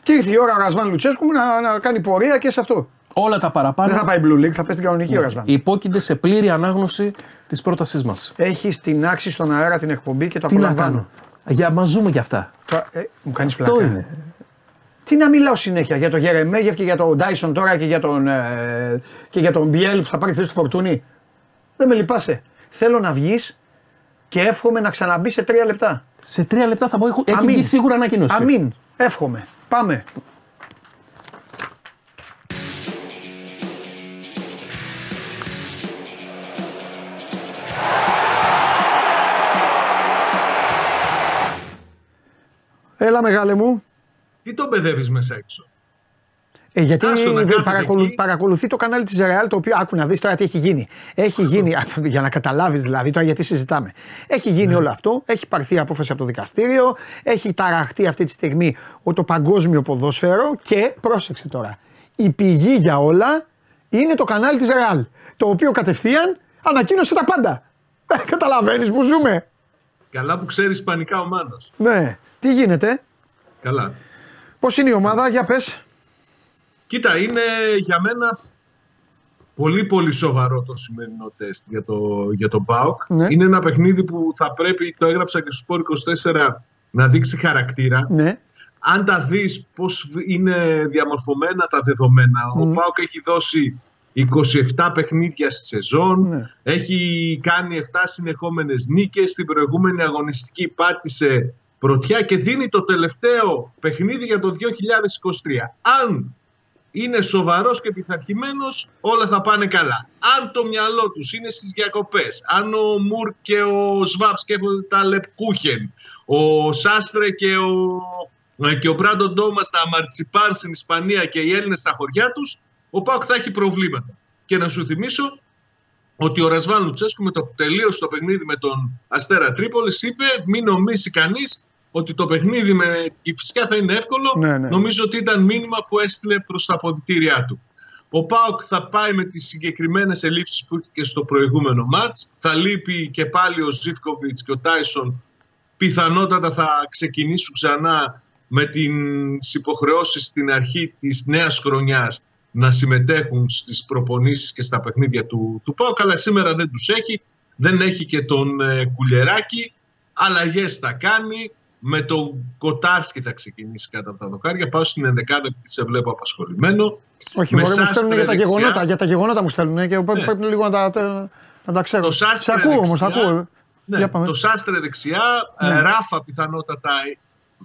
Και ήρθε η ώρα ο Ρασβάν Λουτσέσκου να κάνει πορεία και σε αυτό. Όλα τα παραπάνω. Δεν θα πάει Blue League, θα πέσει την κανονική ο Ρασβάν. Υπόκειται σε πλήρη ανάγνωση της πρότασής μας. Έχεις την άξει στον αέρα την εκπομπή και το απολαμβάνω. Για να ζούμε κι αυτά. Μου κάνεις πλάκα. Αυτό είναι. Τι να μιλάω συνέχεια για τον Γερεμέγεφ και για τον Ντάισον τώρα και για τον Μπιέλ που θα πάρει θέση του Φορτούνη. Δεν με λυπάσαι. Θέλω να βγεις και εύχομαι να ξαναμπεί σε 3 λεπτά. Σε 3 λεπτά θα πω. Έχει βγει σίγουρα ανακοίνωση. Αμήν. Εύχομαι. Πάμε. Έλα μεγάλε μου. Τι τον παιδεύεις μέσα έξω. Γιατί παρακολουθεί το κανάλι της Real, το οποίο άκου να δεις τώρα τι έχει γίνει. Έχει γίνει, για να καταλάβεις δηλαδή τώρα γιατί συζητάμε. Έχει γίνει όλο αυτό, έχει πάρθει απόφαση από το δικαστήριο, έχει ταραχτεί αυτή τη στιγμή το παγκόσμιο ποδόσφαιρο και πρόσεξε τώρα. Η πηγή για όλα είναι το κανάλι της Real, το οποίο κατευθείαν ανακοίνωσε τα πάντα. Καταλαβαίνεις που ζούμε. Καλά που ξέρεις ισπανικά ο Μάνος. Ναι, τι γίνεται. Καλά. Πώς είναι η ομάδα, για πες. Κοίτα, είναι για μένα Πολύ πολύ σοβαρό το σημερινό τεστ για τον ΠΑΟΚ. Ναι. Είναι ένα παιχνίδι που θα πρέπει, το έγραψα και στους Sport24, να δείξει χαρακτήρα. Ναι. Αν τα δεις πώς είναι διαμορφωμένα τα δεδομένα, ο ΠΑΟΚ έχει δώσει 27 παιχνίδια στη σεζόν, έχει κάνει 7 συνεχόμενες νίκες, στην προηγούμενη αγωνιστική πάτησε πρωτιά και δίνει το τελευταίο παιχνίδι για το 2023. Αν είναι σοβαρός και πειθαρχημένος, όλα θα πάνε καλά. Αν το μυαλό τους είναι στις διακοπές, αν ο Μουρ και ο Σβάπ σκέφτονται τα Λεπκούχεν, ο Σάστρε και ο Μπράντο Ντόμα στα Μαρτσιπάν στην Ισπανία και οι Έλληνες στα χωριά τους, ο ΠΑΟΚ θα έχει προβλήματα. Και να σου θυμίσω ότι ο Ρασβάν Λουτσέσκου, με το που τελείωσε το παιχνίδι με τον Αστέρα Τρίπολης, είπε: μην νομίσει κανείς ότι το παιχνίδι με την Φυσιά θα είναι εύκολο. Ναι, ναι. Νομίζω ότι ήταν μήνυμα που έστειλε προς τα αποδυτήριά του. Ο ΠΑΟΚ θα πάει με τις συγκεκριμένες ελλείψεις που είχε και στο προηγούμενο μάτς. Θα λείπει και πάλι ο Ζίβκοβιτς και ο Τάισον. Πιθανότατα θα ξεκινήσουν ξανά με τις υποχρεώσεις στην αρχή της νέας χρονιάς να συμμετέχουν στις προπονήσεις και στα παιχνίδια του ΠΑΟΚ. Αλλά σήμερα δεν τους έχει. Δεν έχει και τον Κουλεράκη. Αλλαγές θα κάνει. Με τον Κοτάρσκι θα ξεκινήσει κάτω από τα δοκάρια. Πάω στην ενδεκάδα και σε βλέπω απασχολημένο. Όχι, μωρέ, μου στέλνουν για τα γεγονότα. Για τα γεγονότα μου στέλνουν και πρέπει λίγο να τα ξέρω. Σε ακούω όμως, ακούω. Ναι, για πάμε. Το Σάστρε δεξιά, ναι. Ράφα πιθανότατα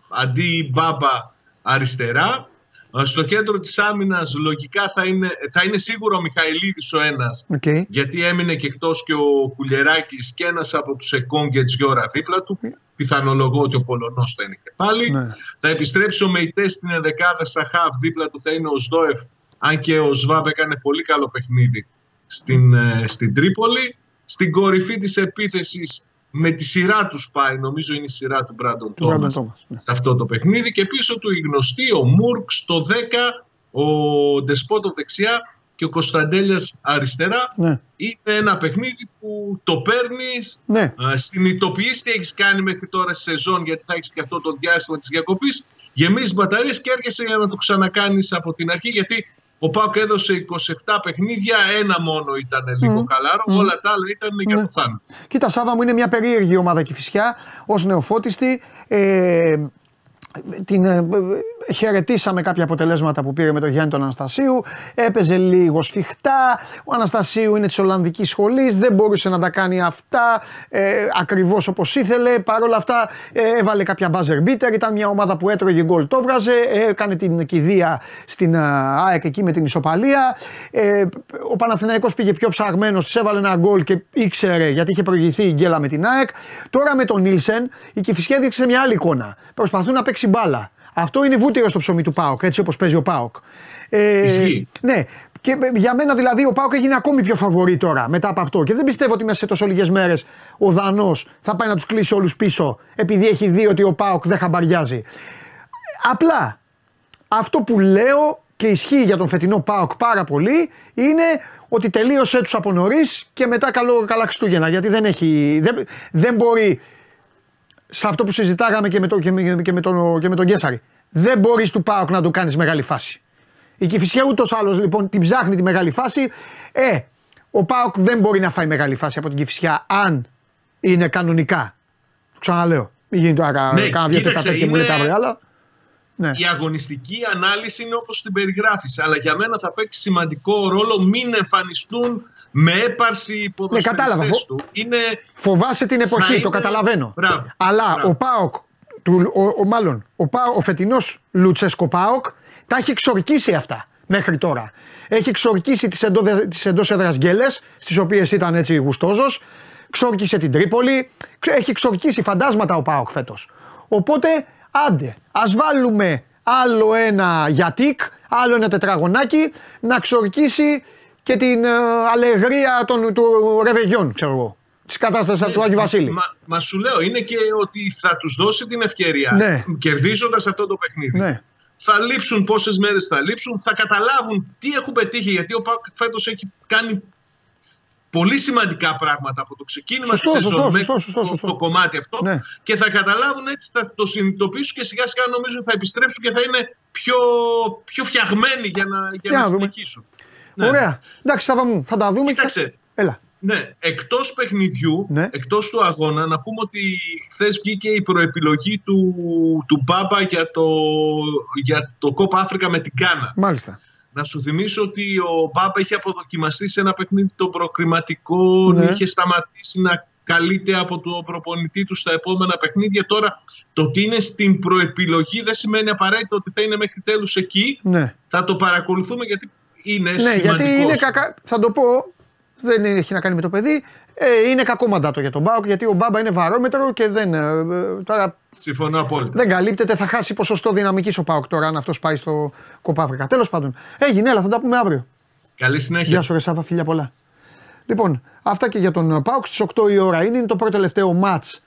αντί Μπάμπα αριστερά. Στο κέντρο της άμυνας λογικά θα είναι σίγουρο ο Μιχαηλίδης ο ένας, γιατί έμεινε και εκτός και ο Κουλιεράκης και ένας από τους Εκόν και Τζιόρα δίπλα του. Πιθανολογώ ότι ο Πολωνός θα είναι και πάλι. Ναι. Θα επιστρέψει ο Μεϊτές στην ενδεκάδα στα χαβ, δίπλα του θα είναι ο Σδόεφ, αν και ο Σβάμπ έκανε πολύ καλό παιχνίδι στην Τρίπολη. Στην κορυφή της επίθεσης με τη σειρά τους πάει, νομίζω είναι η σειρά του Μπράντον Τόμας σε αυτό το παιχνίδι, και πίσω του οι γνωστοί, ο Μούρκς το 10, ο Ντεσπότοφ δεξιά και ο Κωνσταντέλιας αριστερά. Ναι. Είναι ένα παιχνίδι που το παίρνεις, ναι. Συνειδητοποιείς τι έχεις κάνει μέχρι τώρα στη σεζόν, γιατί θα έχεις και αυτό το διάστημα της διακοπής, γεμίζεις μπαταρίες και έρχεσαι για να το ξανακάνεις από την αρχή, γιατί ο ΠΑΟΚ έδωσε 27 παιχνίδια, ένα μόνο ήταν λίγο χαλάρο, όλα τα άλλα ήταν για το θάνατο. Κοίτα, Σάβα μου, είναι μια περίεργη ομάδα Κηφισιά, ως νεοφώτιστη. Χαιρετήσαμε κάποια αποτελέσματα που πήρε με τον Γιάννη τον Αναστασίου, έπαιζε λίγο σφιχτά, ο Αναστασίου είναι της Ολλανδικής σχολής, δεν μπορούσε να τα κάνει αυτά ακριβώς όπως ήθελε, παρόλα αυτά έβαλε κάποια buzzer beater, ήταν μια ομάδα που έτρωγε γκολ, το βράζε, έκανε την κηδεία στην ΑΕΚ εκεί με την ισοπαλία, ο Παναθηναϊκός πήγε πιο ψαγμένος, της έβαλε ένα γκολ και ήξερε γιατί είχε προηγηθεί η γκέλα με την ΑΕΚ. Τώρα με τον Νίλσεν η Κηφισιά δείξε μια άλλη εικόνα, προσπαθούν να παίξει μπάλα. Αυτό είναι βούτυρο στο ψωμί του ΠΑΟΚ, έτσι όπως παίζει ο ΠΑΟΚ. Ναι, και για μένα δηλαδή ο ΠΑΟΚ έγινε ακόμη πιο φαβορί τώρα μετά από αυτό. Και δεν πιστεύω ότι μέσα σε τόσο λίγες μέρες ο Δανός θα πάει να τους κλείσει όλους πίσω, επειδή έχει δει ότι ο ΠΑΟΚ δεν χαμπαριάζει. Απλά αυτό που λέω και ισχύει για τον φετινό ΠΑΟΚ πάρα πολύ είναι ότι τελείωσε τους από νωρίς και μετά καλά Χριστούγεννα. Γιατί δεν μπορεί. Σε αυτό που συζητάγαμε και με τον Κέσσαρη. Δεν μπορείς του ΠΑΟΚ να του κάνεις μεγάλη φάση. Η Κηφισιά ούτως άλλως λοιπόν την ψάχνει τη μεγάλη φάση. Ο ΠΑΟΚ δεν μπορεί να φάει μεγάλη φάση από την Κηφισιά αν είναι κανονικά. Ξαναλέω. Μην γίνει τώρα κάνα διατετατέ και μου λέτε αύριο. Αλλά... Ναι. Η αγωνιστική ανάλυση είναι όπως την περιγράφεις. Αλλά για μένα θα παίξει σημαντικό ρόλο μην εμφανιστούν με έπαρση ποδοσφαιριστές του. Φοβάσαι την εποχή, το καταλαβαίνω. Μπράβο, αλλά μπράβο. Ο ΠΑΟΚ, ο φετινός Λουτσέσκο ΠΑΟΚ τα έχει εξορκίσει αυτά μέχρι τώρα. Έχει εξορκίσει τις εντός έδρας γκέλες, στις οποίες ήταν έτσι γουστόζος, ξόρκισε την Τρίπολη, έχει εξορκίσει φαντάσματα ο ΠΑΟΚ φέτος. Οπότε άντε, ας βάλουμε άλλο ένα γιατίκ, άλλο ένα τετραγωνάκι, να ξορκίσει και την αλεγρία του Ρεβεγιών, ξέρω εγώ, της κατάστασης του Άγιου Βασίλη. Μα σου λέω, είναι και ότι θα τους δώσει την ευκαιρία, ναι. Κερδίζοντας αυτό το παιχνίδι. Ναι. Θα λείψουν πόσες μέρες θα λείψουν, θα καταλάβουν τι έχουν πετύχει, γιατί ο ΠΑΟΚ φέτος έχει κάνει πολύ σημαντικά πράγματα από το ξεκίνημα της σεζόν μέχρι το κομμάτι αυτό, ναι. Και θα καταλάβουν, έτσι θα το συνειδητοποιήσουν και σιγά σιγά νομίζω θα επιστρέψουν και θα είναι πιο φτιαγμένοι για να συνεχίσουν. Ωραία. Εντάξει, Σάβα μου, θα τα δούμε. Κοίταξε. Έλα. Ναι, εκτός παιχνιδιού, ναι, εκτός του αγώνα, να πούμε ότι χθες βγήκε η προεπιλογή του Μπάμπα για το Κόπα Αφρικα με την Γκάνα. Μάλιστα. Να σου θυμίσω ότι ο Μπάμπα είχε αποδοκιμαστεί σε ένα παιχνίδι το προκριματικό, ναι, είχε σταματήσει να καλείται από τον προπονητή του στα επόμενα παιχνίδια. Τώρα, το ότι είναι στην προεπιλογή δεν σημαίνει απαραίτητο ότι θα είναι μέχρι τέλους εκεί. Ναι. Θα το παρακολουθούμε γιατί είναι, ναι, σημαντικός. Ναι, γιατί είναι κακά, θα το πω... Δεν έχει να κάνει με το παιδί. Είναι κακό μαντάτο για τον ΠΑΟΚ, γιατί ο Μπάμπα είναι βαρόμετρο και δεν. Τώρα συμφωνώ απόλυτα. Δεν καλύπτεται, θα χάσει ποσοστό δυναμικής ο ΠΑΟΚ τώρα, αν αυτός πάει στο Κόπα Αφρικα. Τέλος πάντων. Έγινε, έλα, θα τα πούμε αύριο. Καλή συνέχεια. Γεια σου, ρε Σάβα, φιλιά πολλά. Λοιπόν, αυτά και για τον ΠΑΟΚ. Στις 8 η ώρα είναι το πρώτο τελευταίο μάτς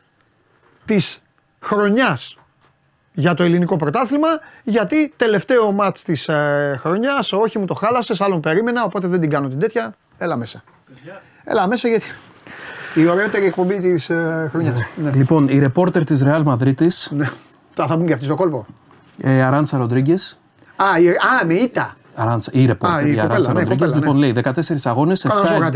της χρονιάς για το ελληνικό πρωτάθλημα. Γιατί τελευταίο μάτς της χρονιάς, όχι μου το χάλασες, άλλον περίμενα, οπότε δεν την κάνω την τέτοια. Έλα μέσα. Έλα μέσα γιατί η ωραιότερη εκπομπή της χρονιάς. Ναι. Λοιπόν, η ρεπόρτερ της Real Madrid της... Θα μπουν και αυτοί στο κόλπο. Αράντσα Ροντρίγκες. Α, με ήττα. Η ρεπόρτερ, η Αράντσα Ροντρίγκες. Λοιπόν, λέει 14 αγώνες, 7... Τώρα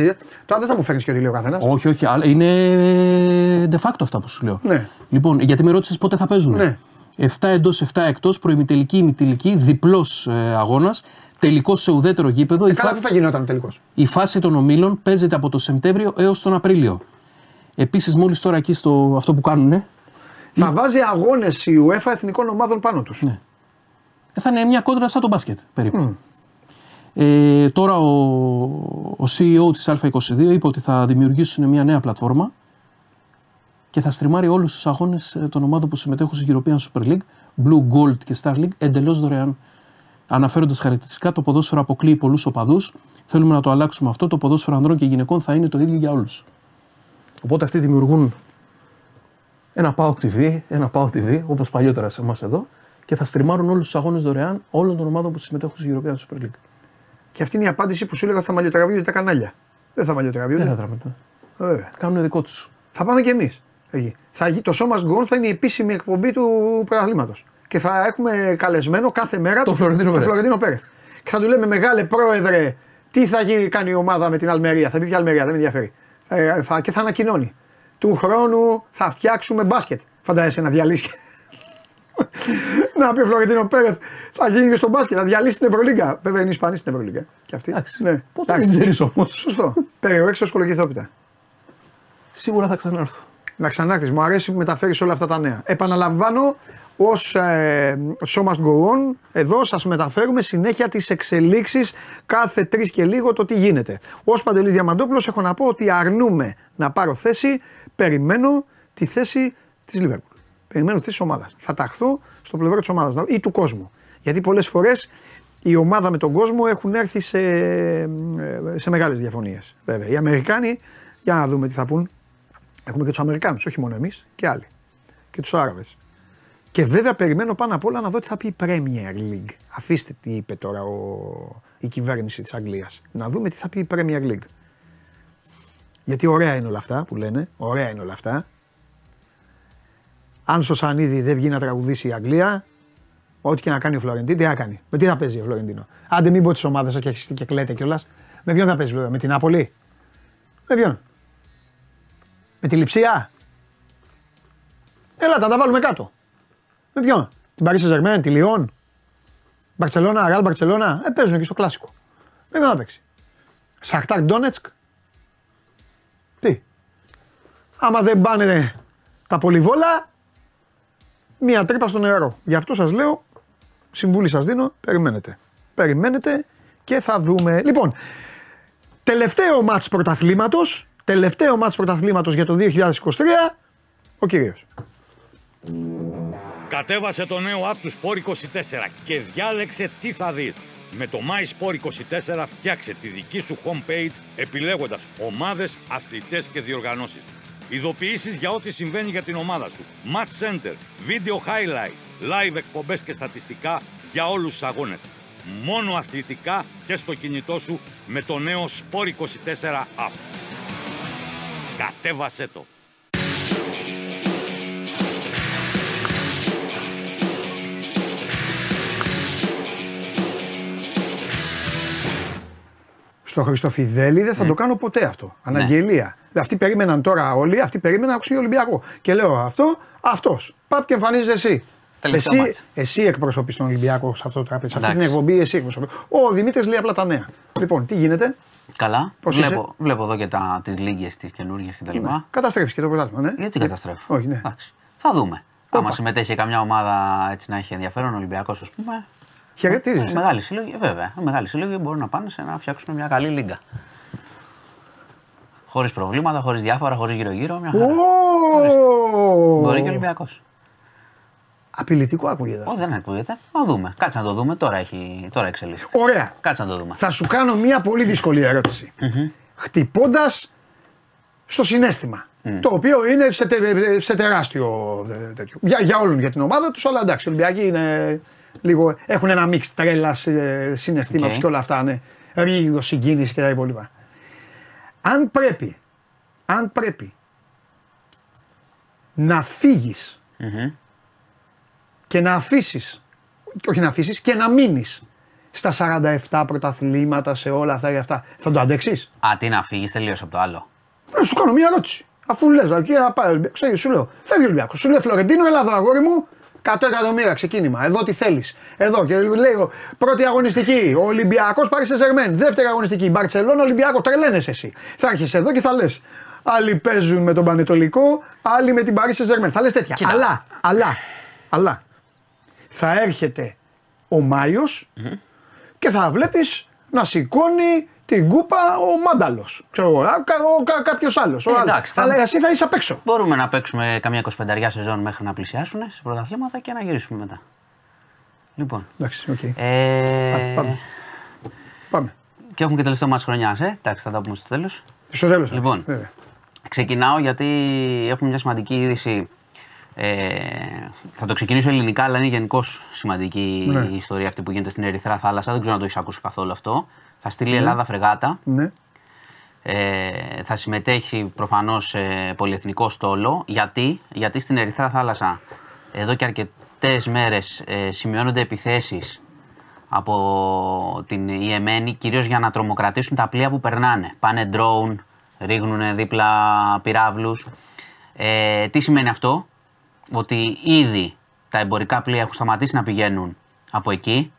δεν θα μου φέρνεις και ό,τι λέει ο καθένας. Όχι, όχι, αλλά είναι de facto αυτά που σου λέω. Ναι. Λοιπόν, γιατί με ρώτησες πότε θα παίζουν. Ναι. 7 εντός, 7 εκτός, προημιτελική, ημιτελική, διπλός αγώνας. Τελικό σε ουδέτερο γήπεδο. Καλά, που θα γινόταν ο τελικός. Η φάση των ομίλων παίζεται από τον Σεπτέμβριο έως τον Απρίλιο. Επίσης, μόλις τώρα εκεί στο αυτό που κάνουνε. Θα βάζει αγώνες η UEFA εθνικών ομάδων πάνω τους. Ναι. Θα είναι μια κόντρα σαν το μπάσκετ περίπου. Mm. Τώρα ο CEO της Α22 είπε ότι θα δημιουργήσουν μια νέα πλατφόρμα και θα στριμάρει όλους τους αγώνες των ομάδων που συμμετέχουν στην European Super League, Blue, Gold και Star League εντελώς δωρεάν. Αναφέροντας χαρακτηριστικά, το ποδόσφαιρο αποκλείει πολλούς οπαδούς. Θέλουμε να το αλλάξουμε αυτό. Το ποδόσφαιρο ανδρών και γυναικών θα είναι το ίδιο για όλους. Οπότε αυτοί δημιουργούν ένα ΠΑΟΚ TV, όπως παλιότερα σε εμάς εδώ, και θα στριμάρουν όλους τους αγώνες δωρεάν όλων των ομάδων που συμμετέχουν στην European Super League. Και αυτή είναι η απάντηση που σου έλεγα: θα μαλλιοτραβιούνται τα κανάλια. Δεν θα μαλλιοτραβιούνται. Δεν θα τραβιούνται. Κάνουν δικό τους. Θα πάμε κι εμείς. Το σώμα γκολ θα είναι η επίσημη εκπομπή του πρωταθλήματος. Και θα έχουμε καλεσμένο κάθε μέρα τον Φλωρεντίνο Πέρεθ. Και θα του λέμε: Μεγάλε πρόεδρε, τι θα κάνει η ομάδα με την Αλμερία. Θα πει: Ποια Αλμερία, δεν με ενδιαφέρει. Και θα ανακοινώνει. Του χρόνου θα φτιάξουμε μπάσκετ. Φαντάζεσαι να διαλύσει. Να πει ο Φλωρεντίνο Πέρεθ: Θα γίνει και στο μπάσκετ, θα διαλύσει την Ευρωλίγκα. Βέβαια είναι Ισπανή στην Ευρωλίγκα. Και αυτή. Ναι. Πότε δεν ξέρει όμω. Σωστό. Περιορέξω σκολοκυθόπιτα. Σίγουρα θα ξανάρθω. Να ξανάρθει. Μου αρέσει που μεταφέρει όλα αυτά τα νέα. Επαναλαμβάνω. Ως show must go on, εδώ σας μεταφέρουμε συνέχεια τις εξελίξεις κάθε τρεις και λίγο το τι γίνεται. Ως Παντελής Διαμαντόπουλος έχω να πω ότι αρνούμε να πάρω θέση, περιμένω τη θέση της Liverpool. Περιμένω τη θέση της ομάδας. Θα ταχθώ στο πλευρό της ομάδας ή του κόσμου. Γιατί πολλές φορές η ομάδα με τον κόσμο έχουν έρθει σε μεγάλες διαφωνίες. Βέβαια. Οι Αμερικάνοι, για να δούμε τι θα πούν, έχουμε και τους Αμερικάνους, όχι μόνο εμείς και άλλοι. Και τους Άραβες. Και βέβαια περιμένω πάνω απ' όλα να δω τι θα πει η Premier League. Αφήστε τι είπε τώρα η κυβέρνηση της Αγγλίας. Να δούμε τι θα πει η Premier League. Γιατί ωραία είναι όλα αυτά που λένε. Ωραία είναι όλα αυτά. Αν στο Σανίδι δεν βγει να τραγουδήσει η Αγγλία, ό,τι και να κάνει ο Φλωρεντίνο, τι θα κάνει. Με τι θα παίζει ο Φλωρεντίνο. Άντε μην πω τις ομάδες σας και κλαίτε κιόλας. Με ποιον θα παίζει βέβαια, με την Νάπολη. Με ποιον. Με τη Λιψία. Έλα, τα βάλουμε κάτω. Με ποιον, την Paris Saint-Germain, τη Λιόν, Barcelona, Real Barcelona, παίζουν εκεί στο κλασικό. Με ποιον θα παίξει. Σαχτάρ Ντόνετσκ. Τι. Άμα δεν πάνε τα πολυβόλα, μία τρύπα στο νερό. Γι' αυτό σας λέω, συμβούλη σας δίνω, περιμένετε. Περιμένετε και θα δούμε. Λοιπόν, τελευταίο μάτς πρωταθλήματος για το 2023, ο κύριος. Κατέβασε το νέο app του Sport24 και διάλεξε τι θα δεις. Με το My Sport24 φτιάξε τη δική σου homepage επιλέγοντας ομάδες, αθλητές και διοργανώσεις. Ειδοποιήσεις για ό,τι συμβαίνει για την ομάδα σου. Match Center, Video Highlight, Live εκπομπές και στατιστικά για όλους τους αγώνες. Μόνο αθλητικά και στο κινητό σου με το νέο Sport24 app. Κατέβασε το. στο Χριστοφιδέλη δεν θα το κάνω ποτέ αυτό. Αναγγελία. Ναι. Αυτοί περίμεναν τώρα όλοι, αυτοί περίμεναν να ακούσουν Ολυμπιακό. Και λέω αυτό, αυτός. Πάπ και εμφανίζεσαι εσύ. Εσύ εκπροσωπείς τον Ολυμπιακό σε αυτό το τραπέζι. Αυτή την εκπομπή εσύ εκπροσωπείς. Ο Δημήτρης λέει απλά τα νέα. Λοιπόν, τι γίνεται. Καλά. Βλέπω εδώ και τις λίγες, τις καινούργιες κτλ. Ναι. Καταστρέφεις και το πρωτάθλημα, ναι. Γιατί καταστρέφω. Όχι, ναι. Θα δούμε. Άμα συμμετέχει καμιά ομάδα έτσι να έχει ενδιαφέρον ο Ολυμπιακός, ας πούμε. Χαιρετίζεις. Μεγάλη συλλογή, βέβαια. Μεγάλη συλλογή μπορούν να πάνε σε να φτιάξουν μια καλή λίγκα. Χωρίς προβλήματα, χωρίς διάφορα, χωρίς γύρω-γύρω. Μια χαρά. Μπορεί και ο Ολυμπιακός. Απειλητικό ακούγεται. Όχι, δεν ακούγεται. Να δούμε. Κάτσε να το δούμε. Τώρα εξελίσσεται. Ωραία. Κάτσε να το δούμε. Θα σου κάνω μια πολύ δύσκολη ερώτηση. Mm-hmm. Χτυπώντας στο συναίσθημα. Το οποίο είναι σε τεράστιο τέτοιο. Για όλον, για την ομάδα τους, αλλά εντάξει, οι Ολυμπιακοί είναι λίγο, έχουν ένα μίξ τρέλας, συναισθήματος και όλα αυτά. Ναι. Ρίγο, συγκίνηση και τα υπόλοιπα. Αν πρέπει να φύγεις και να αφήσεις, όχι να αφήσεις, και να μείνεις στα 47 πρωταθλήματα, σε όλα αυτά και αυτά, θα το αντέξεις? Α, τι να φύγεις τελείως από το άλλο. Σου κάνω μια ερώτηση. Αφού λες, σου λέω, φεύγει ο Ολυμπιακός. Σου λέει Φλωρεντίνο, έλα εδώ αγόρι μου, 100 εκατομμύρια ξεκίνημα. Εδώ τι θέλεις. Εδώ και λέω, πρώτη αγωνιστική, ο Ολυμπιακός Paris Saint-Germain. Δεύτερη αγωνιστική, Barcelona, Ολυμπιακό. Τρελαίνεσαι εσύ. Θα έρχεσαι εδώ και θα λες. Άλλοι παίζουν με τον Πανετολικό, άλλοι με την Paris Saint-Germain. Θα λες τέτοια. Αλλά θα έρχεται ο Μάιος και θα βλέπεις να σηκώνει την κούπα ο Μάνταλος. Ξέρω εγώ, κάποιος άλλος. Αλλά εσύ θα είσαι απ' έξω. Μπορούμε να παίξουμε καμιά 25 σεζόν μέχρι να πλησιάσουν σε πρωταθλήματα και να γυρίσουμε μετά. Λοιπόν. Εντάξει, οκ. Πάμε. Και έχουμε και τελευταίο μας χρονιάς, εντάξει, θα τα πούμε στο τέλος. Στο τέλος. Λοιπόν, ξεκινάω γιατί έχουμε μια σημαντική είδηση. Θα το ξεκινήσω ελληνικά, αλλά είναι γενικώς σημαντική η ιστορία αυτή που γίνεται στην Ερυθρά Θάλασσα. Δεν ξέρω αν το έχεις ακούσει καθόλου αυτό. Θα στείλει η Ελλάδα φρεγάτα. Ναι. Θα συμμετέχει προφανώς σε πολυεθνικό στόλο. Γιατί στην Ερυθρά Θάλασσα εδώ και αρκετές μέρες σημειώνονται επιθέσεις από την Ιεμένη, κυρίως για να τρομοκρατήσουν τα πλοία που περνάνε. Πάνε drone, ρίχνουν δίπλα πυράβλους. Τι σημαίνει αυτό? Ότι ήδη τα εμπορικά πλοία έχουν σταματήσει να πηγαίνουν από εκεί,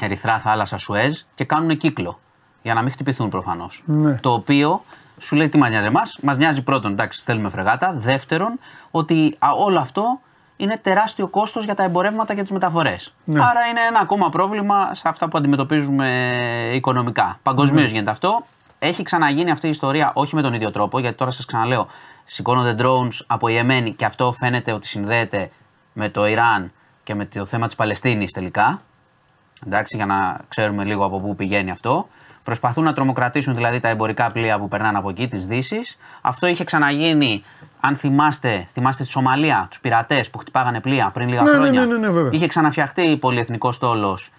Ερυθρά Θάλασσα, Σουέζ, και κάνουν κύκλο για να μην χτυπηθούν προφανώς. Ναι. Το οποίο σου λέει τι μας νοιάζει εμάς? Μας νοιάζει πρώτον, εντάξει, στέλνουμε φρεγάτα. Δεύτερον, ότι όλο αυτό είναι τεράστιο κόστος για τα εμπορεύματα και τις μεταφορές. Ναι. Άρα είναι ένα ακόμα πρόβλημα σε αυτά που αντιμετωπίζουμε οικονομικά. Παγκοσμίως γίνεται αυτό. Έχει ξαναγίνει αυτή η ιστορία, όχι με τον ίδιο τρόπο, γιατί τώρα σας ξαναλέω, σηκώνονται drones από Ιεμένη και αυτό φαίνεται ότι συνδέεται με το Ιράν και με το θέμα της Παλαιστίνης τελικά. Εντάξει, για να ξέρουμε λίγο από πού πηγαίνει αυτό. Προσπαθούν να τρομοκρατήσουν δηλαδή τα εμπορικά πλοία που περνάνε από εκεί, της Δύσης. Αυτό είχε ξαναγίνει, αν θυμάστε στη Σομαλία, τους πειρατές που χτυπάγανε πλοία πριν λίγα χρόνια. Ναι, είχε ξαναφτιαχτεί πολυεθνικός στόλος,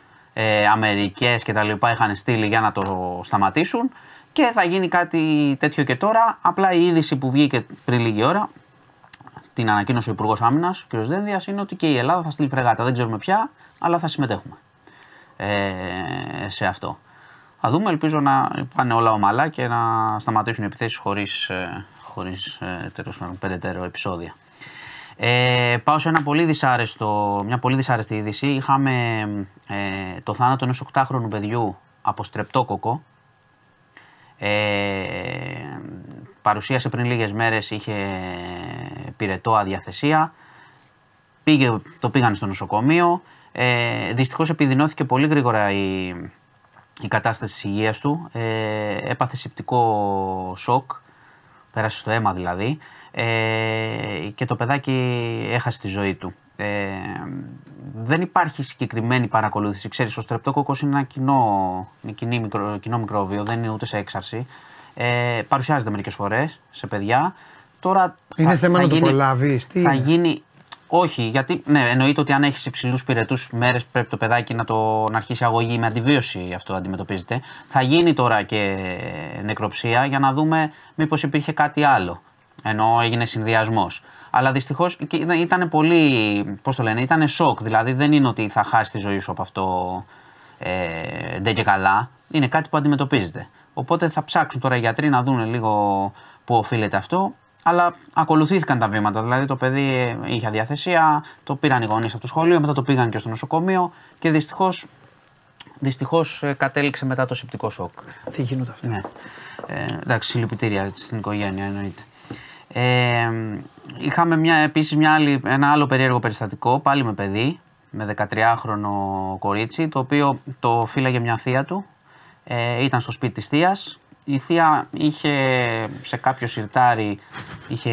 Αμερικές κτλ. Είχαν στείλει για να το σταματήσουν. Και θα γίνει κάτι τέτοιο και τώρα. Απλά η είδηση που βγήκε πριν λίγη ώρα, την ανακοίνωσε ο Υπουργός Άμυνας, ο κ. Δένδιας, είναι ότι και η Ελλάδα θα στείλει φρεγάτα. Δεν ξέρουμε πια, αλλά θα συμμετέχουμε σε αυτό. Θα δούμε, ελπίζω να πάνε όλα ομαλά και να σταματήσουν οι επιθέσεις χωρίς περαιτέρω επεισόδια. Πάω σε μια πολύ δυσάρεστη είδηση. Είχαμε το θάνατο ενός 8χρονου παιδιού από στρεπτόκοκο. Παρουσίασε πριν λίγες μέρες, είχε πυρετό, αδιαθεσία, το πήγαν στο νοσοκομείο. Δυστυχώς επιδεινώθηκε πολύ γρήγορα η κατάσταση της υγείας του. Έπαθε σηπτικό σοκ, πέρασε στο αίμα δηλαδή, και το παιδάκι έχασε τη ζωή του. Δεν υπάρχει συγκεκριμένη παρακολούθηση. Ξέρεις, ο στρεπτόκοκκος είναι ένα κοινό μικρόβιο, δεν είναι ούτε σε έξαρση. Παρουσιάζεται μερικές φορές σε παιδιά. Τώρα είναι θέμα να το προλάβεις. Θα γίνει. Όχι, γιατί εννοείται ότι αν έχεις υψηλούς πυρετούς μέρες πρέπει το παιδάκι να αρχίσει αγωγή με αντιβίωση. Αυτό αντιμετωπίζεται. Θα γίνει τώρα και νεκροψία για να δούμε μήπως υπήρχε κάτι άλλο. Ενώ έγινε συνδυασμός. Αλλά δυστυχώς ήταν πολύ, ήταν σοκ. Δηλαδή δεν είναι ότι θα χάσει τη ζωή σου από αυτό ντε και καλά. είναι κάτι που αντιμετωπίζεται. Οπότε θα ψάξουν τώρα οι γιατροί να δουν λίγο που οφείλεται αυτό. Αλλά ακολουθήθηκαν τα βήματα. Δηλαδή το παιδί είχε αδιαθεσία, το πήραν οι γονείς από το σχολείο, μετά το πήγαν και στο νοσοκομείο και δυστυχώς κατέληξε μετά το σηπτικό σοκ. Τι γίνονται αυτά. Ναι. Εντάξει, συλληπιτήρια στην οικογένεια εννοείται. Είχαμε ένα άλλο περίεργο περιστατικό, πάλι με παιδί, με 13χρονο κορίτσι, το οποίο το φύλαγε μια θεία του. Ήταν στο σπίτι της θείας. Η θεία είχε σε κάποιο σιρτάρι, είχε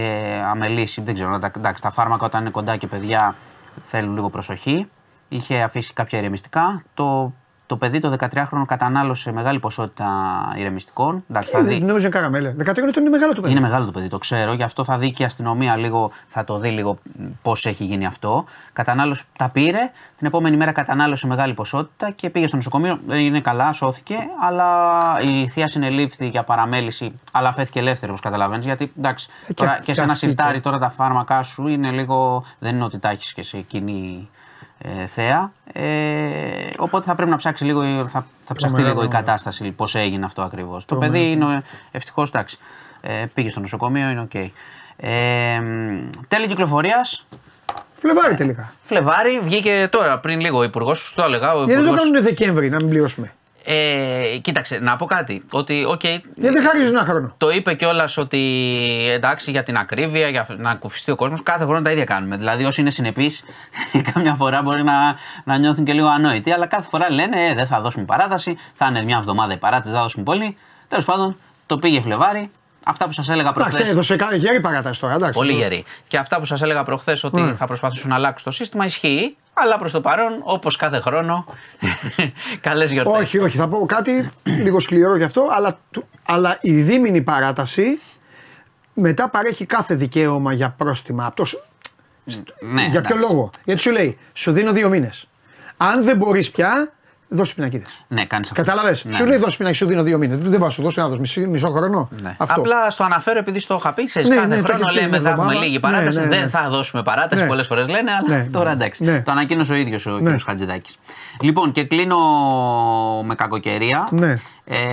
αμελήσει, δεν ξέρω, εντάξει, τα φάρμακα όταν είναι κοντά και παιδιά θέλουν λίγο προσοχή. Είχε αφήσει κάποια ηρεμιστικά. Το παιδί το 13χρονο κατανάλωσε μεγάλη ποσότητα ηρεμιστικών. Δεν νόμιζε καραμέλα. 13χρονο είναι μεγάλο το παιδί. Είναι μεγάλο το παιδί, το ξέρω. Γι' αυτό θα δει και η αστυνομία λίγο, θα το δει λίγο πώς έχει γίνει αυτό. Κατανάλωσε, τα πήρε. Την επόμενη μέρα κατανάλωσε μεγάλη ποσότητα και πήγε στο νοσοκομείο. Είναι καλά, σώθηκε. Αλλά η θεία συνελήφθη για παραμέληση. Αλλά φέθηκε ελεύθερη, όπως καταλαβαίνεις. Γιατί εντάξει, τώρα και σε ένα σιρτάρι τώρα τα φάρμακά σου είναι λίγο. Δεν είναι ότι τα έχεις και σε κοινή. Θέα. Οπότε θα πρέπει να ψάξει λίγο, θα ψαχτεί λίγο η κατάσταση, πώς έγινε αυτό ακριβώς. Το παιδί είναι ευτυχώς, εντάξει, πήγε στο νοσοκομείο, είναι ok. Τέλη κυκλοφορίας. Φλεβάρι τελικά. Φλεβάρι, βγήκε τώρα πριν λίγο ο υπουργός, το έλεγα. Γιατί δεν το κάνουν Δεκέμβρη, να μην πληρώσουμε. Κοίταξε, να πω κάτι. Ότι, okay, δεν χαρίζουν ένα χρόνο. Το είπε κιόλας ότι εντάξει, για την ακρίβεια, για να κουφιστεί ο κόσμος, κάθε χρόνο τα ίδια κάνουμε. Δηλαδή, όσοι είναι συνεπείς, καμιά φορά μπορεί να νιώθουν και λίγο ανόητοι, αλλά κάθε φορά λένε δεν θα δώσουμε παράταση, θα είναι μια εβδομάδα η παράταση, δεν θα δώσουμε πολύ. Τέλος πάντων, το πήγε Φλεβάρι. Αυτά που σας έλεγα προχθές. Εντάξει, έδωσε κάποια γερή παράταση τώρα, εντάξει. Πολύ γερή. Και αυτά που σας έλεγα προχθές ότι θα προσπαθήσουν να αλλάξουν το σύστημα ισχύει. Αλλά προς το παρόν, όπως κάθε χρόνο, καλές γιορτές. Όχι, θα πω κάτι λίγο σκληρό γι' αυτό, αλλά η δίμηνη παράταση μετά παρέχει κάθε δικαίωμα για πρόστιμα. Για ποιο λόγο? Γιατί σου λέει, σου δίνω 2 μήνες. Αν δεν μπορείς πια, δώσεις πινακίδες. Ναι, κάνεις αυτό. Καταλαβες. Ναι. Σου λέει, δώσεις πινακίδες, σου δίνω 2 μήνες. Δεν πάω, σου δώσω να δώσεις μισό χρόνο. Ναι. Απλά στο αναφέρω επειδή στο είχα πει. Ξέρεις, κάθε χρόνο λέμε θα έχουμε λίγη παράταση. Δεν θα δώσουμε παράταση, πολλές φορές λένε, αλλά τώρα εντάξει. Ναι. Το ανακοίνωσε ο ίδιος ο κ. Χατζηδάκης. Λοιπόν, και κλείνω με κακοκαιρία. Ναι.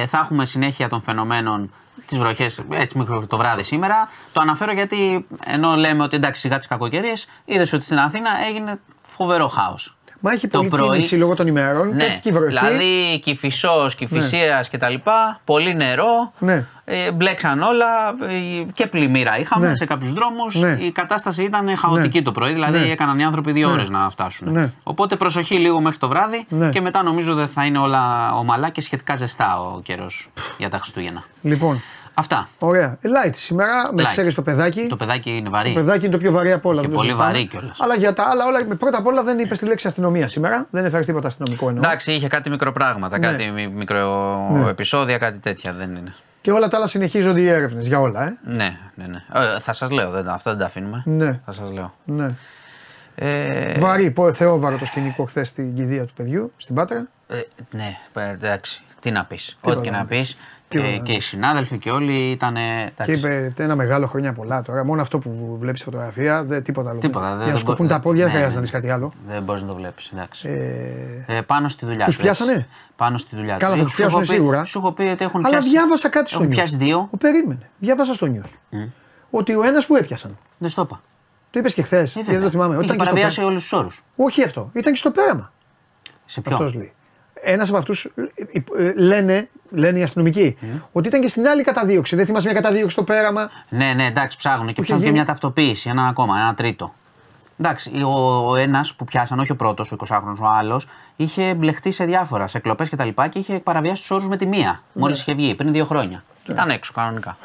Θα έχουμε συνέχεια των φαινομένων. Τις βροχές, έτσι μικρό το βράδυ σήμερα. Το αναφέρω γιατί ενώ λέμε ότι εντάξει, σιγά τις κακοκαιρίες, είδες ότι στην Αθήνα έγινε φοβερό χάος. Μα έχει πολύ κίνηση λόγω των ημερών, πέφτει και η βροχή. Δηλαδή Κηφισός, Κηφισίας κτλ. Πολύ νερό, μπλέξαν όλα και πλημμύρα είχαμε σε κάποιους δρόμους. Η κατάσταση ήταν χαοτική το πρωί, δηλαδή έκαναν οι άνθρωποι 2 ώρες να φτάσουν. Οπότε προσοχή λίγο μέχρι το βράδυ και μετά νομίζω δεν θα είναι όλα ομαλά και σχετικά ζεστά ο καιρός για τα Χριστούγεννα. Λοιπόν. Αυτά. Ωραία. Light σήμερα, με ξέρεις το παιδάκι. Το παιδάκι είναι βαρύ. Το παιδάκι είναι το πιο βαρύ από όλα. Και πολύ βαρύ κιόλας. Αλλά για τα άλλα, πρώτα απ' όλα δεν είπες τη λέξη αστυνομία σήμερα. Δεν έφερες τίποτα αστυνομικό εννοώ. Εντάξει, είχε κάτι μικροπράγματα, κάτι μικροεπισόδια, κάτι τέτοια δεν είναι. Και όλα τα άλλα συνεχίζονται οι έρευνες για όλα, Ναι. Θα σας λέω, αυτά δεν τα αφήνουμε. Ναι. Θα σας λέω. Ναι. Βαρύ, θεόβαρο το σκηνικό χθες στην κηδεία του παιδιού, στην Πάτρα. Ναι, εντάξει. Τι να πεις. Ό,τι και να πεις. Και οι συνάδελφοι και όλοι ήταν. Και είπε ένα μεγάλο χρόνια πολλά τώρα. Μόνο αυτό που βλέπεις φωτογραφία, τίποτα άλλο. Για να σκοπούν τα πόδια, δεν χρειάζεται να δεις κάτι άλλο. Δεν μπορείς να το βλέπεις. Πάνω στη δουλειά του. Τους πιάσανε? Πάνω στη δουλειά του. Καλά, θα τους πιάσουν σίγουρα. Σου έχω πει ότι έχουν πιάσει. Αλλά διάβασα κάτι στο νιους. Περίμενε. Διάβασα στο νιους. Ότι ο ένας που έπιασαν. Δεν στο είπα. Το είπες και χθες. Δεν το θυμάμαι. Είχε παραβιάσει όλους τους όρους. Όχι αυτό. Ήταν και στο πέραμα. Σε ποιο? Ένας από αυτούς λένε οι αστυνομικοί ότι ήταν και στην άλλη καταδίωξη. Δεν θυμάσαι μια καταδίωξη στο πέραμα? Ναι, εντάξει, ψάχνουν και ψάχνουν και μια ταυτοποίηση, έναν ακόμα, ένα τρίτο. Εντάξει, ο ένας που πιάσαν, όχι ο πρώτος, ο 20χρονος, ο άλλος, είχε μπλεχτεί σε διάφορα, σε κλοπές κτλ. Και είχε παραβιάσει τους όρους με τη μία. Μόλις είχε βγει πριν 2 χρόνια. Ήταν έξω κανονικά.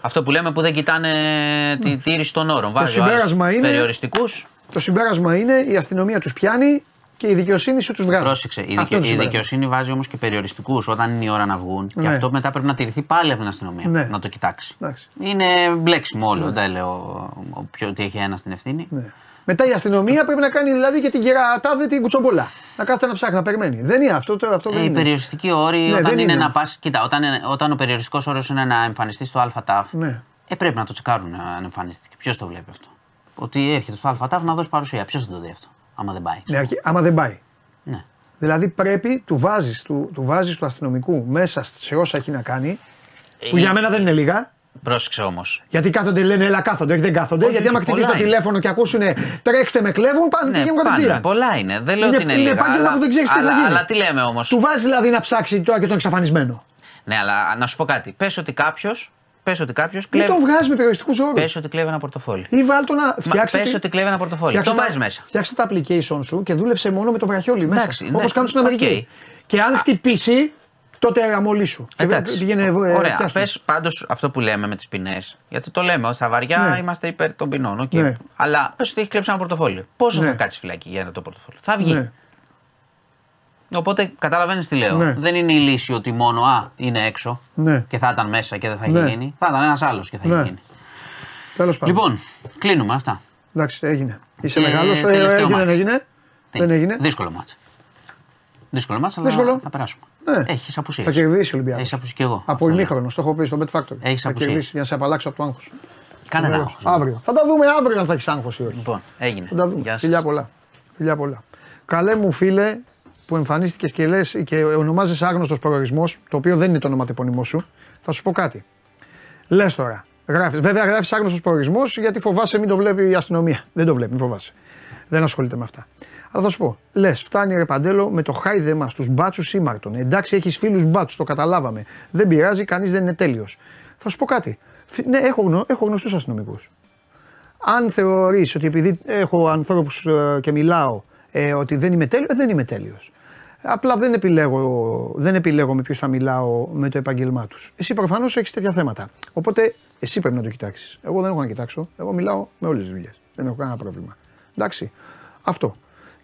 Αυτό που λέμε που δεν κοιτάνε τη τήρηση των όρων. Βάζει περιοριστικούς. Το συμπέρασμα είναι η αστυνομία τους πιάνει. Και η δικαιοσύνη σου τους βγάζει. Πρόσεξε. Η δικαιοσύνη βάζει όμως και περιοριστικούς όταν είναι η ώρα να βγουν. Ναι. Και αυτό μετά πρέπει να τηρηθεί πάλι από την αστυνομία. Ναι. Να το κοιτάξει. Εντάξει. Είναι μπλέξιμο όλο. Δεν λέω ότι έχει ένας την ευθύνη. Ναι. Μετά η αστυνομία πρέπει να κάνει δηλαδή και την κερατάδε την κουτσομπολά. Να κάθεται να ψάχνει, να περιμένει. Δεν είναι αυτό. Δεν είναι. Οι περιοριστικοί όροι όταν είναι να πας. Κοίτα, όταν ο περιοριστικός όρος είναι να εμφανιστεί στο ΑΤΑΦ. Ναι. Πρέπει να το τσεκάρουν αν εμφανίστηκε. Ποιος το βλέπει αυτό? Ότι έρχεται στο ΑΤΑΦ να δώσει παρουσία. Ποιος δεν το δει αυτό? Άμα δεν πάει. Ναι, άμα δεν πάει. Ναι. Δηλαδή πρέπει, του βάζεις του αστυνομικού μέσα σε όσα έχει να κάνει, που για μένα δεν είναι λίγα. Πρόσεξε όμως. Γιατί κάθονται, λένε έλα κάθονται, όχι δεν κάθονται. Όχι, γιατί άμα χτυπήσει το τηλέφωνο και ακούσουνε τρέξτε με κλέβουν, πάνε και μου κατευθείαν. Πολλά είναι, δεν λέω ότι είναι λίγα. Είναι επάγγελμα που δεν ξέρεις τι θα γίνει. Αλλά τι λέμε όμως. Του βάζεις δηλαδή να ψάξει τώρα και τον εξαφανισμένο. Ναι, αλλά να σου πω κάτι. Πες ότι κάποιος κλέβει. Μην τον βγάζει με περιοριστικούς όρους. Πες ότι κλέβει ένα πορτοφόλι. Ή βάλ' το να φτιάξει. Πες ότι κλέβει ένα πορτοφόλι. Το βάζεις μέσα. Φτιάξε τα application σου και δούλεψε μόνο με το βραχιόλι μέσα. Όπως κάνουν στην Αμερική. Και αν χτυπήσει. Τότε αμολύ σου. Εντάξει. Πήγαινε, ωραία. Πες πάντως αυτό που λέμε με τις ποινές. Γιατί το λέμε, στα βαριά ναι. Είμαστε υπέρ των ποινών. Okay. Ναι. Αλλά πες ότι έχει κλέψει ένα πορτοφόλι. Πόσο ναι. Θα κάτσει φυλακή για ένα το πορτοφόλι. Θα βγει. Ναι. Οπότε καταλαβαίνεις τι λέω. Ναι. Δεν είναι η λύση ότι μόνο είναι έξω ναι. Και θα ήταν μέσα και δεν θα έχει ναι. Γίνει. Θα ήταν ένας άλλος και θα έχει ναι. Γίνει. Τέλος πάντων. Λοιπόν, κλείνουμε αυτά. Εντάξει, έγινε. Είσαι μεγάλος. Δεν έγινε. Δύσκολο μάτς. Δύσκολο μάτς, αλλά θα περάσουμε. Ναι. Έχεις απουσίες. Θα κερδίσει ο Ολυμπιακός. Έχεις απουσίες και εγώ. Από ημίχρονο, το έχω πει στο Bet Factory. Έχεις απουσίες. Για να σε απαλλάξω από το άγχος. Κάνε ένα άγχος. Αύριο. Θα τα δούμε αύριο αν θα έχεις άγχος ή όχι. Λοιπόν, έγινε. Θα τα δούμε. Φιλιά πολλά. Καλέ μου φίλε που εμφανίστηκες και λες και ονομάζεσαι άγνωστος προορισμός, το οποίο δεν είναι το ονοματεπώνυμό σου, θα σου πω κάτι. Λες τώρα. Γράφεις. Βέβαια γράφεις άγνωστος προορισμός γιατί φοβάσαι μην το βλέπει η αστυνομία. Δεν το βλέπει, μην φοβάσαι. Δεν ασχολείται με αυτά. Αλλά θα σου πω, λες, φτάνει ρε Παντέλο με το χάιδεμα στους μπάτσους ήμαρτων. Εντάξει, έχεις φίλους μπάτσους, το καταλάβαμε. Δεν πειράζει, κανείς δεν είναι τέλειος. Θα σου πω κάτι. Ναι, έχω γνωστούς αστυνομικούς. Αν θεωρείς ότι επειδή έχω ανθρώπους και μιλάω ότι δεν είμαι τέλειος, δεν είμαι τέλειος. Απλά δεν επιλέγω με ποιους θα μιλάω με το επάγγελμά τους. Εσύ προφανώς έχεις τέτοια θέματα. Οπότε εσύ πρέπει να το κοιτάξεις. Εγώ δεν έχω να κοιτάξω. Εγώ μιλάω με όλες τις δουλειές. Δεν έχω κανένα πρόβλημα. Εντάξει. Αυτό.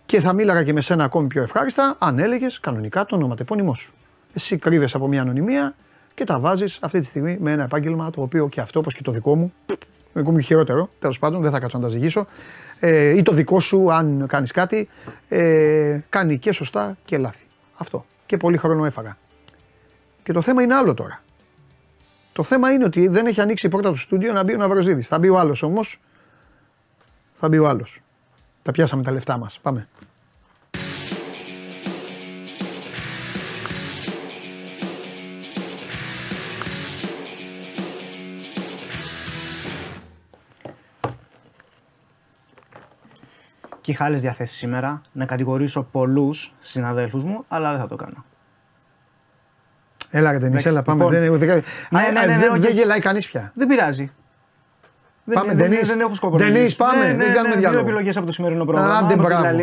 Και θα μίλαγα και με σένα ακόμη πιο ευχάριστα αν έλεγες κανονικά το ονοματεπώνυμό σου. Εσύ κρύβεσαι από μια ανωνυμία και τα βάζεις αυτή τη στιγμή με ένα επάγγελμα το οποίο και αυτό, όπως και το δικό μου, χειρότερο, τέλος πάντων, δεν θα κάτσω να τα ζυγίσω, ή το δικό σου, αν κάνεις κάτι, κάνει και σωστά και λάθη. Αυτό. Και πολύ χρόνο έφαγα. Και το θέμα είναι άλλο τώρα. Το θέμα είναι ότι δεν έχει ανοίξει η πόρτα του στούντιο να μπει ο Ναυροζίδης. Θα μπει ο άλλος όμως. Τα πιάσαμε τα λεφτά μας. Πάμε. Και είχα άλλες διαθέσεις σήμερα να κατηγορήσω πολλούς συναδέλφους μου, αλλά δεν θα το κάνω. Έλα, Ντενίς, έλα, πάμε. Δεν γελάει κανείς πια. Δεν πειράζει. Δεν έχω σκοπό. Ντενίς, πάμε. Δεν κάνουμε διάλογο. Δύο επιλογές από το σημερινό πρόγραμμα.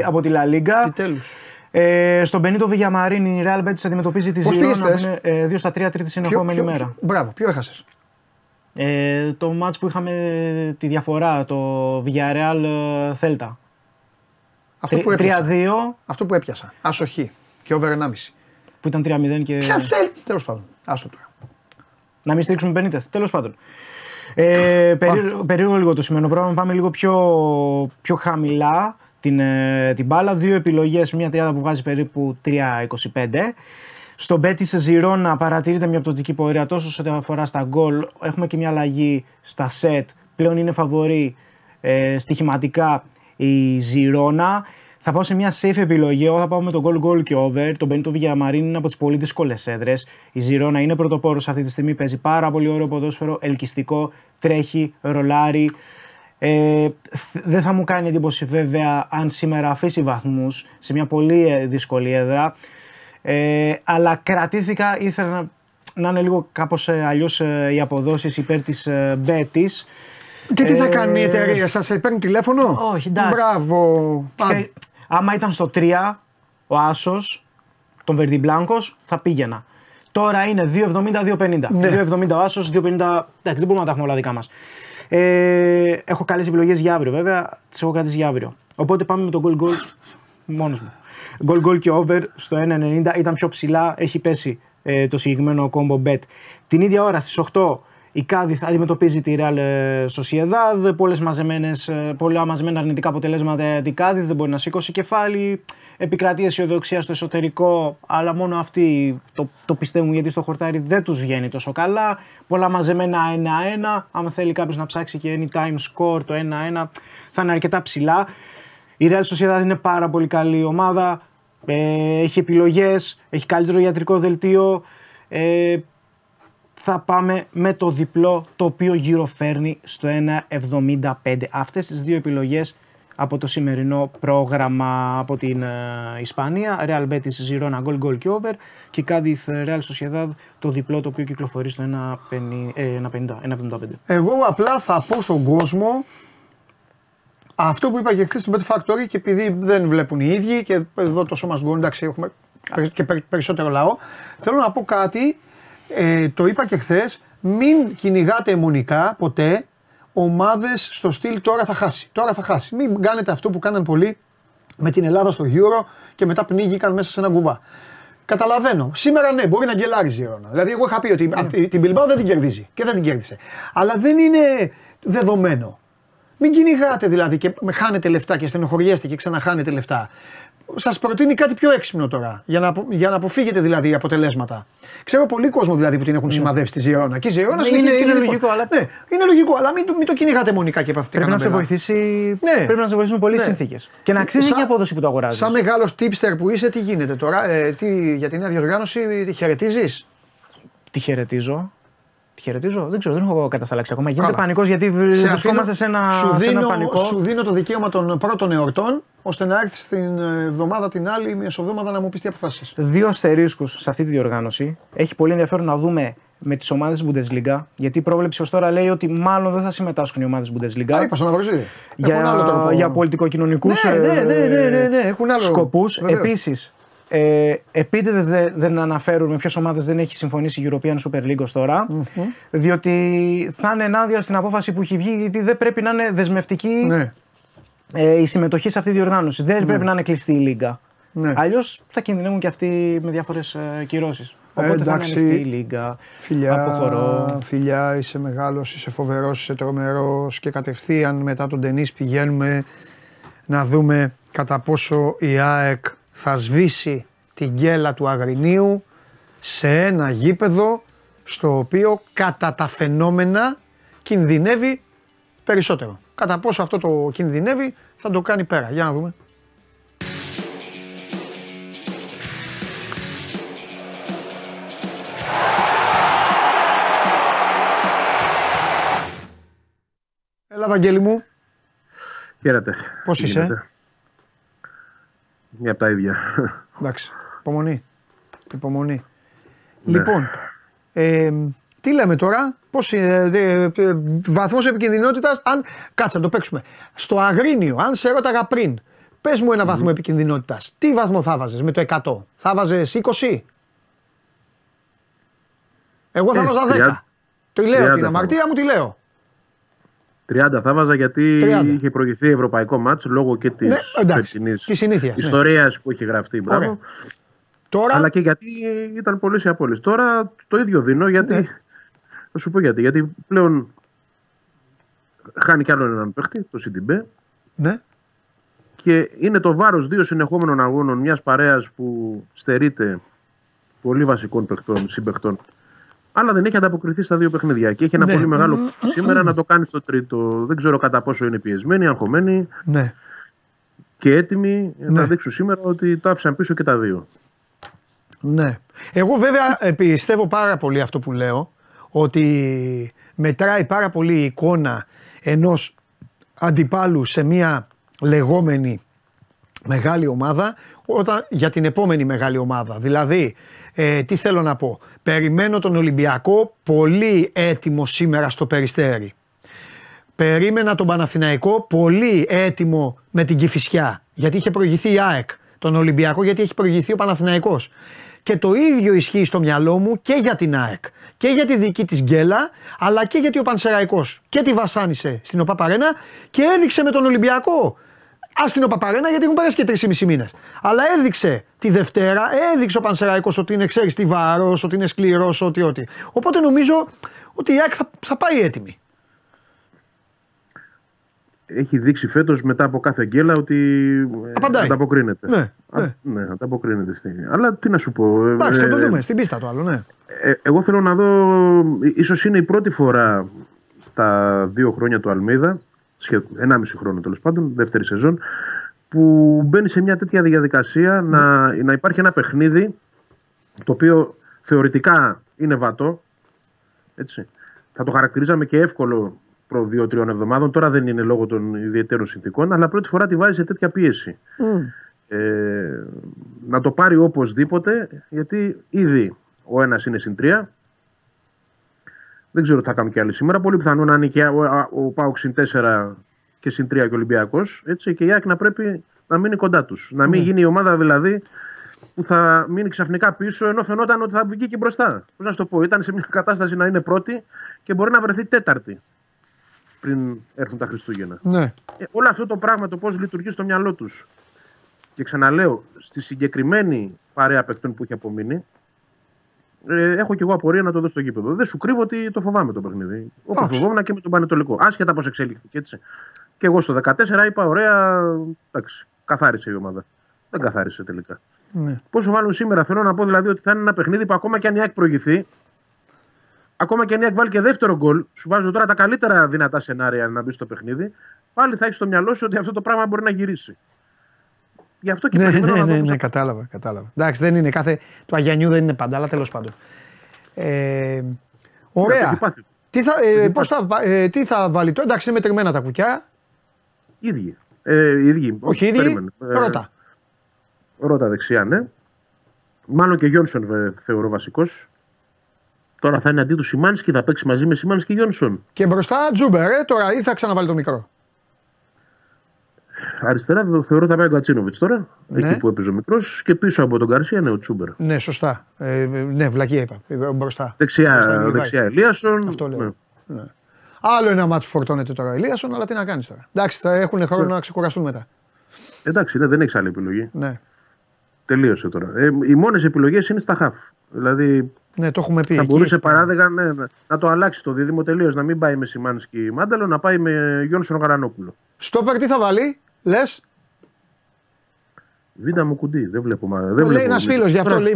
Από τη Λα Λίγκα. Στον Μπενίτο Βιγιαμαρίνη, η Real Betis αντιμετωπίζει τη Ζιρόνα. 2-3 τρίτη συνεχόμενη μέρα. Μπράβο, ποιο έχασες? Το μάτς που είχαμε τη διαφορά, το Villarreal Celta. Αυτό που έπιασα. Ασοχή. Και over 1,5. Που ήταν 3-0 και. Ποια θέλει. Τέλος πάντων. Άστο τώρα. Να μην στρίξουμε Μπενίτεθ. Τέλος πάντων. Περίεργο λίγο το σημερινό πρόγραμμα. Πάμε λίγο πιο χαμηλά την μπάλα. Δύο επιλογές, μια 30 που βγάζει περίπου 3,25. Στον Betis Girona παρατηρείται μια πτωτική πορεία τόσο σε ό,τι αφορά στα γκολ. Έχουμε και μια αλλαγή στα σετ. Πλέον είναι φαβορή στοιχηματικά η Girona. Θα πάω σε μια safe επιλογή. Εγώ θα πάω με τον goal και over. Τον Benito Villamarín είναι από τις πολύ δύσκολες έδρες. Η Girona είναι πρωτοπόρος αυτή τη στιγμή. Παίζει πάρα πολύ ωραίο ποδόσφαιρο. Ελκυστικό. Τρέχει. Ρολάρει. Δεν θα μου κάνει εντύπωση βέβαια αν σήμερα αφήσει βαθμούς σε μια πολύ δύσκολη έδρα. Αλλά κρατήθηκα. Ήθελα να είναι λίγο κάπως αλλιώς οι αποδόσεις υπέρ της Betis. Και τι θα κάνει η εταιρεία σας, παίρνει τηλέφωνο? Όχι, εντάξει. Μπράβο. Άμα ήταν στο 3 ο Άσος, τον Βερδιμπλάνκος, θα πήγαινα. Τώρα είναι 2,70-2,50. Ναι. 2,70 ο Άσος, 2,50. Εντάξει, δεν μπορούμε να τα έχουμε όλα δικά μας. Έχω καλές επιλογές για αύριο, βέβαια. Τις έχω κρατήσει για αύριο. Οπότε πάμε με τον goal μόνος μου. Goal και over στο 1,90. Ήταν πιο ψηλά, έχει πέσει το συγκεκριμένο combo bet. Την ίδια ώρα στις 8. Η Κάδη θα αντιμετωπίζει τη Real Sociedad, πολλά μαζεμένα αρνητικά αποτελέσματα την Κάδη, δεν μπορεί να σηκώσει κεφάλι, επικρατεί αισιοδοξία στο εσωτερικό, αλλά μόνο αυτοί το πιστεύουν γιατί στο χορτάρι δεν τους βγαίνει τόσο καλά, πολλά μαζεμένα 1-1, άμα θέλει κάποιος να ψάξει και anytime score το 1-1 θα είναι αρκετά ψηλά. Η Real Sociedad είναι πάρα πολύ καλή ομάδα. έχει επιλογές, έχει καλύτερο ιατρικό δελτίο. Θα πάμε με το διπλό, το οποίο γύρω φέρνει στο 1,75. Αυτές τις δύο επιλογές από το σημερινό πρόγραμμα από την Ισπανία. Real Betis, Girona, goal, goal και over. Και Cádiz, Real Sociedad, το διπλό, το οποίο κυκλοφορεί στο 1,75. Εγώ απλά θα πω στον κόσμο αυτό που είπα και χθες στην Bet Factory, και επειδή δεν βλέπουν οι ίδιοι και εδώ το σώμα του, εντάξει, έχουμε και περισσότερο λαό, θέλω να πω κάτι. Το είπα και χθες, μην κυνηγάτε αιμονικά ποτέ ομάδες στο στυλ τώρα θα χάσει, τώρα θα χάσει. Μην κάνετε αυτό που κάναν πολλοί με την Ελλάδα στο Euro και μετά πνίγηκαν μέσα σε ένα κουβά. Καταλαβαίνω. Σήμερα ναι, μπορεί να γκελάρει η Ρώνα. Δηλαδή, εγώ είχα πει ότι την Bilbao δεν την κερδίζει και δεν την κέρδισε. Αλλά δεν είναι δεδομένο. Μην κυνηγάτε δηλαδή και χάνετε λεφτά και στενοχωριέστε και ξαναχάνετε λεφτά. Σας προτείνει κάτι πιο έξυπνο τώρα, για να αποφύγετε δηλαδή αποτελέσματα. Ξέρω πολλοί κόσμο δηλαδή που την έχουν σημαδέψει τη Ζιρόνα. Και η Ζιρόνα είναι λογικό, αλλά. Ναι, είναι λογικό, αλλά μην το κυνηγάτε μονικά και παθητικά. Πρέπει να σε βοηθήσει. Ναι. Πρέπει να σε βοηθήσουν πολλές συνθήκες. Και να αξίζει και η απόδοση που το αγοράζεις. Σαν μεγάλος tipster που είσαι, τι γίνεται τώρα, για την νέα διοργάνωση, τη χαιρετίζεις? Τη χαιρετίζω. Δεν ξέρω, δεν έχω κατασταλάξει ακόμα. Γίνεται πανικός γιατί βρισκόμαστε σε ένα πανικό. Σου δίνω το δικαίωμα των πρώτων εορτών, ώστε να έρθεις την εβδομάδα την άλλη, μεσοβδόμαδα να μου πεις τι αποφάσεις. Δύο αστερίσκους σε αυτή τη διοργάνωση. Έχει πολύ ενδιαφέρον να δούμε με τις ομάδες Bundesliga, γιατί η πρόβλεψη ως τώρα λέει ότι μάλλον δεν θα συμμετάσχουν οι ομάδες Bundesliga. Α, είπα στον Αγροζή. Για πολιτικοκοινωνικούς σκοπούς. Επίσης, επίτηδες δεν αναφέρουν με ποιες ομάδες δεν έχει συμφωνήσει η European Super League ως τώρα, διότι θα είναι ενάντια στην απόφαση που έχει βγει, γιατί δεν πρέπει να είναι δεσμευτική η συμμετοχή σε αυτή τη διοργάνωση. Δεν πρέπει να είναι κλειστή η Λίγκα. Ναι. Αλλιώς θα κινδυνεύουν και αυτοί με διάφορες κυρώσεις. Οπότε εντάξει, θα είναι ανοιχτή η Λίγκα. Φιλιά, είσαι μεγάλος, είσαι φοβερός, είσαι τρομερός, και κατευθείαν μετά τον τενής πηγαίνουμε να δούμε κατά πόσο η ΑΕΚ θα σβήσει την γκέλα του Αγρινίου σε ένα γήπεδο στο οποίο κατά τα φαινόμενα κινδυνεύει περισσότερο. Κατά πόσο αυτό το κινδυνεύει θα το κάνει πέρα. Για να δούμε. Έλα Βαγγέλη μου. Χαίρετε. Πώς είσαι? Μια από τα ίδια. Εντάξει. Υπομονή. Ναι. Λοιπόν, τι λέμε τώρα, πώς βαθμός επικινδυνότητας, αν κάτσε να το παίξουμε. Στο Αγρίνιο, αν σε ρώταγα πριν, πες μου ένα βαθμό επικινδυνότητας, τι βαθμό θα βάζες με το 100, θα βάζες 20? Εγώ θα βάζα 10. 30, το λέω την αμαρτία μου, τη λέω. 30 θα βάζα, γιατί 30. Είχε προηγηθεί ευρωπαϊκό μάτς λόγω και της συνήθειας, ιστορίας που είχε γραφτεί. Μπράβο. Okay. Τώρα... Αλλά και γιατί ήταν πολλές οι απώλειες. Τώρα το ίδιο δίνω, γιατί. Θα σου πω γιατί. Γιατί πλέον χάνει κι άλλο έναν παίχτη, το Σιντιμπέ. Ναι. Και είναι το βάρος δύο συνεχόμενων αγώνων μιας παρέας που στερείται πολύ βασικών συμπαιχτών. Αλλά δεν έχει ανταποκριθεί στα δύο παιχνίδια. Και έχει ένα πολύ μεγάλο σήμερα να το κάνει στο τρίτο. Δεν ξέρω κατά πόσο είναι πιεσμένοι, αγχωμένοι και έτοιμοι να δείξουν σήμερα ότι τα άφησαν πίσω και τα δύο. Ναι. Εγώ βέβαια πιστεύω πάρα πολύ αυτό που λέω, ότι μετράει πάρα πολύ η εικόνα ενός αντιπάλου σε μια λεγόμενη μεγάλη ομάδα για την επόμενη μεγάλη ομάδα. Δηλαδή, τι θέλω να πω, περιμένω τον Ολυμπιακό πολύ έτοιμο σήμερα στο Περιστέρι. Περίμενα τον Παναθηναϊκό πολύ έτοιμο με την Κηφισιά, γιατί είχε προηγηθεί η ΑΕΚ. Τον Ολυμπιακό γιατί έχει προηγηθεί ο Παναθηναϊκός. Και το ίδιο ισχύει στο μυαλό μου και για την ΑΕΚ και για τη δική της γκέλα, αλλά και γιατί ο Πανσεραϊκός και τη βασάνισε στην ΟΠΑΠΑΡΕΝΑ και έδειξε με τον Ολυμπιακό. Ας την ΟΠΑΠΑΡΕΝΑ, γιατί έχουν περάσει και 3,5 μήνες. Αλλά έδειξε τη Δευτέρα, έδειξε ο Πανσεραϊκός ότι είναι, ξέρεις, στιβαρός, ότι είναι σκληρός, ότι. Οπότε νομίζω ότι η ΑΕΚ θα πάει έτοιμη. Έχει δείξει φέτος μετά από κάθε γκέλα ότι ανταποκρίνεται. Ναι, ανταποκρίνεται. Αλλά τι να σου πω. Εντάξει, θα το δούμε. Στην πίστα το άλλο, ναι. Εγώ θέλω να δω, ίσως είναι η πρώτη φορά στα 2 χρόνια του Αλμίδα, 1,5 χρόνο τέλος πάντων, δεύτερη σεζόν, που μπαίνει σε μια τέτοια διαδικασία να υπάρχει ένα παιχνίδι το οποίο θεωρητικά είναι βατό, έτσι. Θα το χαρακτηρίζαμε και εύκολο προ 2-3 εβδομάδων. Τώρα δεν είναι λόγω των ιδιαιτέρων συνθήκων, αλλά πρώτη φορά τη βάζει σε τέτοια πίεση. Να το πάρει οπωσδήποτε, γιατί ήδη ο ένας είναι συν 3. Δεν ξέρω τι θα κάνουν και άλλοι σήμερα. Πολύ πιθανό να είναι και ο ΠΑΟΚ συν 4 και συν 3 και ο Ολυμπιακός. Έτσι, και η ΑΕΚ να πρέπει να μείνει κοντά τους. Να μην γίνει η ομάδα δηλαδή που θα μείνει ξαφνικά πίσω, ενώ φαινόταν ότι θα βγει και μπροστά. Πώς να σου το πω, ήταν σε μια κατάσταση να είναι πρώτη και μπορεί να βρεθεί τέταρτη πριν έρθουν τα Χριστούγεννα. Ναι. Όλο αυτό το πράγμα, το πώς λειτουργεί στο μυαλό τους. Και ξαναλέω, στη συγκεκριμένη παρέα παικτών που έχει απομείνει, έχω και εγώ απορία να το δω στο γήπεδο. Δεν σου κρύβω ότι το φοβάμαι το παιχνίδι. Όπως φοβόμουν και με τον Πανετολικό. Άσχετα πώς εξελίχθηκε, έτσι. Και εγώ στο 14 είπα, ωραία, εντάξει, καθάρισε η ομάδα. Δεν καθάρισε τελικά. Ναι. Πόσο βάλουν σήμερα, θέλω να πω δηλαδή ότι θα είναι ένα παιχνίδι που ακόμα και αν η ΑΕΚ προηγηθεί, ακόμα και αν η ΑΕΚ βάλει και δεύτερο γκολ, σου βάζω τώρα τα καλύτερα δυνατά σενάρια να μπει στο παιχνίδι, πάλι θα έχει στο μυαλό σου ότι αυτό το πράγμα μπορεί να γυρίσει. Γι' αυτό και ναι, κατάλαβα. Εντάξει, δεν είναι κάθε. Του Αγιανιού δεν είναι πάντα, αλλά τέλος πάντων. Ωραία. Τι θα βάλει τώρα, εντάξει, είναι μετρημένα τα κουκιά. Ίδιοι. Όχι ίδιοι, Ρώτα δεξιά, ναι. Μάλλον και Γιόνσον θεωρώ βασικός. Τώρα θα είναι αντί του Σιμάνσκι και θα παίξει μαζί με Σιμάνσκι και Γιόνσον. Και μπροστά Τζούμπερ, τώρα ή θα ξαναβάλει το μικρό. Αριστερά θεωρώ θα πάει ο Γκατσίνοβιτς τώρα, ναι. Εκεί που έπαιζε ο μικρός. Και πίσω από τον Γκαρσία είναι ο Τζούμπερ. Ναι, σωστά. Ναι, βλακία είπα. Μπροστά. Δεξιά Ελίασον. Αυτό λέω. Ναι. Άλλο ένα μάτι φορτώνεται τώρα ο Ελίασον, αλλά τι να κάνει τώρα. Εντάξει, θα έχουν χρόνο να ξεκουραστούν μετά. Εντάξει, ναι, δεν έχει άλλη επιλογή. Ναι. Τελείωσε τώρα. Οι μόνες επιλογές είναι στα χαφ. Δηλαδή, ναι, το έχουμε πει. Θα μπορούσε παράδειγμα να το αλλάξει το δίδυμο τελείως. Να μην πάει με Σιμάνσκι Μάνταλο, να πάει με Γιόνσον Γαρανόπουλο. Στόπερ τι θα βάλει, λες. Βίντα μου κουντί. Δεν βλέπω μάλλον. Λέει βλέπω ένας φίλος, γι' αυτό λέει,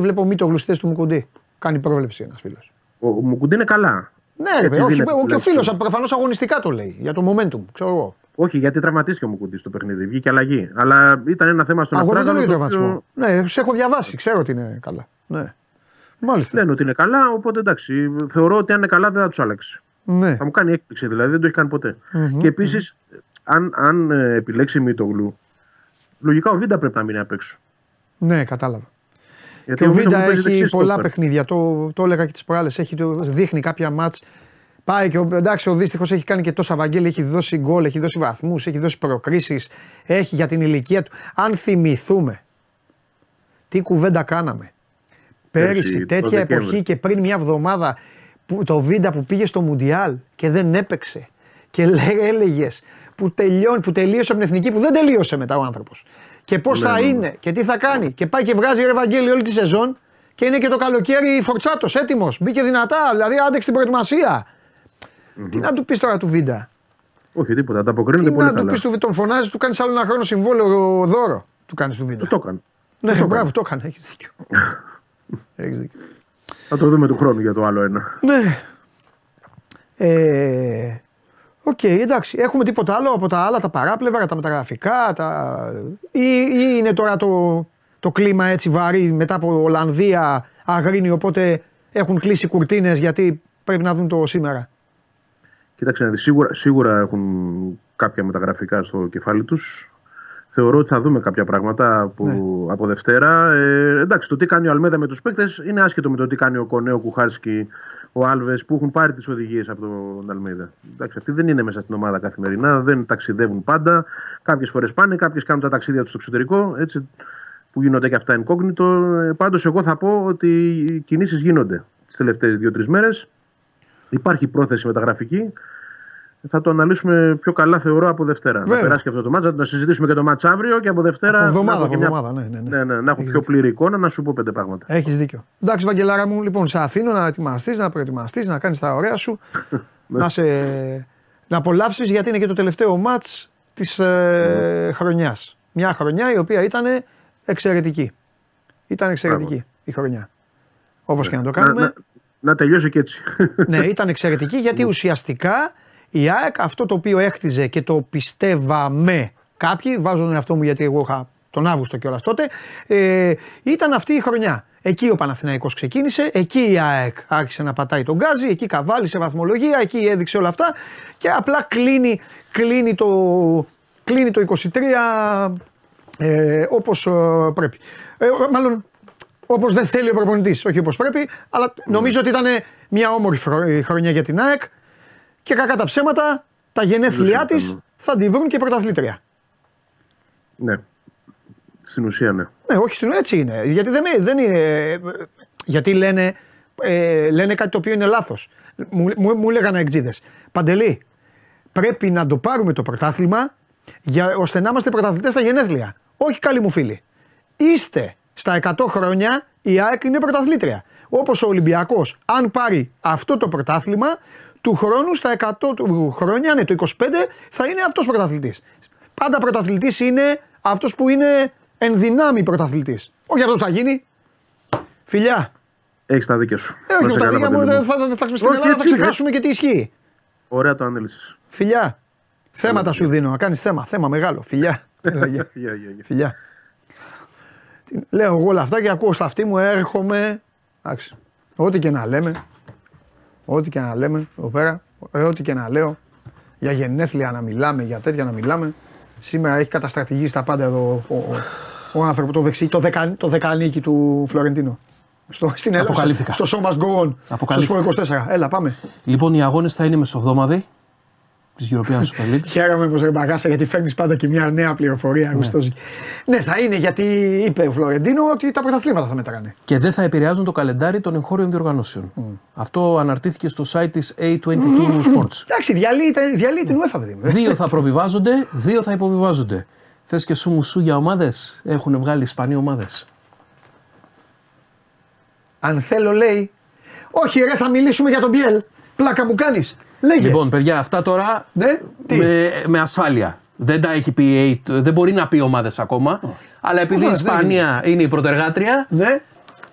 βλέπω Μίτοβλου στη θέση του Μουκουντή. Κάνει πρόβλεψη ένας φίλος. Ο Μουκουντή είναι καλά. Ναι, ρε, όχι, και ο φίλος προφανώς αγωνιστικά το λέει για το momentum, ξέρω εγώ. Όχι, γιατί τραυματίστηκε ο Μουκουντής στο παιχνίδι, βγήκε αλλαγή. Αλλά ήταν ένα θέμα στον Αστράγαλο. Εγώ δεν το λέω τραυματισμό. Ναι, σε έχω διαβάσει, ξέρω ότι είναι καλά. Ναι. Μάλιστα. Λένε ότι είναι καλά, οπότε εντάξει, θεωρώ ότι αν είναι καλά δεν θα τους άλλαξει. Ναι. Θα μου κάνει έκπληξη δηλαδή, δεν το έχει κάνει ποτέ. Και επίσης, αν επιλέξει Μίτογλου, λογικά ο Βίντα πρέπει να μείνει απ' έξω. Ναι, κατάλαβα. Γιατί και ο Βίντα έχει πολλά παιχνίδια. Το έλεγα και τις προάλλες. Δείχνει κάποια μάτς. Πάει και εντάξει, ο δύστιχος έχει κάνει και τόσα βαγγέλια. Έχει δώσει γκολ, έχει δώσει βαθμούς, έχει δώσει προκρίσεις. Έχει για την ηλικία του. Αν θυμηθούμε τι κουβέντα κάναμε πέρυσι, τέτοια εποχή και πριν μια εβδομάδα, το Βίντα που πήγε στο Μουντιάλ και δεν έπαιξε. Και έλεγες που τελείωσε από την εθνική, που δεν τελείωσε μετά ο άνθρωπος. Και πώς θα είναι και τι θα κάνει. Και πάει και βγάζει ρε Βαγγέλη όλη τη σεζόν και είναι και το καλοκαίρι φορτσάτος, έτοιμος. Μπήκε δυνατά, δηλαδή άντεξε την προετοιμασία. Τι να του πεις τώρα του Βίντα. Όχι τίποτα, ανταποκρίνεται πολύ καλά. Τι να του πεις, τον φωνάζεις, του κάνεις άλλο ένα χρόνο συμβόλαιο δώρο. Του κάνεις του Βίντα. Το έκανε. Ναι, μπράβο, το έκανε, έχεις δίκιο. Θα το δούμε του χρόνου για το άλλο ένα. Ναι. Οκ, εντάξει. Έχουμε τίποτα άλλο από τα άλλα, τα παράπλευρα, τα μεταγραφικά, ή είναι τώρα το κλίμα έτσι βαρύ μετά από Ολλανδία, Αγρίνη, οπότε έχουν κλείσει κουρτίνες γιατί πρέπει να δουν το σήμερα. Κοίταξε, σίγουρα έχουν κάποια μεταγραφικά στο κεφάλι τους. Θεωρώ ότι θα δούμε κάποια πράγματα από Δευτέρα. Εντάξει, το τι κάνει ο Αλμέδα με τους παίκτες είναι άσχετο με το τι κάνει ο Κονέ, ο Κουχάρσκι, ο Άλβες, που έχουν πάρει τις οδηγίες από τον Αλμέδα. Εντάξει, αυτοί δεν είναι μέσα στην ομάδα καθημερινά, δεν ταξιδεύουν πάντα. Κάποιες φορές πάνε, κάποιες κάνουν τα ταξίδια τους στο εξωτερικό, έτσι, που γίνονται και αυτά incognito. Πάντως, εγώ θα πω ότι οι κινήσεις γίνονται τις τελευταίες 2-3 μέρες. Υπάρχει πρόθεση μεταγραφική. Θα το αναλύσουμε πιο καλά, θεωρώ, από Δευτέρα. Βέβαια. Να περάσει και αυτό το μάτσα, να συζητήσουμε και το μάτσα αύριο και από Δευτέρα. Από εβδομάδα, να έχω πιο πλήρη εικόνα, να σου πω 5 πράγματα. Έχεις δίκιο. Εντάξει, Βαγγελάρα μου, λοιπόν, σε αφήνω να ετοιμαστείς, να προετοιμαστείς, να κάνεις τα ωραία σου. Να απολαύσεις, γιατί είναι και το τελευταίο μάτς της χρονιάς. Μια χρονιά η οποία ήταν εξαιρετική. Ήταν εξαιρετική η χρονιά. Όπως και να το κάνουμε. Να τελειώσει και έτσι. Ναι, ήταν εξαιρετική γιατί ουσιαστικά η ΑΕΚ αυτό το οποίο έχτιζε και το πιστεύαμε Κάποιοι, βάζω τον εαυτό μου γιατί εγώ είχα τον Αύγουστο κιόλας τότε, ήταν αυτή η χρονιά. Εκεί ο Παναθηναϊκός ξεκίνησε, εκεί η ΑΕΚ άρχισε να πατάει τον γκάζι, εκεί καβάλισε βαθμολογία, εκεί έδειξε όλα αυτά και απλά κλείνει το 23 όπως πρέπει. Μάλλον όπως δεν θέλει ο προπονητής, όχι όπως πρέπει, αλλά νομίζω ότι ήταν μια όμορφη χρονιά για την ΑΕΚ και κακά τα ψέματα, τα γενέθλιά της θα τη βρουν και πρωταθλήτρια. Ναι. Στην ουσία, ναι. Ναι, όχι, έτσι είναι. Γιατί, δεν είναι, γιατί λένε κάτι το οποίο είναι λάθος. Μου λέγανε εξίδες. Παντελή, πρέπει να το πάρουμε το πρωτάθλημα ώστε να είμαστε πρωταθλητές στα γενέθλια. Όχι, καλοί μου φίλοι. Είστε στα 100 χρόνια, η ΑΕΚ είναι πρωταθλήτρια. Όπως ο Ολυμπιακός, αν πάρει αυτό το πρωτάθλημα, του χρόνου στα 100 χρόνια, ναι, το 25, θα είναι αυτός πρωταθλητής. Πάντα πρωταθλητής είναι αυτός που είναι εν δυνάμει πρωταθλητής. Όχι αυτό θα γίνει. Φιλιά. Έχεις τα δίκαια σου. Όχι τα δίκαια μου. Στην Ελλάδα θα ξεχάσουμε και τι ισχύει. Ωραία το ανέλησες. Φιλιά. Θέματα σου δίνω. Να κάνεις θέμα. Θέμα μεγάλο. Φιλιά. Φιλιά. Λέω εγώ όλα αυτά και ακούω στα αυτή μου. Έρχομαι. Εντάξει. Ό,τι και να λέμε. Ό,τι και να λέμε εδώ πέρα. Ό,τι και να λέω. Για γενέθλια να μιλάμε. Για τέτοια να μιλάμε. Σήμερα έχει καταστρατηγήσει τα πάντα εδώ ο άνθρωπος, το δεκανίκι του Φλωρεντίνο. Στην Ελλάδα, στο σώμα γκογόν, στο Σπορ 24. Έλα, πάμε. Λοιπόν, οι αγώνες θα είναι μεσοβδόμαδοι της European Super League. Χαίρομαι πως ρε μπαγάσα, γιατί φέρνεις πάντα και μια νέα πληροφορία. Ναι. Ναι, θα είναι γιατί είπε ο Φλωρεντίνο ότι τα πρωταθλήματα θα μετράνε. Και δεν θα επηρεάζουν το καλεντάρι των εγχώριων διοργανώσεων. Αυτό αναρτήθηκε στο site της Α22 Sports. Εντάξει, διαλύει την UEFA, παιδί μου. 2 θα προβιβάζονται, 2 θα υποβιβάζονται. Θες και σου μουσού για ομάδες, έχουν βγάλει Ισπανοί ομάδες. Αν θέλω, λέει. Όχι, ρε, θα μιλήσουμε για τον Μπιέλ. Πλάκα μου κάνεις. Λέγε. Λοιπόν, παιδιά, αυτά τώρα με ασφάλεια. Δεν τα έχει πει, δεν μπορεί να πει ομάδες ακόμα. Αλλά επειδή η Ισπανία είναι η πρωτεργάτρια,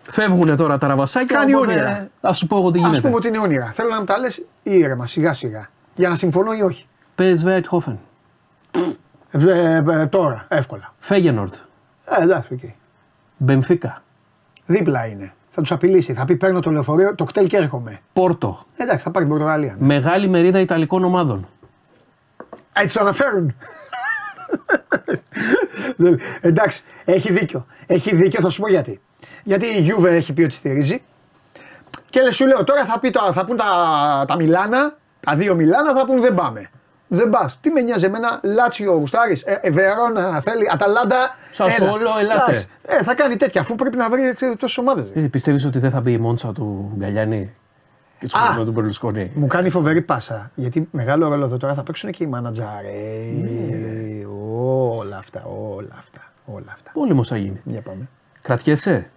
φεύγουν τώρα τα ραβασάκια. Κάνει όνειρα. Ας σου πω εγώ τι γίνεται. Ας πούμε ότι είναι όνειρα. Θέλω να μου τα λες ήρεμα, σιγά-σιγά. Για να συμφωνώ ή όχι. PSV Eindhoven. Τώρα, εύκολα. Φέγενορντ. Εντάξει, οκ. Μπενφίκα. Δίπλα είναι. Θα τους απειλήσει. Θα πει: παίρνω το λεωφορείο, το κτέλ και έρχομαι. Πόρτο. Εντάξει, θα πάρει την Πορτογαλία. Ναι. Μεγάλη μερίδα Ιταλικών ομάδων. Έτσι το αναφέρουν. Εντάξει, έχει δίκιο. Έχει δίκιο, θα σου πω γιατί. Γιατί η Juve έχει πει ότι στηρίζει. Και σου λέω: τώρα θα πούν τα Μιλάνα, τα δύο Μιλάνα θα πούν: δεν πάμε. Δεν πα. Τι με νοιάζει εμένα, Λάτσιο, Γουστάρης, Βερόνα, θέλει, Αταλάντα. Σασουόλο, ελάτε. Θα κάνει τέτοια αφού πρέπει να βρει τόσες ομάδες. Πιστεύεις ότι δεν θα μπει η Μόντσα του Γκαλιάνη και του Κοτσίνο του Μπερλουσκόνη. Μου κάνει φοβερή πάσα. Γιατί μεγάλο ρόλο εδώ τώρα θα παίξουν και οι μάνατζαροι. Όλα αυτά. Πόλεμος θα γίνει. Για πάμε. Κρατιέσαι.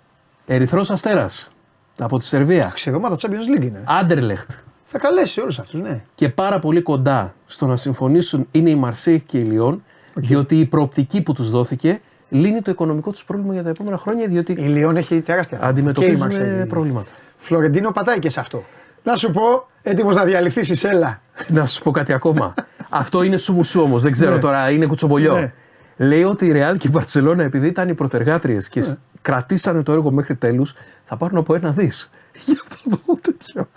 Ερυθρός Αστέρας από τη Σερβία. Ξέρω, μα τα Champions League είναι. Άντερλεχτ. Θα καλέσει όλους αυτούς, ναι. Και πάρα πολύ κοντά στο να συμφωνήσουν είναι η Μαρσέη και η Λιόν, διότι η προοπτική που τους δόθηκε λύνει το οικονομικό τους πρόβλημα για τα επόμενα χρόνια, διότι η Λιόν έχει τεράστια θέματα. Αντιμετωπίζουμε προβλήματα. Φλωρεντίνο πατάει και σε αυτό. Να σου πω, έτοιμος να διαλυθείς, έλα. Να σου πω κάτι ακόμα. Αυτό είναι σουμουσού όμως, δεν ξέρω τώρα, είναι κουτσομπολιό. Ναι. Λέει ότι η Ρεάλ και η Μπαρτσελόνα, επειδή ήταν οι πρωτεργάτριες και κρατήσανε το έργο μέχρι τέλους, θα πάρουν από 1 δις. Γι' αυτό το τέτοιο.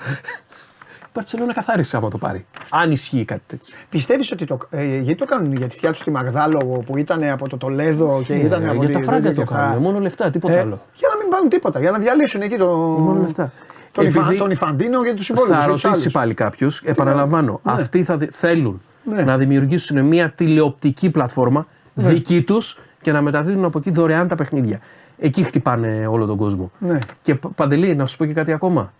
Η Μπαρτσελόνα καθάρισε άμα το πάρει. Αν ισχύει κάτι τέτοιο. Πιστεύεις ότι γιατί το κάνουν, γιατί φτιάξουν τη Μαγδάλογο που ήταν από το Τολέδο και ήταν από για τα φράγκα το κάνουν. Μόνο λεφτά, τίποτα άλλο. Για να μην πάρουν τίποτα, για να διαλύσουν εκεί τον Ιφαντίνο και τους υπόλοιπους. Θα ρωτήσει πάλι κάποιος, επαναλαμβάνω, αυτοί θα θέλουν να δημιουργήσουν μια τηλεοπτική πλατφόρμα δική τους και να μεταδίδουν από εκεί δωρεάν τα παιχνίδια. Εκεί χτυπάνε όλο τον κόσμο. Και Παντελή, να σου πω και κάτι ακόμα.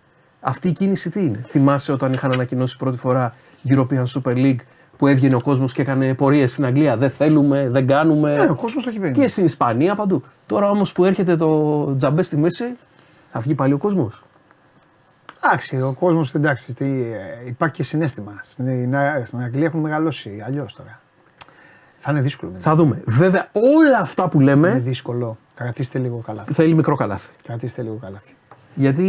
Αυτή η κίνηση τι είναι. Θυμάσαι όταν είχαν ανακοινώσει πρώτη φορά European Super League που έβγαινε ο κόσμος και έκανε πορείες στην Αγγλία. Δεν θέλουμε, δεν κάνουμε. Ναι, ο κόσμος το έχει πει. Και στην Ισπανία παντού. Τώρα όμως που έρχεται το τζαμπέ στη μέση, θα βγει πάλι ο κόσμος. Εντάξει, ο κόσμος εντάξει. Υπάρχει και συνέστημα. Στην Αγγλία έχουν μεγαλώσει αλλιώς τώρα. Θα είναι δύσκολο. Ναι. Θα δούμε. Βέβαια όλα αυτά που λέμε. Είναι δύσκολο. Κρατήστε λίγο καλάθι. Θέλει μικρό καλάθι. Κρατήστε λίγο καλάθι. Γιατί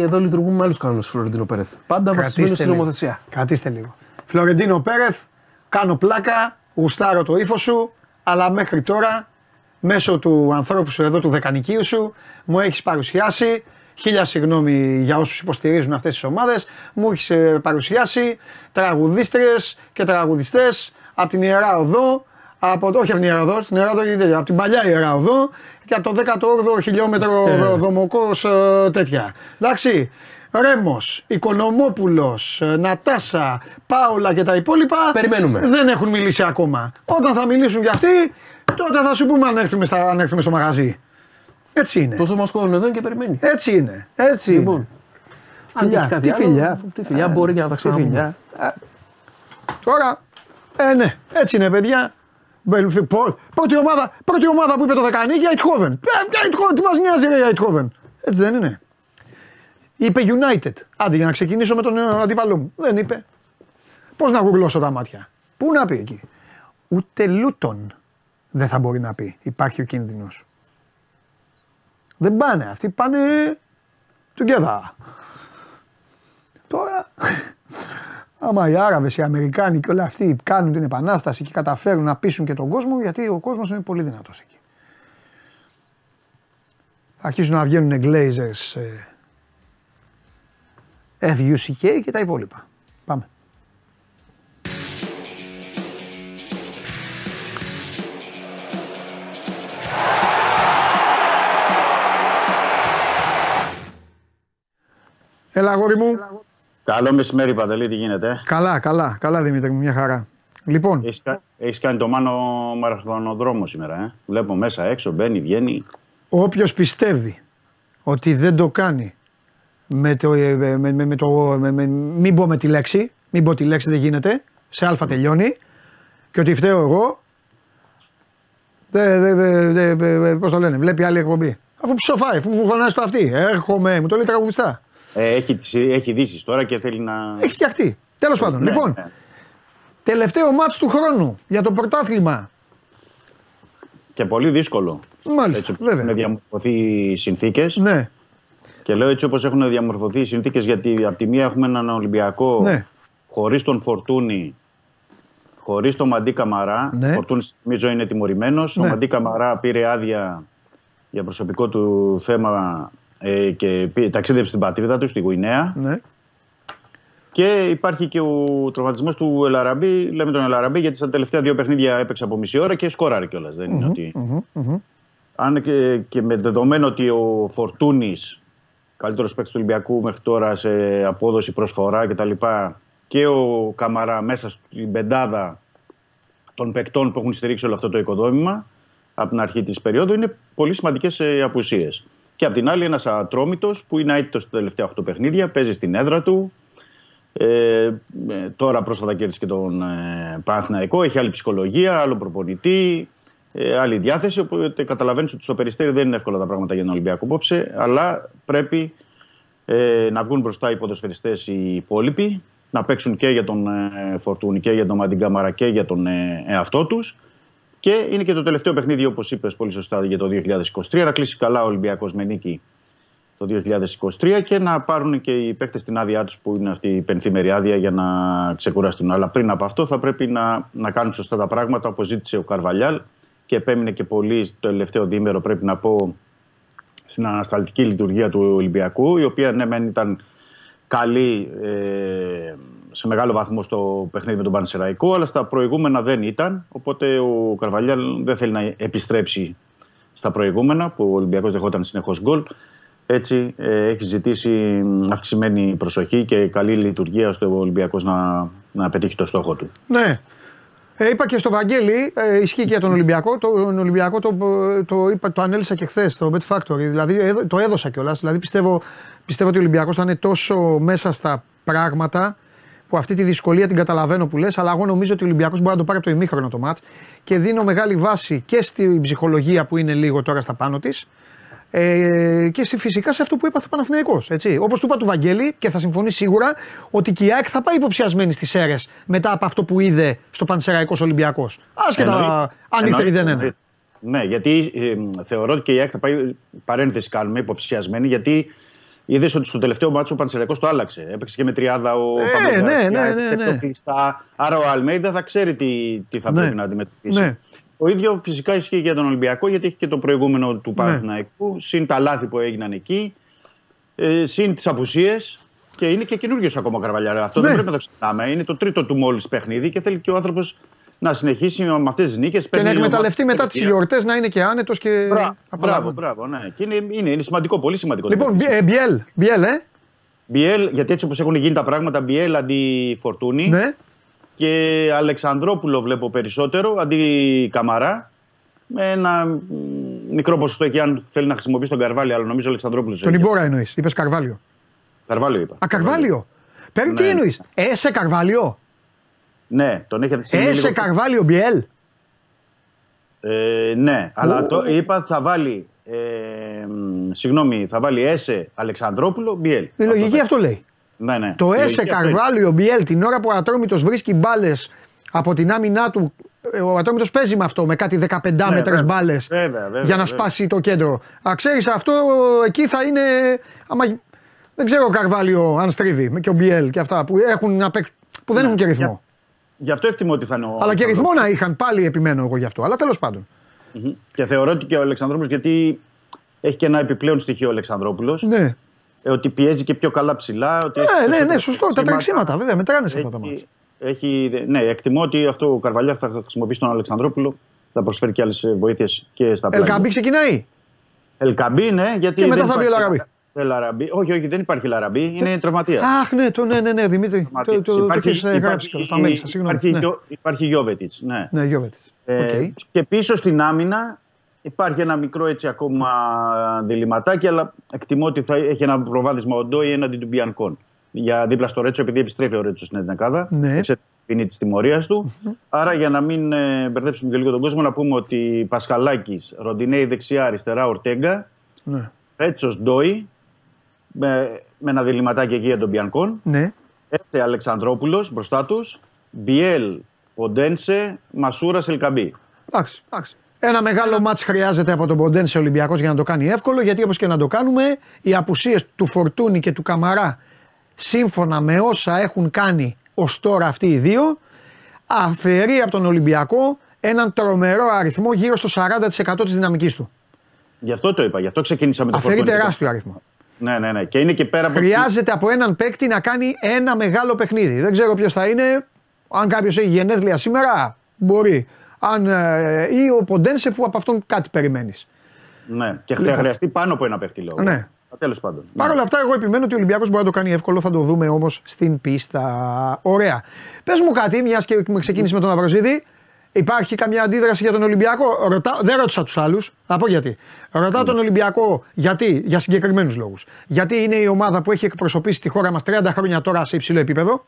εδώ λειτουργούμε με άλλους κανόνες του Φλωρεντίνο Πέρεθ. Πάντα βασισμένος στην νομοθεσία. Κρατήστε λίγο. Φλωρεντίνο Πέρεθ, κάνω πλάκα, γουστάρω το ύφος σου, αλλά μέχρι τώρα μέσω του ανθρώπου σου εδώ του δεκανικίου σου μου έχεις παρουσιάσει, χίλια συγγνώμη για όσους υποστηρίζουν αυτές τις ομάδες, μου έχεις παρουσιάσει τραγουδίστριες και τραγουδιστές από την Ιερά Οδό, όχι από την Ιερά Οδό, την Ιερά Οδό, από την παλιά Ιερά Οδό και από το 18ο χιλιόμετρο δομοκός τέτοια. Εντάξει. Ρέμος, Οικονομόπουλος, Νατάσα, Πάολα και τα υπόλοιπα. Περιμένουμε. Δεν έχουν μιλήσει ακόμα. Όταν θα μιλήσουν κι αυτοί, τότε θα σου πούμε αν έρθουμε, αν έρθουμε στο μαγαζί. Έτσι είναι. Τόσο μας κόβουν εδώ και περιμένει. Έτσι είναι. Έτσι λοιπόν. Είναι. Φιλιά. Τι φιλιά. Τι φιλιά μπορεί και να τα ξαναπούμε. Τώρα, ναι. Έτσι είναι παιδιά. Πρώτη ομάδα που είπε το Δεκανίκη, Eindhoven. Τι μας νοιάζει ρε Eindhoven. Έτσι δεν είναι. Είπε United. Άντε για να ξεκινήσω με τον αντίπαλό μου. Δεν είπε. Πώς να γουγλώσω τα μάτια. Πού να πει εκεί. Ούτε Λούτον δεν θα μπορεί να πει. Υπάρχει ο κίνδυνος. Δεν πάνε. Αυτοί πάνε together. Τώρα, άμα οι Άραβες, οι Αμερικάνοι και όλοι αυτοί κάνουν την επανάσταση και καταφέρουν να πείσουν και τον κόσμο, γιατί ο κόσμος είναι πολύ δυνατός εκεί. Αρχίζουν να βγαίνουν Glazers, FUCK και τα υπόλοιπα. Πάμε. Έλα αγόρι μου. Καλό μεσημέρι Παντελή, τι γίνεται. Καλά, καλά, καλά Δημήτρη μου, μια χαρά. Λοιπόν. Έχεις κάνει το Μάνο μαραθωνοδρόμο σήμερα, Βλέπω μέσα έξω, μπαίνει, βγαίνει. Όποιος πιστεύει ότι δεν το κάνει μην πω με τη λέξη, δεν γίνεται, σε αλφα τελειώνει και ότι φταίω εγώ, πώς το λένε, βλέπει άλλη εκπομπή. Αφού ψοφάει, αφού φωνάει στο αυτή, έρχομαι, μου το λέει τραγουδιστά. Έχει δύσεις τώρα και θέλει να... Έχει φτιαχτεί, τέλος πάντων. Λοιπόν, τελευταίο μάτς του χρόνου για το πρωτάθλημα. Και πολύ δύσκολο. Μάλιστα, βέβαια. Να διαμορφωθεί συνθήκες. Ναι. Και λέω έτσι όπως έχουν διαμορφωθεί οι συνθήκες, γιατί από τη μία έχουμε έναν Ολυμπιακό χωρίς τον Φορτούνη, χωρίς τον Μαντί Καμαρά. Ναι. Ο Φορτούνης νομίζω είναι τιμωρημένος. Ναι. Ο Μαντί Καμαρά πήρε άδεια για προσωπικό του θέμα και ταξίδευσε στην πατρίδα του, στη Γουινέα. Ναι. Και υπάρχει και ο τραυματισμός του Ελαραμπή. Λέμε τον Ελαραμπή γιατί στα τελευταία δύο παιχνίδια έπαιξε από μισή ώρα και σκόραρε κιόλας. Δεν είναι ότι... Αν και με δεδομένο ότι ο Φορτούνης, καλύτερος παίκτης του Ολυμπιακού μέχρι τώρα σε απόδοση, προσφορά κτλ. Και ο Καμαρά μέσα στην πεντάδα των παικτών που έχουν στηρίξει όλο αυτό το οικοδόμημα από την αρχή της περίοδου, είναι πολύ σημαντικές απουσίες. Και απ' την άλλη ένας Ατρόμητος που είναι αίτητος στα τελευταία 8 παιχνίδια, παίζει στην έδρα του. Τώρα πρόσφατα κέρδισε και τον Παναθηναϊκό, έχει άλλη ψυχολογία, άλλο προπονητή, άλλη διάθεση, οπότε καταλαβαίνεις ότι στο Περιστέρι δεν είναι εύκολα τα πράγματα για τον Ολυμπιακό απόψε, αλλά πρέπει να βγουν μπροστά οι ποδοσφαιριστές οι υπόλοιποι, να παίξουν και για τον Φορτούνη και για τον Μαντί Καμαρά και για τον εαυτό τους, και είναι και το τελευταίο παιχνίδι, όπως είπες πολύ σωστά, για το 2023, να κλείσει καλά ο Ολυμπιακός με νίκη το 2023 και να πάρουν και οι παίκτες την άδειά τους που είναι αυτή η πενθήμερη άδεια για να ξεκουραστούν. Αλλά πριν από αυτό θα πρέπει να κάνουν σωστά τα πράγματα, όπως ζήτησε ο Καρβαλιάλ. Και επέμεινε και πολύ το τελευταίο διήμερο, πρέπει να πω, στην ανασταλτική λειτουργία του Ολυμπιακού, η οποία ναι μεν ήταν καλή σε μεγάλο βαθμό στο παιχνίδι με τον Πανσεραϊκό, αλλά στα προηγούμενα δεν ήταν. Οπότε ο Καρβαλιάλ δεν θέλει να επιστρέψει στα προηγούμενα, που ο Ολυμπιακός δεχόταν συνεχώς γκολ. Έτσι έχει ζητήσει αυξημένη προσοχή και καλή λειτουργία ώστε ο Ολυμπιακός να πετύχει το στόχο του. Ναι. Είπα και στο Βαγγέλη, ισχύει και για τον Ολυμπιακό. Τον Ολυμπιακό το ανέλησα και χθες στο Bet Factory. Δηλαδή το έδωσα κιόλας. Δηλαδή πιστεύω ότι ο Ολυμπιακός θα είναι τόσο μέσα στα πράγματα που αυτή τη δυσκολία την καταλαβαίνω που λες. Αλλά εγώ νομίζω ότι ο Ολυμπιακός μπορεί να το πάρει από το ημίχρονο το μάτς. Και δίνω μεγάλη βάση και στην ψυχολογία που είναι λίγο τώρα στα πάνω της. Και φυσικά σε αυτό που είπα ο Παναθηναϊκός. Όπως του είπα του Βαγγέλη, και θα συμφωνεί σίγουρα, ότι και η ΑΕΚ θα πάει υποψιασμένη στις Σέρρες μετά από αυτό που είδε στο Πανσεραϊκός Ολυμπιακός. Άσχετα αν ήθελε ή δεν είναι. Ναι, γιατί θεωρώ ότι και η ΑΕΚ θα πάει, παρένθεση κάνουμε, υποψιασμένη, γιατί είδες ότι στο τελευταίο μάτσο ο Πανσεραϊκός το άλλαξε. Έπαιξε και με τριάδα ο Παπαδόπουλος. Ναι. Άρα ο Αλμέιδα θα ξέρει τι θα πρέπει να αντιμετωπίσει. Το ίδιο φυσικά ισχύει για τον Ολυμπιακό, γιατί έχει και το προηγούμενο του Παναθηναϊκού, ναι. Συν τα λάθη που έγιναν εκεί, συν τις απουσίες. Και είναι και καινούριος ακόμα Καρβαλιάρ. Αυτό ναι. Δεν πρέπει να το ξεχνάμε. Είναι το τρίτο του μόλις παιχνίδι και θέλει και ο άνθρωπος να συνεχίσει με αυτές τις νίκες. Και να εκμεταλλευτεί μετά τις γιορτές να είναι και άνετος και. Μπράβο, ναι. Και είναι σημαντικό, πολύ σημαντικό. Λοιπόν, Μπιέλ, γιατί έτσι όπως έχουν γίνει τα πράγματα, Μπιέλ αντί Φορτούνη. Ναι. Και Αλεξανδρόπουλο βλέπω περισσότερο αντί Καμαρά. Με ένα μικρό ποσοστό εκεί, αν θέλει να χρησιμοποιήσει τον Καρβάλιο, αλλά νομίζω Αλεξανδρόπουλο. Τον Ιμπόρα εννοείς, είπες Καρβάλιο. Καρβάλιο είπα. Α, Καρβάλιο. Παίρνει τι εννοείς. Έσε Καρβάλιο. Ναι, τον έχετε ξεχάσει. Έσε Καρβάλιο, Μπιέλ. Ναι, αλλά το είπα θα βάλει. Συγγνώμη, θα βάλει Έσε Αλεξανδρόπουλο, Μπιέλ. Η λογική αυτό λέει. Ναι. Το Έσε Καρβάλιο, Μπιέλ, την ώρα που ο Ατρόμητος βρίσκει μπάλες από την άμυνά του. Ο Ατρόμητος παίζει με αυτό, με κάτι 15 μέτρες μπάλες για να σπάσει το κέντρο. Ξέρεις, αυτό εκεί θα είναι. Δεν ξέρω ο Καρβάλιο αν στρίβει και ο Μπιέλ και αυτά που, έχουν να παίξουν, που δεν έχουν και ρυθμό. Γι' αυτό εκτιμώ ότι θα είναι ο. Αλλά και ρυθμό να είχαν πάλι, επιμένω εγώ γι' αυτό. Αλλά τέλος πάντων. Και θεωρώ ότι και ο Αλεξανδρόπουλος, γιατί έχει και ένα επιπλέον στοιχείο ο Αλεξανδρόπουλος. Ναι. Ότι πιέζει και πιο καλά ψηλά. Ότι ναι, σωστό. Τα τρεξίματα βέβαια μετράνε σε αυτά τα μάτσα. Ναι, εκτιμώ ότι αυτό ο Καρβαλιάρ θα χρησιμοποιήσει τον Αλεξανδρόπουλο, θα προσφέρει και άλλες βοήθειες και στα πλάγια. Ελκαμπή ξεκινάει. Ελκαμπή, ναι, γιατί. Και μετά θα μπει ο Λαραμπή. Όχι, δεν υπάρχει Λαραμπή, είναι τραυματίας. Αχ, ναι, Δημήτρη. Υπάρχει Γιόβετιτς. Ναι, Γιόβετιτς. Και πίσω στην άμυνα υπάρχει ένα μικρό έτσι ακόμα διληματάκι, αλλά εκτιμώ ότι θα έχει ένα προβάδισμα ο Ντόι έναντι του Μπιανκόν. Για δίπλα στο Ρέτσο, επειδή επιστρέφει ο Ρέτσο στην Εθνική, ναι. Εξαιτία τη τιμωρία του. Άρα, για να μην μπερδέψουμε και λίγο τον κόσμο, να πούμε ότι Πασχαλάκης, Ροντινέη δεξιά-αριστερά, Ορτέγκα, Ρέτσο Ντόι. Με ένα διληματάκι εκεί για τον Μπιανκόν. Ναι. Έφτε Αλεξανδρόπουλος μπροστά τους. Μπιέλ, Ποντένσε, Μασούρα, Ελκαμπή. Εντάξει. Ένα μεγάλο μάτς χρειάζεται από τον Ποντένσε Ολυμπιακός για να το κάνει εύκολο, γιατί όπως και να το κάνουμε, οι απουσίες του Φορτούνη και του Καμαρά, σύμφωνα με όσα έχουν κάνει ως τώρα αυτοί οι δύο, αφαιρεί από τον Ολυμπιακό έναν τρομερό αριθμό, γύρω στο 40% της δυναμικής του. Γι' αυτό το είπα, γι' αυτό ξεκίνησα με τον Φορτούνη. Αφαιρεί τεράστιο αριθμό. Ναι. Και είναι και πέρα από. Χρειάζεται από έναν παίκτη να κάνει ένα μεγάλο παιχνίδι. Δεν ξέρω ποιος θα είναι. Αν κάποιος έχει γενέθλια σήμερα, μπορεί. Ή ο Ποντένσε που από αυτόν κάτι περιμένεις. Ναι, και θα χρειαστεί πάνω από ένα παίκτη λόγο. Ναι. Τέλος πάντων. Παρ' όλα αυτά, εγώ επιμένω ότι ο Ολυμπιακός μπορεί να το κάνει εύκολο. Θα το δούμε όμως στην πίστα. Ωραία. Πες μου κάτι, μιας και ξεκίνησε με τον Αμπροζίδη. Υπάρχει καμιά αντίδραση για τον Ολυμπιακό? Δεν ρώτησα τους άλλους. Θα πω γιατί. Ρωτάω τον Ολυμπιακό γιατί, για συγκεκριμένους λόγους. Γιατί είναι η ομάδα που έχει εκπροσωπήσει τη χώρα μας 30 χρόνια τώρα σε υψηλό επίπεδο.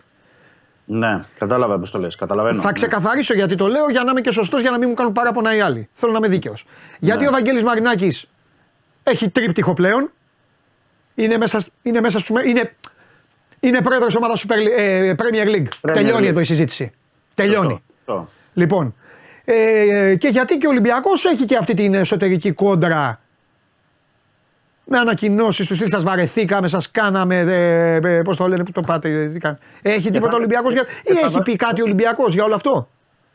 Ναι, κατάλαβα πώς το λες. Καταλαβαίνω. Θα ξεκαθαρίσω γιατί το λέω, για να είμαι και σωστός, για να μην μου κάνουν παράπονα οι άλλοι. Θέλω να είμαι δίκαιος. Γιατί ο Βαγγέλης Μαρινάκης έχει τρίπτυχο πλέον. Είναι πρόεδρος ομάδα Premier League. Τελειώνει εδώ η συζήτηση. Τελειώνει. Λοιπόν, και γιατί και ο Ολυμπιακός έχει και αυτή την εσωτερική κόντρα με ανακοινώσεις του, σας βαρεθήκαμε, σας κάναμε, πώς το λένε, που το πάτε, τι κάνει. Έχει τίποτα ο Ολυμπιακός ή έχει πει κάτι ο Ολυμπιακός για όλο αυτό?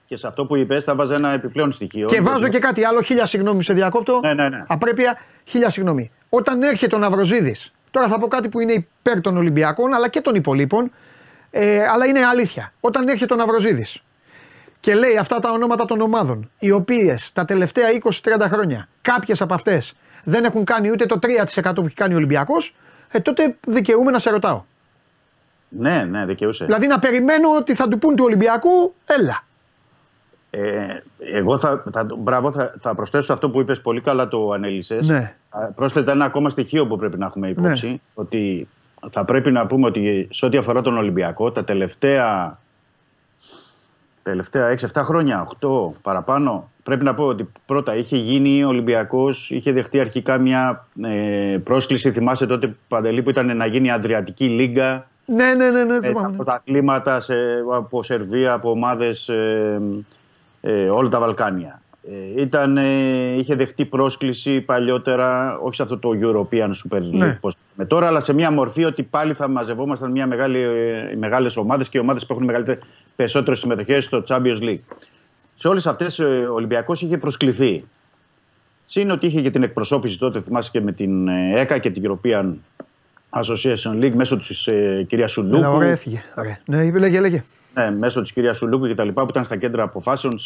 Και σε αυτό που είπες θα βάζω ένα επιπλέον στοιχείο. Και βάζω και κάτι άλλο, χίλια συγγνώμη, σε διακόπτω, απρέπεια, χίλια συγγνώμη. Όταν έρχεται ο Ναυροζίδης, τώρα θα πω κάτι που είναι υπέρ των Ολυμπιακών αλλά και των υπολείπων, αλλά είναι αλήθεια. Όταν έρχεται ο Ναυροζίδης και λέει αυτά τα ονόματα των ομάδων, οι οποίες τα τελευταία 20-30 χρόνια, κάποιες από αυτές δεν έχουν κάνει ούτε το 3% που έχει κάνει ο Ολυμπιακός, τότε δικαιούμαι να σε ρωτάω. Ναι, δικαιούσε. Δηλαδή να περιμένω ότι θα του πούν του Ολυμπιακού, έλα. Εγώ θα προσθέσω αυτό που είπες, πολύ καλά το ανέλυσες. Ναι. Πρόσθετα ένα ακόμα στοιχείο που πρέπει να έχουμε υπόψη, ναι. Ότι θα πρέπει να πούμε ότι σε ό,τι αφορά τον Ολυμπιακό, τα τελευταία 6-7 χρόνια, 8 παραπάνω, πρέπει να πω ότι πρώτα είχε γίνει ο Ολυμπιακός, είχε δεχτεί αρχικά μια πρόσκληση, θυμάσαι τότε, Παντελή, που ήταν να γίνει η Αδριατική Λίγκα. Ναι, από τα κλίματα, από Σερβία, από ομάδες, όλα τα Βαλκάνια. Είχε δεχτεί πρόσκληση παλιότερα, όχι σε αυτό το European Super League, ναι. Τώρα, αλλά σε μια μορφή ότι πάλι θα μαζευόμασταν μεγάλες ομάδες και ομάδες που έχουν μεγαλύτερη. Περισσότερες συμμετοχές στο Champions League. σε όλες αυτές ο Ολυμπιακός είχε προσκληθεί. Συν ότι είχε και την εκπροσώπηση τότε, θυμάσαι, και με την ΕΚΑ και την European Association League μέσω της κυρίας Σουλούκου. Ωραία, έφυγε. Ωραία. Ναι, λέγε. Ναι, μέσω της κυρίας Σουλούκου και τα λοιπά, που ήταν στα κέντρα αποφάσεων.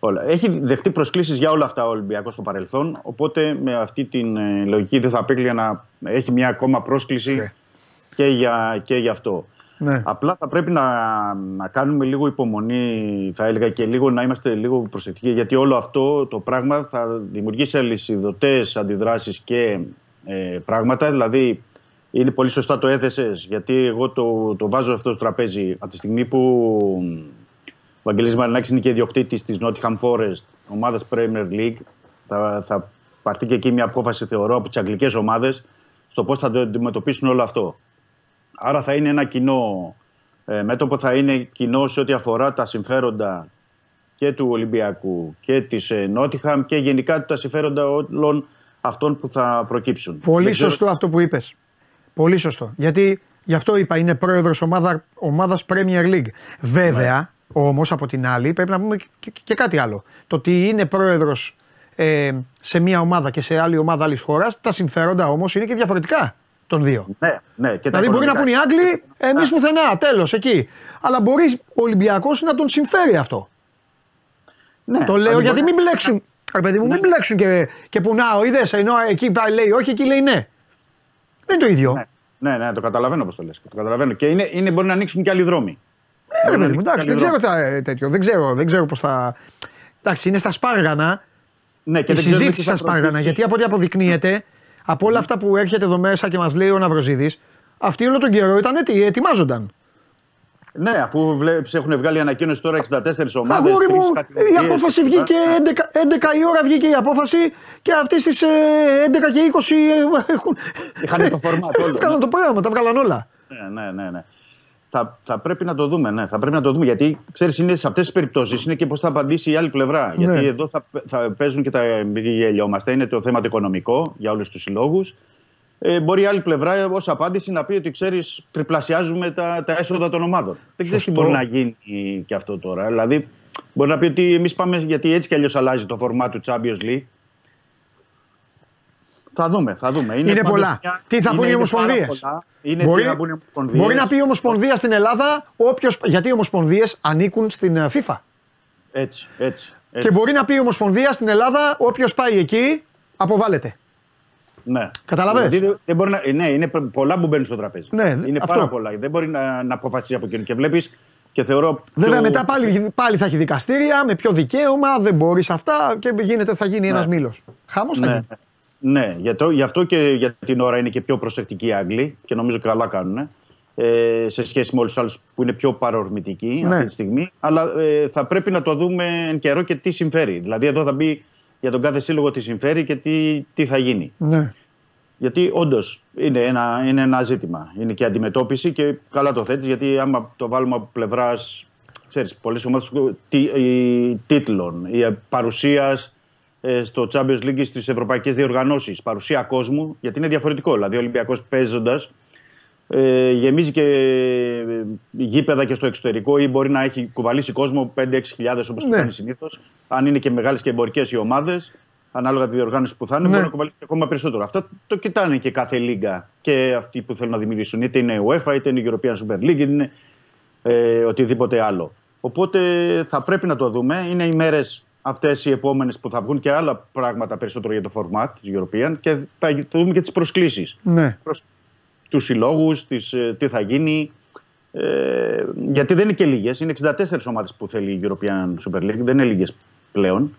Όλα. Έχει δεχτεί προσκλήσεις για όλα αυτά ο Ολυμπιακός στο παρελθόν. Οπότε με αυτή την λογική δεν θα απέκλεια να έχει μια ακόμα πρόσκληση και για αυτό. Ναι. Απλά θα πρέπει να κάνουμε λίγο υπομονή, θα έλεγα, και λίγο να είμαστε λίγο προσεκτικοί, γιατί όλο αυτό το πράγμα θα δημιουργήσει αλυσιδωτές αντιδράσεις και πράγματα. Δηλαδή, είναι πολύ σωστά το έθεσες, γιατί εγώ το βάζω αυτό στο τραπέζι. Από τη στιγμή που ο Βαγγελής Μαρινάκης είναι και ιδιοκτήτης της Nottingham Forest, ομάδας Premier League, θα πάρθει και εκεί μια απόφαση, θεωρώ, από τις αγγλικές ομάδες στο πώς θα το αντιμετωπίσουν όλο αυτό. Άρα θα είναι ένα κοινό μέτωπο, θα είναι κοινό σε ό,τι αφορά τα συμφέροντα και του Ολυμπιακού και της Νότιχαμ και γενικά τα συμφέροντα όλων αυτών που θα προκύψουν. Πολύ σωστό αυτό που είπες. Πολύ σωστό. Γιατί γι' αυτό είπα, είναι πρόεδρος ομάδας Premier League. Βέβαια, όμως, από την άλλη, πρέπει να πούμε και κάτι άλλο. Το ότι είναι πρόεδρος σε μία ομάδα και σε άλλη ομάδα άλλης χώρας, τα συμφέροντα όμως είναι και διαφορετικά. Των δύο. Ναι, και δηλαδή μπορεί να πούνε οι Άγγλοι, εμείς πουθενά, τέλος εκεί. Αλλά μπορεί ο Ολυμπιακός να τον συμφέρει αυτό. Ναι, το λέω γιατί μην μπλέξουν. Ρε παιδί μου, μην μπλέξουν και που να, ο είδες, ενώ εκεί λέει όχι, εκεί λέει ναι. Δεν είναι το ίδιο. Ναι, το καταλαβαίνω πώς το λες. Το καταλαβαίνω. Και είναι, μπορεί να ανοίξουν και άλλοι δρόμοι. Ναι, ρε παιδί μου, εντάξει, δεν ξέρω πώς θα. Εντάξει, είναι στα σπάργανα. Η συζήτηση στα σπάργανα. Γιατί από ό,τι αποδεικνύεται. Από όλα αυτά που έρχεται εδώ μέσα και μας λέει ο Ναυροζίδης, αυτοί όλο τον καιρό ήταν ετοιμάζονταν. Ναι, αφού έχουν βγάλει ανακοίνωση τώρα 64 ομάδες. Αγόρι μου, η απόφαση βγήκε 11 η ώρα, βγήκε η απόφαση και αυτές τις 11 και 20 έχουν. Είχαν το φορμάτ όλο. Βγάλαν το πράγμα, τα βγάλαν όλα. Ναι. Θα πρέπει να το δούμε, γιατί ξέρεις, είναι σε αυτές τις περιπτώσεις είναι και πώς θα απαντήσει η άλλη πλευρά. Ναι. Γιατί εδώ θα παίζουν και επειδή γελιόμαστε, είναι το θέμα το οικονομικό για όλους τους συλλόγους. Μπορεί η άλλη πλευρά ως απάντηση να πει ότι ξέρεις, τριπλασιάζουμε τα έσοδα των ομάδων. Δεν ξέρεις τι μπορεί να γίνει και αυτό τώρα. Δηλαδή, μπορεί να πει ότι εμείς πάμε, γιατί έτσι κι αλλιώς αλλάζει το φορμάτ του Champions League. Θα δούμε. Είναι πολλά. Τι θα πούνε οι ομοσπονδίες. Μπορεί να πει η Ομοσπονδία στην Ελλάδα, γιατί οι ομοσπονδίες ανήκουν στην FIFA. Έτσι. Και μπορεί να πει η Ομοσπονδία στην Ελλάδα, όποιος πάει εκεί, αποβάλλεται. Ναι. Καταλαβαίνεις. Ναι, είναι πολλά που μπαίνουν στο τραπέζι. Ναι, είναι αυτό. Πάρα πολλά. Δεν μπορεί να αποφασίσει από εκείνον. Και βλέπεις και θεωρώ. Βέβαια μετά πάλι θα έχει δικαστήρια, με ποιο δικαίωμα, δεν μπορείς αυτά και θα γίνει ένας μήλος. Χαμός θα γίνει. Ναι, γι' αυτό και για την ώρα είναι και πιο προσεκτικοί οι Άγγλοι και νομίζω καλά κάνουν σε σχέση με όλους τους άλλους που είναι πιο παρορμητικοί αυτή τη στιγμή. Αλλά θα πρέπει να το δούμε εν καιρό και τι συμφέρει. Δηλαδή, εδώ θα μπει για τον κάθε σύλλογο τι συμφέρει και τι θα γίνει. Ναι. Γιατί όντως είναι ένα ζήτημα. Είναι και αντιμετώπιση και καλά το θέτεις, γιατί άμα το βάλουμε από πλευράς, ξέρεις, πολλές ομάδες τίτλων, παρουσίας στο Champions League, στις ευρωπαϊκές διοργανώσεις, παρουσία κόσμου, γιατί είναι διαφορετικό. Δηλαδή, ο Ολυμπιακός παίζοντας γεμίζει και γήπεδα και στο εξωτερικό ή μπορεί να έχει κουβαλήσει κόσμο 5.000-6.000 όπως κάνει συνήθως. Αν είναι και μεγάλες και εμπορικές οι ομάδες, ανάλογα τη διοργάνωση που θα είναι, μπορεί να κουβαλήσει ακόμα περισσότερο. Αυτά το κοιτάνε και κάθε λίγα και αυτοί που θέλουν να δημιουργήσουν. Είτε είναι UEFA, είτε είναι η European Super League, είτε είναι οτιδήποτε άλλο. Οπότε θα πρέπει να το δούμε. Είναι οι μέρες. Αυτές οι επόμενες που θα βγουν και άλλα πράγματα περισσότερο για το format της European και θα δούμε και τις προσκλήσεις. Ναι. Προς τους συλλόγους, τι θα γίνει. Γιατί δεν είναι και λίγες. Είναι 64 ομάδες που θέλει η European Super League. Δεν είναι λίγες πλέον.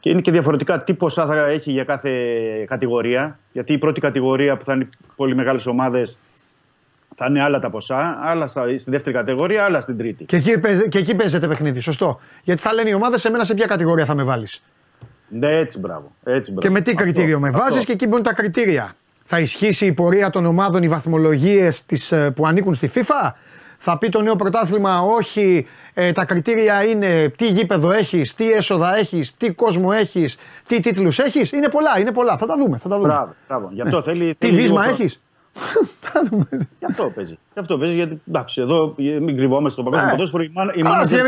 Και είναι και διαφορετικά τι ποσά θα έχει για κάθε κατηγορία. Γιατί η πρώτη κατηγορία που θα είναι πολύ μεγάλες ομάδες θα είναι άλλα τα ποσά, άλλα στη δεύτερη κατηγορία, άλλα στην τρίτη. Και εκεί παίζεται παιχνίδι, σωστό. Γιατί θα λένε οι ομάδες, εμένα σε ποια κατηγορία θα με βάλεις. Ναι, έτσι μπράβο. Και με τι κριτήριο με βάζεις, και εκεί μπουν τα κριτήρια. Θα ισχύσει η πορεία των ομάδων, οι βαθμολογίες που ανήκουν στη FIFA. Θα πει το νέο πρωτάθλημα, όχι, τα κριτήρια είναι τι γήπεδο έχεις, τι έσοδα έχεις, τι κόσμο έχεις, τι τίτλους έχεις. Είναι πολλά. Θα τα δούμε. Μπράβο. Γι' αυτό θέλει. Τι βίσμα έχεις. Γι' αυτό παίζει. Γιατί εντάξει, εδώ μην κρυβόμαστε στο παγκόσμιο ποδόσφαιρο.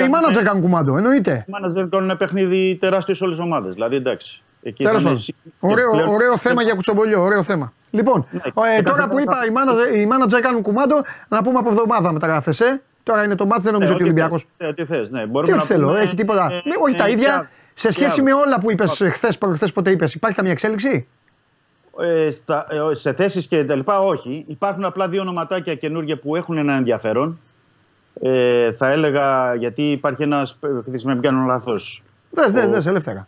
Οι μάνατζερ κάνουν κουμάντο, εννοείται. Οι μάνατζερ κάνουν ένα παιχνίδι τεράστιο σε όλες τις ομάδες. Δηλαδή εντάξει. Τέλος πάντων. Ωραίο θέμα για κουτσομπολιό, ωραίο θέμα. Λοιπόν, τώρα που είπα οι μάνατζερ κάνουν κουμάντο, να πούμε από εβδομάδα μεταγραφές. Τώρα είναι το μάτς, δεν νομίζω ότι ο Ολυμπιακός. Τι θες, ναι. Τι θέλω, έχει τίποτα. Όχι τα ίδια. Σε σχέση με όλα που είπες χθες, προχθές, ποτέ είπες, υπάρχει καμία εξέλιξη? Σε θέσεις και τα λοιπά, όχι. Υπάρχουν απλά δύο ονοματάκια καινούργια που έχουν ένα ενδιαφέρον. Θα έλεγα, γιατί υπάρχει ένας, με μην κάνω λάθος. Δες, ελεύθερα.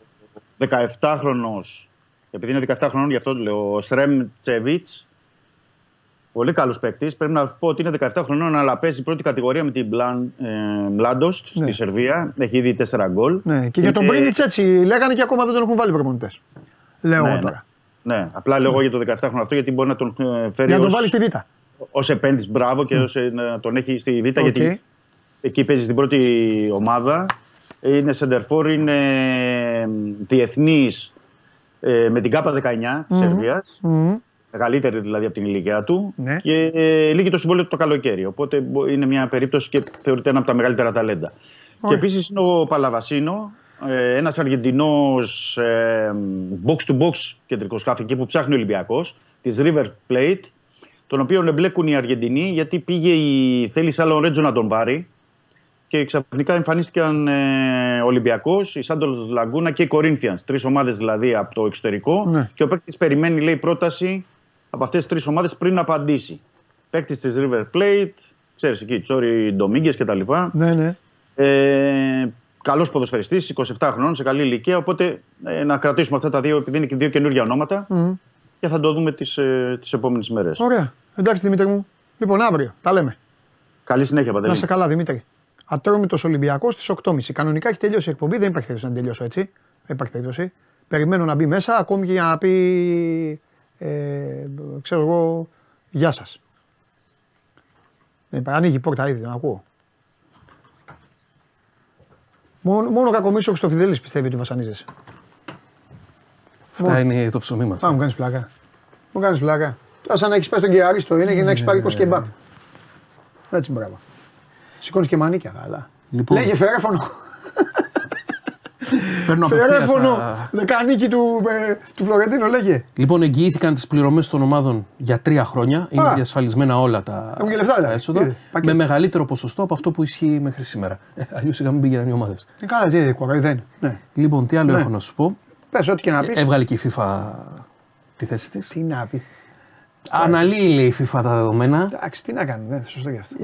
17χρονος, επειδή είναι 17 χρονών γι' αυτό το λέω, ο Σρέμτσεβιτς. Πολύ καλός παίκτης. Πρέπει να πω ότι είναι 17 χρονών, αλλά παίζει πρώτη κατηγορία με την Μλάντοστ στη Σερβία. Έχει ήδη 4 γκολ. Ναι. Και για τον Μπρίνιτς έτσι λέγανε και ακόμα δεν τον έχουν βάλει προπονητές. Λέω εγώ τώρα. Ναι, απλά λέω για το 17χρονο αυτό, γιατί μπορεί να τον φέρει. Για να τον βάλει στη Β. Ως επένδυση, μπράβο, και να τον έχει στη Β. Okay. Γιατί εκεί παίζει στην πρώτη ομάδα. Είναι σεντερφόρ, είναι διεθνής με την ΚΑΠΑ 19 της Σερβίας. Μεγαλύτερη δηλαδή από την ηλικία του. Ναι. Και λύγει το συμβόλαιο το καλοκαίρι. Οπότε είναι μια περίπτωση και θεωρείται ένα από τα μεγαλύτερα ταλέντα. Okay. Και επίσης είναι ο Παλαβασίνο. Ένας Αργεντινός box-to-box κεντρικός χαφ που ψάχνει ο Ολυμπιακός, της River Plate, τον οποίο εμπλέκουν οι Αργεντινοί γιατί πήγε η θέληση άλλον Ρέτζο να τον πάρει και ξαφνικά εμφανίστηκαν Ολυμπιακός, η Σάντος Λαγκούνα και η Κορίνθιανς, τρεις ομάδες δηλαδή από το εξωτερικό, ναι. Και ο παίκτης περιμένει, λέει, πρόταση από αυτές τις τρεις ομάδες πριν να απαντήσει. Παίκτης της River Plate, ξέρεις εκεί, Τσόρι Ντομίγκες κτλ. Ναι. Καλός ποδοσφαιριστής, 27 χρονών, σε καλή ηλικία. Οπότε να κρατήσουμε αυτά τα δύο, επειδή είναι και δύο καινούργια ονόματα. Και θα το δούμε τις επόμενες μέρες. Ωραία. Εντάξει, Δημήτρη μου. Λοιπόν, αύριο τα λέμε. Καλή συνέχεια, Παντελή. Να είσαι καλά, Δημήτρη. Ατρόμητος Ολυμπιακός στις 8.30. Κανονικά έχει τελειώσει η εκπομπή, δεν υπάρχει περίπτωση να την τελειώσω έτσι. Δεν υπάρχει περίπτωση. Περιμένω να μπει μέσα, ακόμη και για να πει. Ξέρω εγώ, γεια σας. Ανοίγει η πόρτα ήδη, δεν ακούω. Μόνο ο Κακομοίρης ο Χριστοφιδέλης πιστεύει ότι βασανίζεσαι. Αυτά είναι το ψωμί μας. Μου κάνεις πλάκα. Τώρα σαν να έχεις πάει στον Κεαρίστο είναι για να έχεις πάρει 20 κεμπάπ. Έτσι μπράβο. Σηκώνεις και μανίκια, αλλά. Λοιπόν. Λέγε φερέφωνο. Φερέφωνο. Δεκανίκη του Φλωρεντίνο, λέγε. Λοιπόν, εγγυήθηκαν τις πληρωμές των ομάδων για 3 χρόνια. Είναι διασφαλισμένα όλα τα έσοδα. Με μεγαλύτερο ποσοστό από αυτό που ισχύει μέχρι σήμερα. Αλλιώς σιγά μην πήγαιναν οι ομάδες. Καλά, τι κοροϊδένει. Λοιπόν, τι άλλο έχω να σου πω. Πες, ό,τι και να πεις. Έβγαλε και η FIFA τη θέση της. Τι να πει. Αναλύει, λέει, η FIFA τα δεδομένα. Εντάξει, τι να κάνει, δεν σωστό γι' αυτό.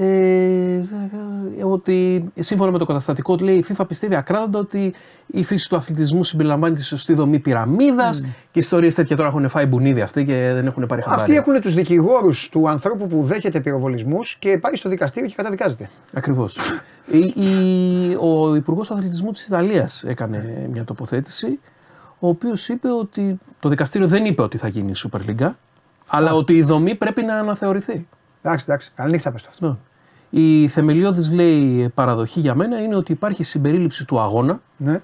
Ότι σύμφωνα με το καταστατικό του, λέει, η FIFA πιστεύει ακράδαντα ότι η φύση του αθλητισμού συμπεριλαμβάνει τη σωστή δομή πυραμίδας και ιστορίες τέτοια. Τώρα έχουν φάει μπουνίδι αυτοί και δεν έχουν πάρει χαμπάρι. Αυτοί έχουν τους δικηγόρους του ανθρώπου που δέχεται πυροβολισμούς και πάει στο δικαστήριο και καταδικάζεται. Ακριβώς. Ο Υπουργός Αθλητισμού της Ιταλίας έκανε μια τοποθέτηση, ο οποίος είπε ότι το δικαστήριο δεν είπε ότι θα γίνει η Super League. Αλλά ότι η δομή πρέπει να αναθεωρηθεί. Εντάξει. Καλή νύχτα πες το αυτό. Η θεμελιώδης, λέει, παραδοχή για μένα είναι ότι υπάρχει συμπερίληψη του αγώνα, ναι,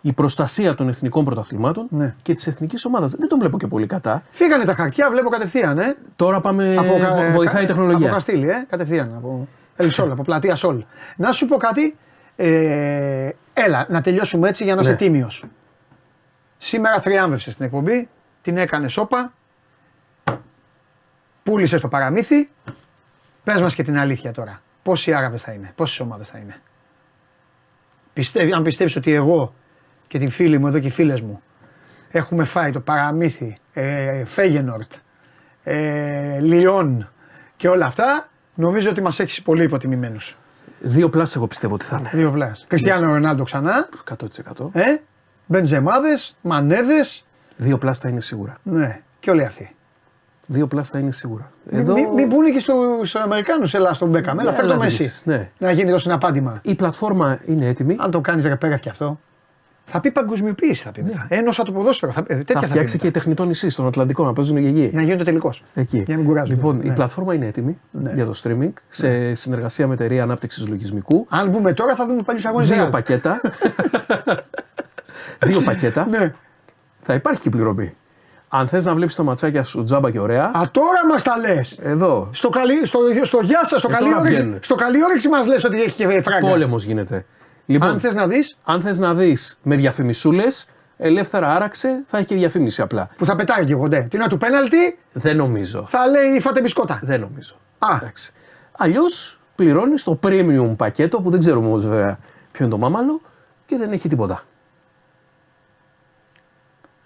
η προστασία των εθνικών πρωταθλημάτων, ναι, και της εθνικής ομάδας. Δεν τον βλέπω και πολύ κατά. Φύγανε τα χαρτιά, βλέπω κατευθείαν. Τώρα πάμε. Βοηθάει η τεχνολογία. Από Καστήλη, κατευθείαν. Από Ελσόλ, από πλατεία Σόλ. Να σου πω κάτι. Έλα, να τελειώσουμε έτσι για να είσαι τίμιος. Σήμερα θριάμβευσες στην εκπομπή, την έκανες όπα. Πούλησε το παραμύθι. Πες μας και την αλήθεια τώρα. Πόσοι Άραβες θα είναι, πόσες ομάδες θα είναι. Αν πιστεύεις ότι εγώ και την φίλη μου εδώ και οι φίλες μου έχουμε φάει το παραμύθι Φέγενορτ, Λιόν και όλα αυτά, νομίζω ότι μας έχεις πολύ υποτιμημένους. 2+ εγώ πιστεύω ότι θα είναι. 2+. Κριστιάνο Ρονάλντο ξανά. 100%. Μπενζεμάδες, Μανέδες. 2+ θα είναι σίγουρα. Ναι, και όλοι αυτοί. 2+ θα είναι σίγουρα. Εδώ... Μην πούνε και στους Αμερικάνους, έλα στον Μπέκαμ, έλα φέρ' το Μέση. Ναι. Να γίνει το συναπάντημα. Η πλατφόρμα είναι έτοιμη. Αν το κάνεις Πέρεθ και αυτό. Θα πει παγκοσμιοποίηση, θα πει μετά. Ένωσα το ποδόσφαιρο. Θα φτιάξει και τεχνητό νησί στον Ατλαντικό να παίζουν οι γηγοί. Για να γίνεται τελικός. Εκεί. Για να μην κουράζουν. Λοιπόν, η πλατφόρμα είναι έτοιμη για το streaming σε συνεργασία με εταιρεία ανάπτυξης λογισμικού. Αν μπούμε τώρα θα δούμε παλιούς αγώνες. Δύο πακέτα. Θα υπάρχει και πληρωμή. Αν θες να βλέπεις τα ματσάκια σου τζάμπα και ωραία. Α, τώρα μας τα λες! Εδώ. Στο γεια σας, στο καλή όρεξη μας λες ότι έχει και φράγκα. Πόλεμος γίνεται. Λοιπόν, αν θες να δεις με διαφημισούλες, ελεύθερα άραξε, θα έχει και διαφήμιση απλά. Που θα πετάει και κοντέ. Τι είναι του πέναλτι. Δεν νομίζω. Θα λέει φάτε μπισκότα. Δεν νομίζω. Α. Εντάξει. Αλλιώς πληρώνεις το premium πακέτο που δεν ξέρουμε όμως βέβαια ποιο είναι το μάμαλο και δεν έχει τίποτα.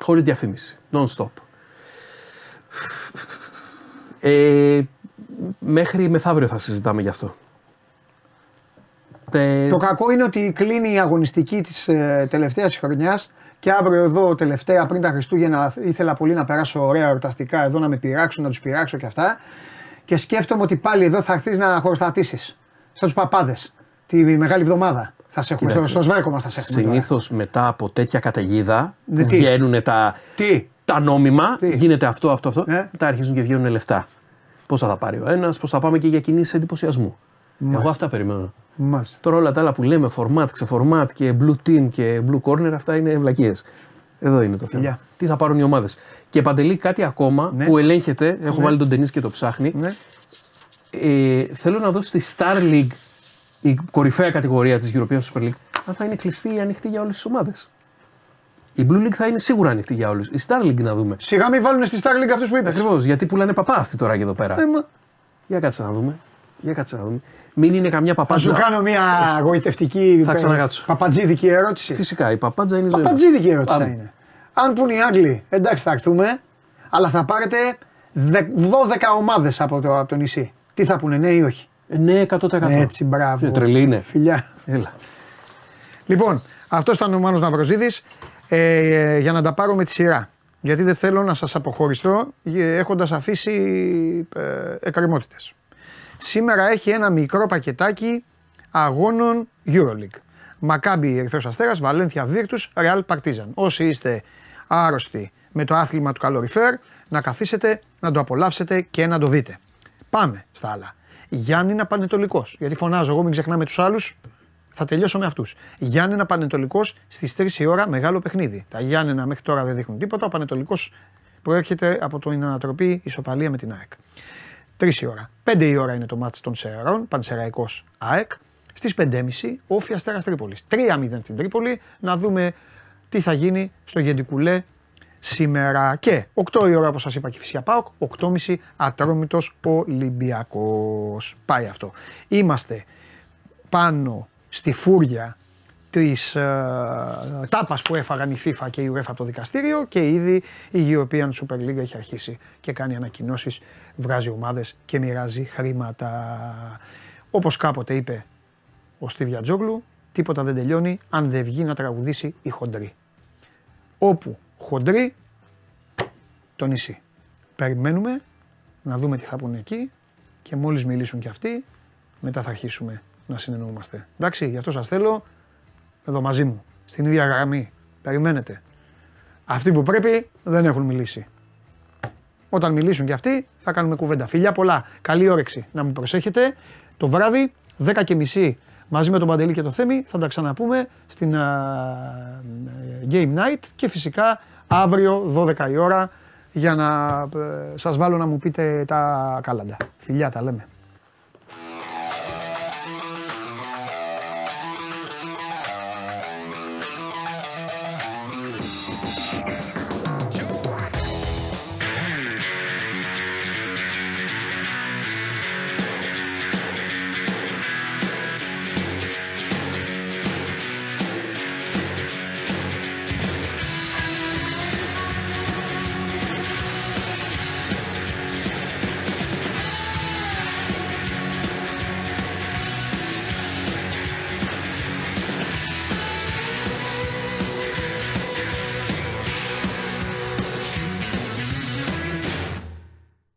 Χωρίς διαφήμιση. Non-stop. Μέχρι μεθαύριο θα συζητάμε γι' αυτό. Το κακό είναι ότι κλείνει η αγωνιστική της τελευταίας χρονιάς και αύριο εδώ τελευταία πριν τα Χριστούγεννα ήθελα πολύ να περάσω ωραία εορταστικά εδώ να με πειράξουν, να τους πειράξω και αυτά και σκέφτομαι ότι πάλι εδώ θα έρθεις να χωροστατήσεις σαν τους παπάδες τη μεγάλη εβδομάδα. Θα σε έχουμε, στο σβέρκο μας θα σε έχουμε. Συνήθως τώρα. Μετά από τέτοια καταιγίδα που βγαίνουν τα νόμιμα, γίνεται αυτό, μετά αρχίζουν και βγαίνουν λεφτά. Πόσα θα πάρει ο ένας, πώς θα πάμε και για κινήσεις εντυπωσιασμού. Μάλιστα. Εγώ αυτά περιμένω. Μάλιστα. Τώρα όλα τα άλλα που λέμε, format, ξεφορμάτ και blue team και blue corner, αυτά είναι βλακίες. Εδώ είναι το θέμα. Τι θα πάρουν οι ομάδες. Και Παντελή, κάτι ακόμα που ελέγχεται, έχω βάλει τον τενίς και το ψάχνει. Θέλω να δω στη Star League, η κορυφαία κατηγορία της European Super League, αν θα είναι κλειστή ή ανοιχτή για όλες τις ομάδες. Η Blue League θα είναι σίγουρα ανοιχτή για όλους. Η Star League να δούμε. Σιγά μην βάλουν στη Star League αυτούς που είπες. Ακριβώς, γιατί πουλάνε παπά αυτοί τώρα και εδώ πέρα. Για κάτσε να δούμε. Μην είναι καμιά παπάντζα. Θα σου κάνω μια γοητευτική παπαντζίδικη ερώτηση. Φυσικά, η παπάντζα είναι η ζωή. Παπαντζίδικη ερώτηση είναι. Αν πουν οι Άγγλοι, εντάξει θα έρθουμε, αλλά θα πάρετε 12 ομάδες από το νησί. Τι θα πούνε, ναι ή όχι. Ναι, 100%. Έτσι, μπράβο. Τρελή είναι. Φιλιά. Έλα. Λοιπόν, αυτό ήταν ο Μάνος Ναυροζίδης. Για να τα πάρω με τη σειρά. Γιατί δεν θέλω να σας αποχωριστώ έχοντας αφήσει εκκρεμότητες. Σήμερα έχει ένα μικρό πακετάκι αγώνων EuroLeague. Μακάμπι Ερυθρός Αστέρας, Βαλένθια Βίρτους, Real Partizan. Όσοι είστε άρρωστοι με το άθλημα του καλοριφέρ, να καθίσετε, να το απολαύσετε και να το δείτε. Πάμε στα άλλα. Γιάννηνα Πανετολικός. Γιατί φωνάζω εγώ, μην ξεχνάμε τους άλλους. Θα τελειώσω με αυτούς. Γιάννηνα Πανετολικός στις 3 η ώρα, μεγάλο παιχνίδι. Τα Γιάννηνα μέχρι τώρα δεν δείχνουν τίποτα. Ο Πανετολικός προέρχεται από την ανατροπή ισοπαλία με την ΑΕΚ. 3 η ώρα. 5 η ώρα είναι το μάτς των Σεραίων, Πανσεραϊκός ΑΕΚ. Στις 5.30 Όφη Αστέρας Τρίπολης. 3-0 στην Τρίπολη. Να δούμε τι θα γίνει στο Γεντικουλέ σήμερα. Και 8 η ώρα, όπως σας είπα, και Κηφισιά ΠΑΟΚ. 8.30 Ατρόμητος Ολυμπιακός. Πάει αυτό. Είμαστε πάνω στη φούρια της τάπας που έφαγαν η FIFA και η UEFA από το δικαστήριο και ήδη η European Super League έχει αρχίσει και κάνει ανακοινώσεις, βγάζει ομάδες και μοιράζει χρήματα. Όπως κάποτε είπε ο Στίβια Τζόγλου, τίποτα δεν τελειώνει αν δεν βγει να τραγουδήσει η χοντρή. Όπου χοντρή, το νησί. Περιμένουμε να δούμε τι θα πούνε εκεί και μόλις μιλήσουν κι αυτοί, μετά θα αρχίσουμε να συνεννοούμαστε. Εντάξει, γι' αυτό σας θέλω εδώ μαζί μου, στην ίδια γραμμή. Περιμένετε. Αυτοί που πρέπει δεν έχουν μιλήσει. Όταν μιλήσουν κι αυτοί θα κάνουμε κουβέντα. Φιλιά πολλά, καλή όρεξη. Να μου προσέχετε. Το βράδυ 10.30 μαζί με τον Παντελή και τον Θέμη θα τα ξαναπούμε στην Game Night και φυσικά αύριο 12 η ώρα για να σας βάλω να μου πείτε τα κάλαντα. Φιλιά, τα λέμε.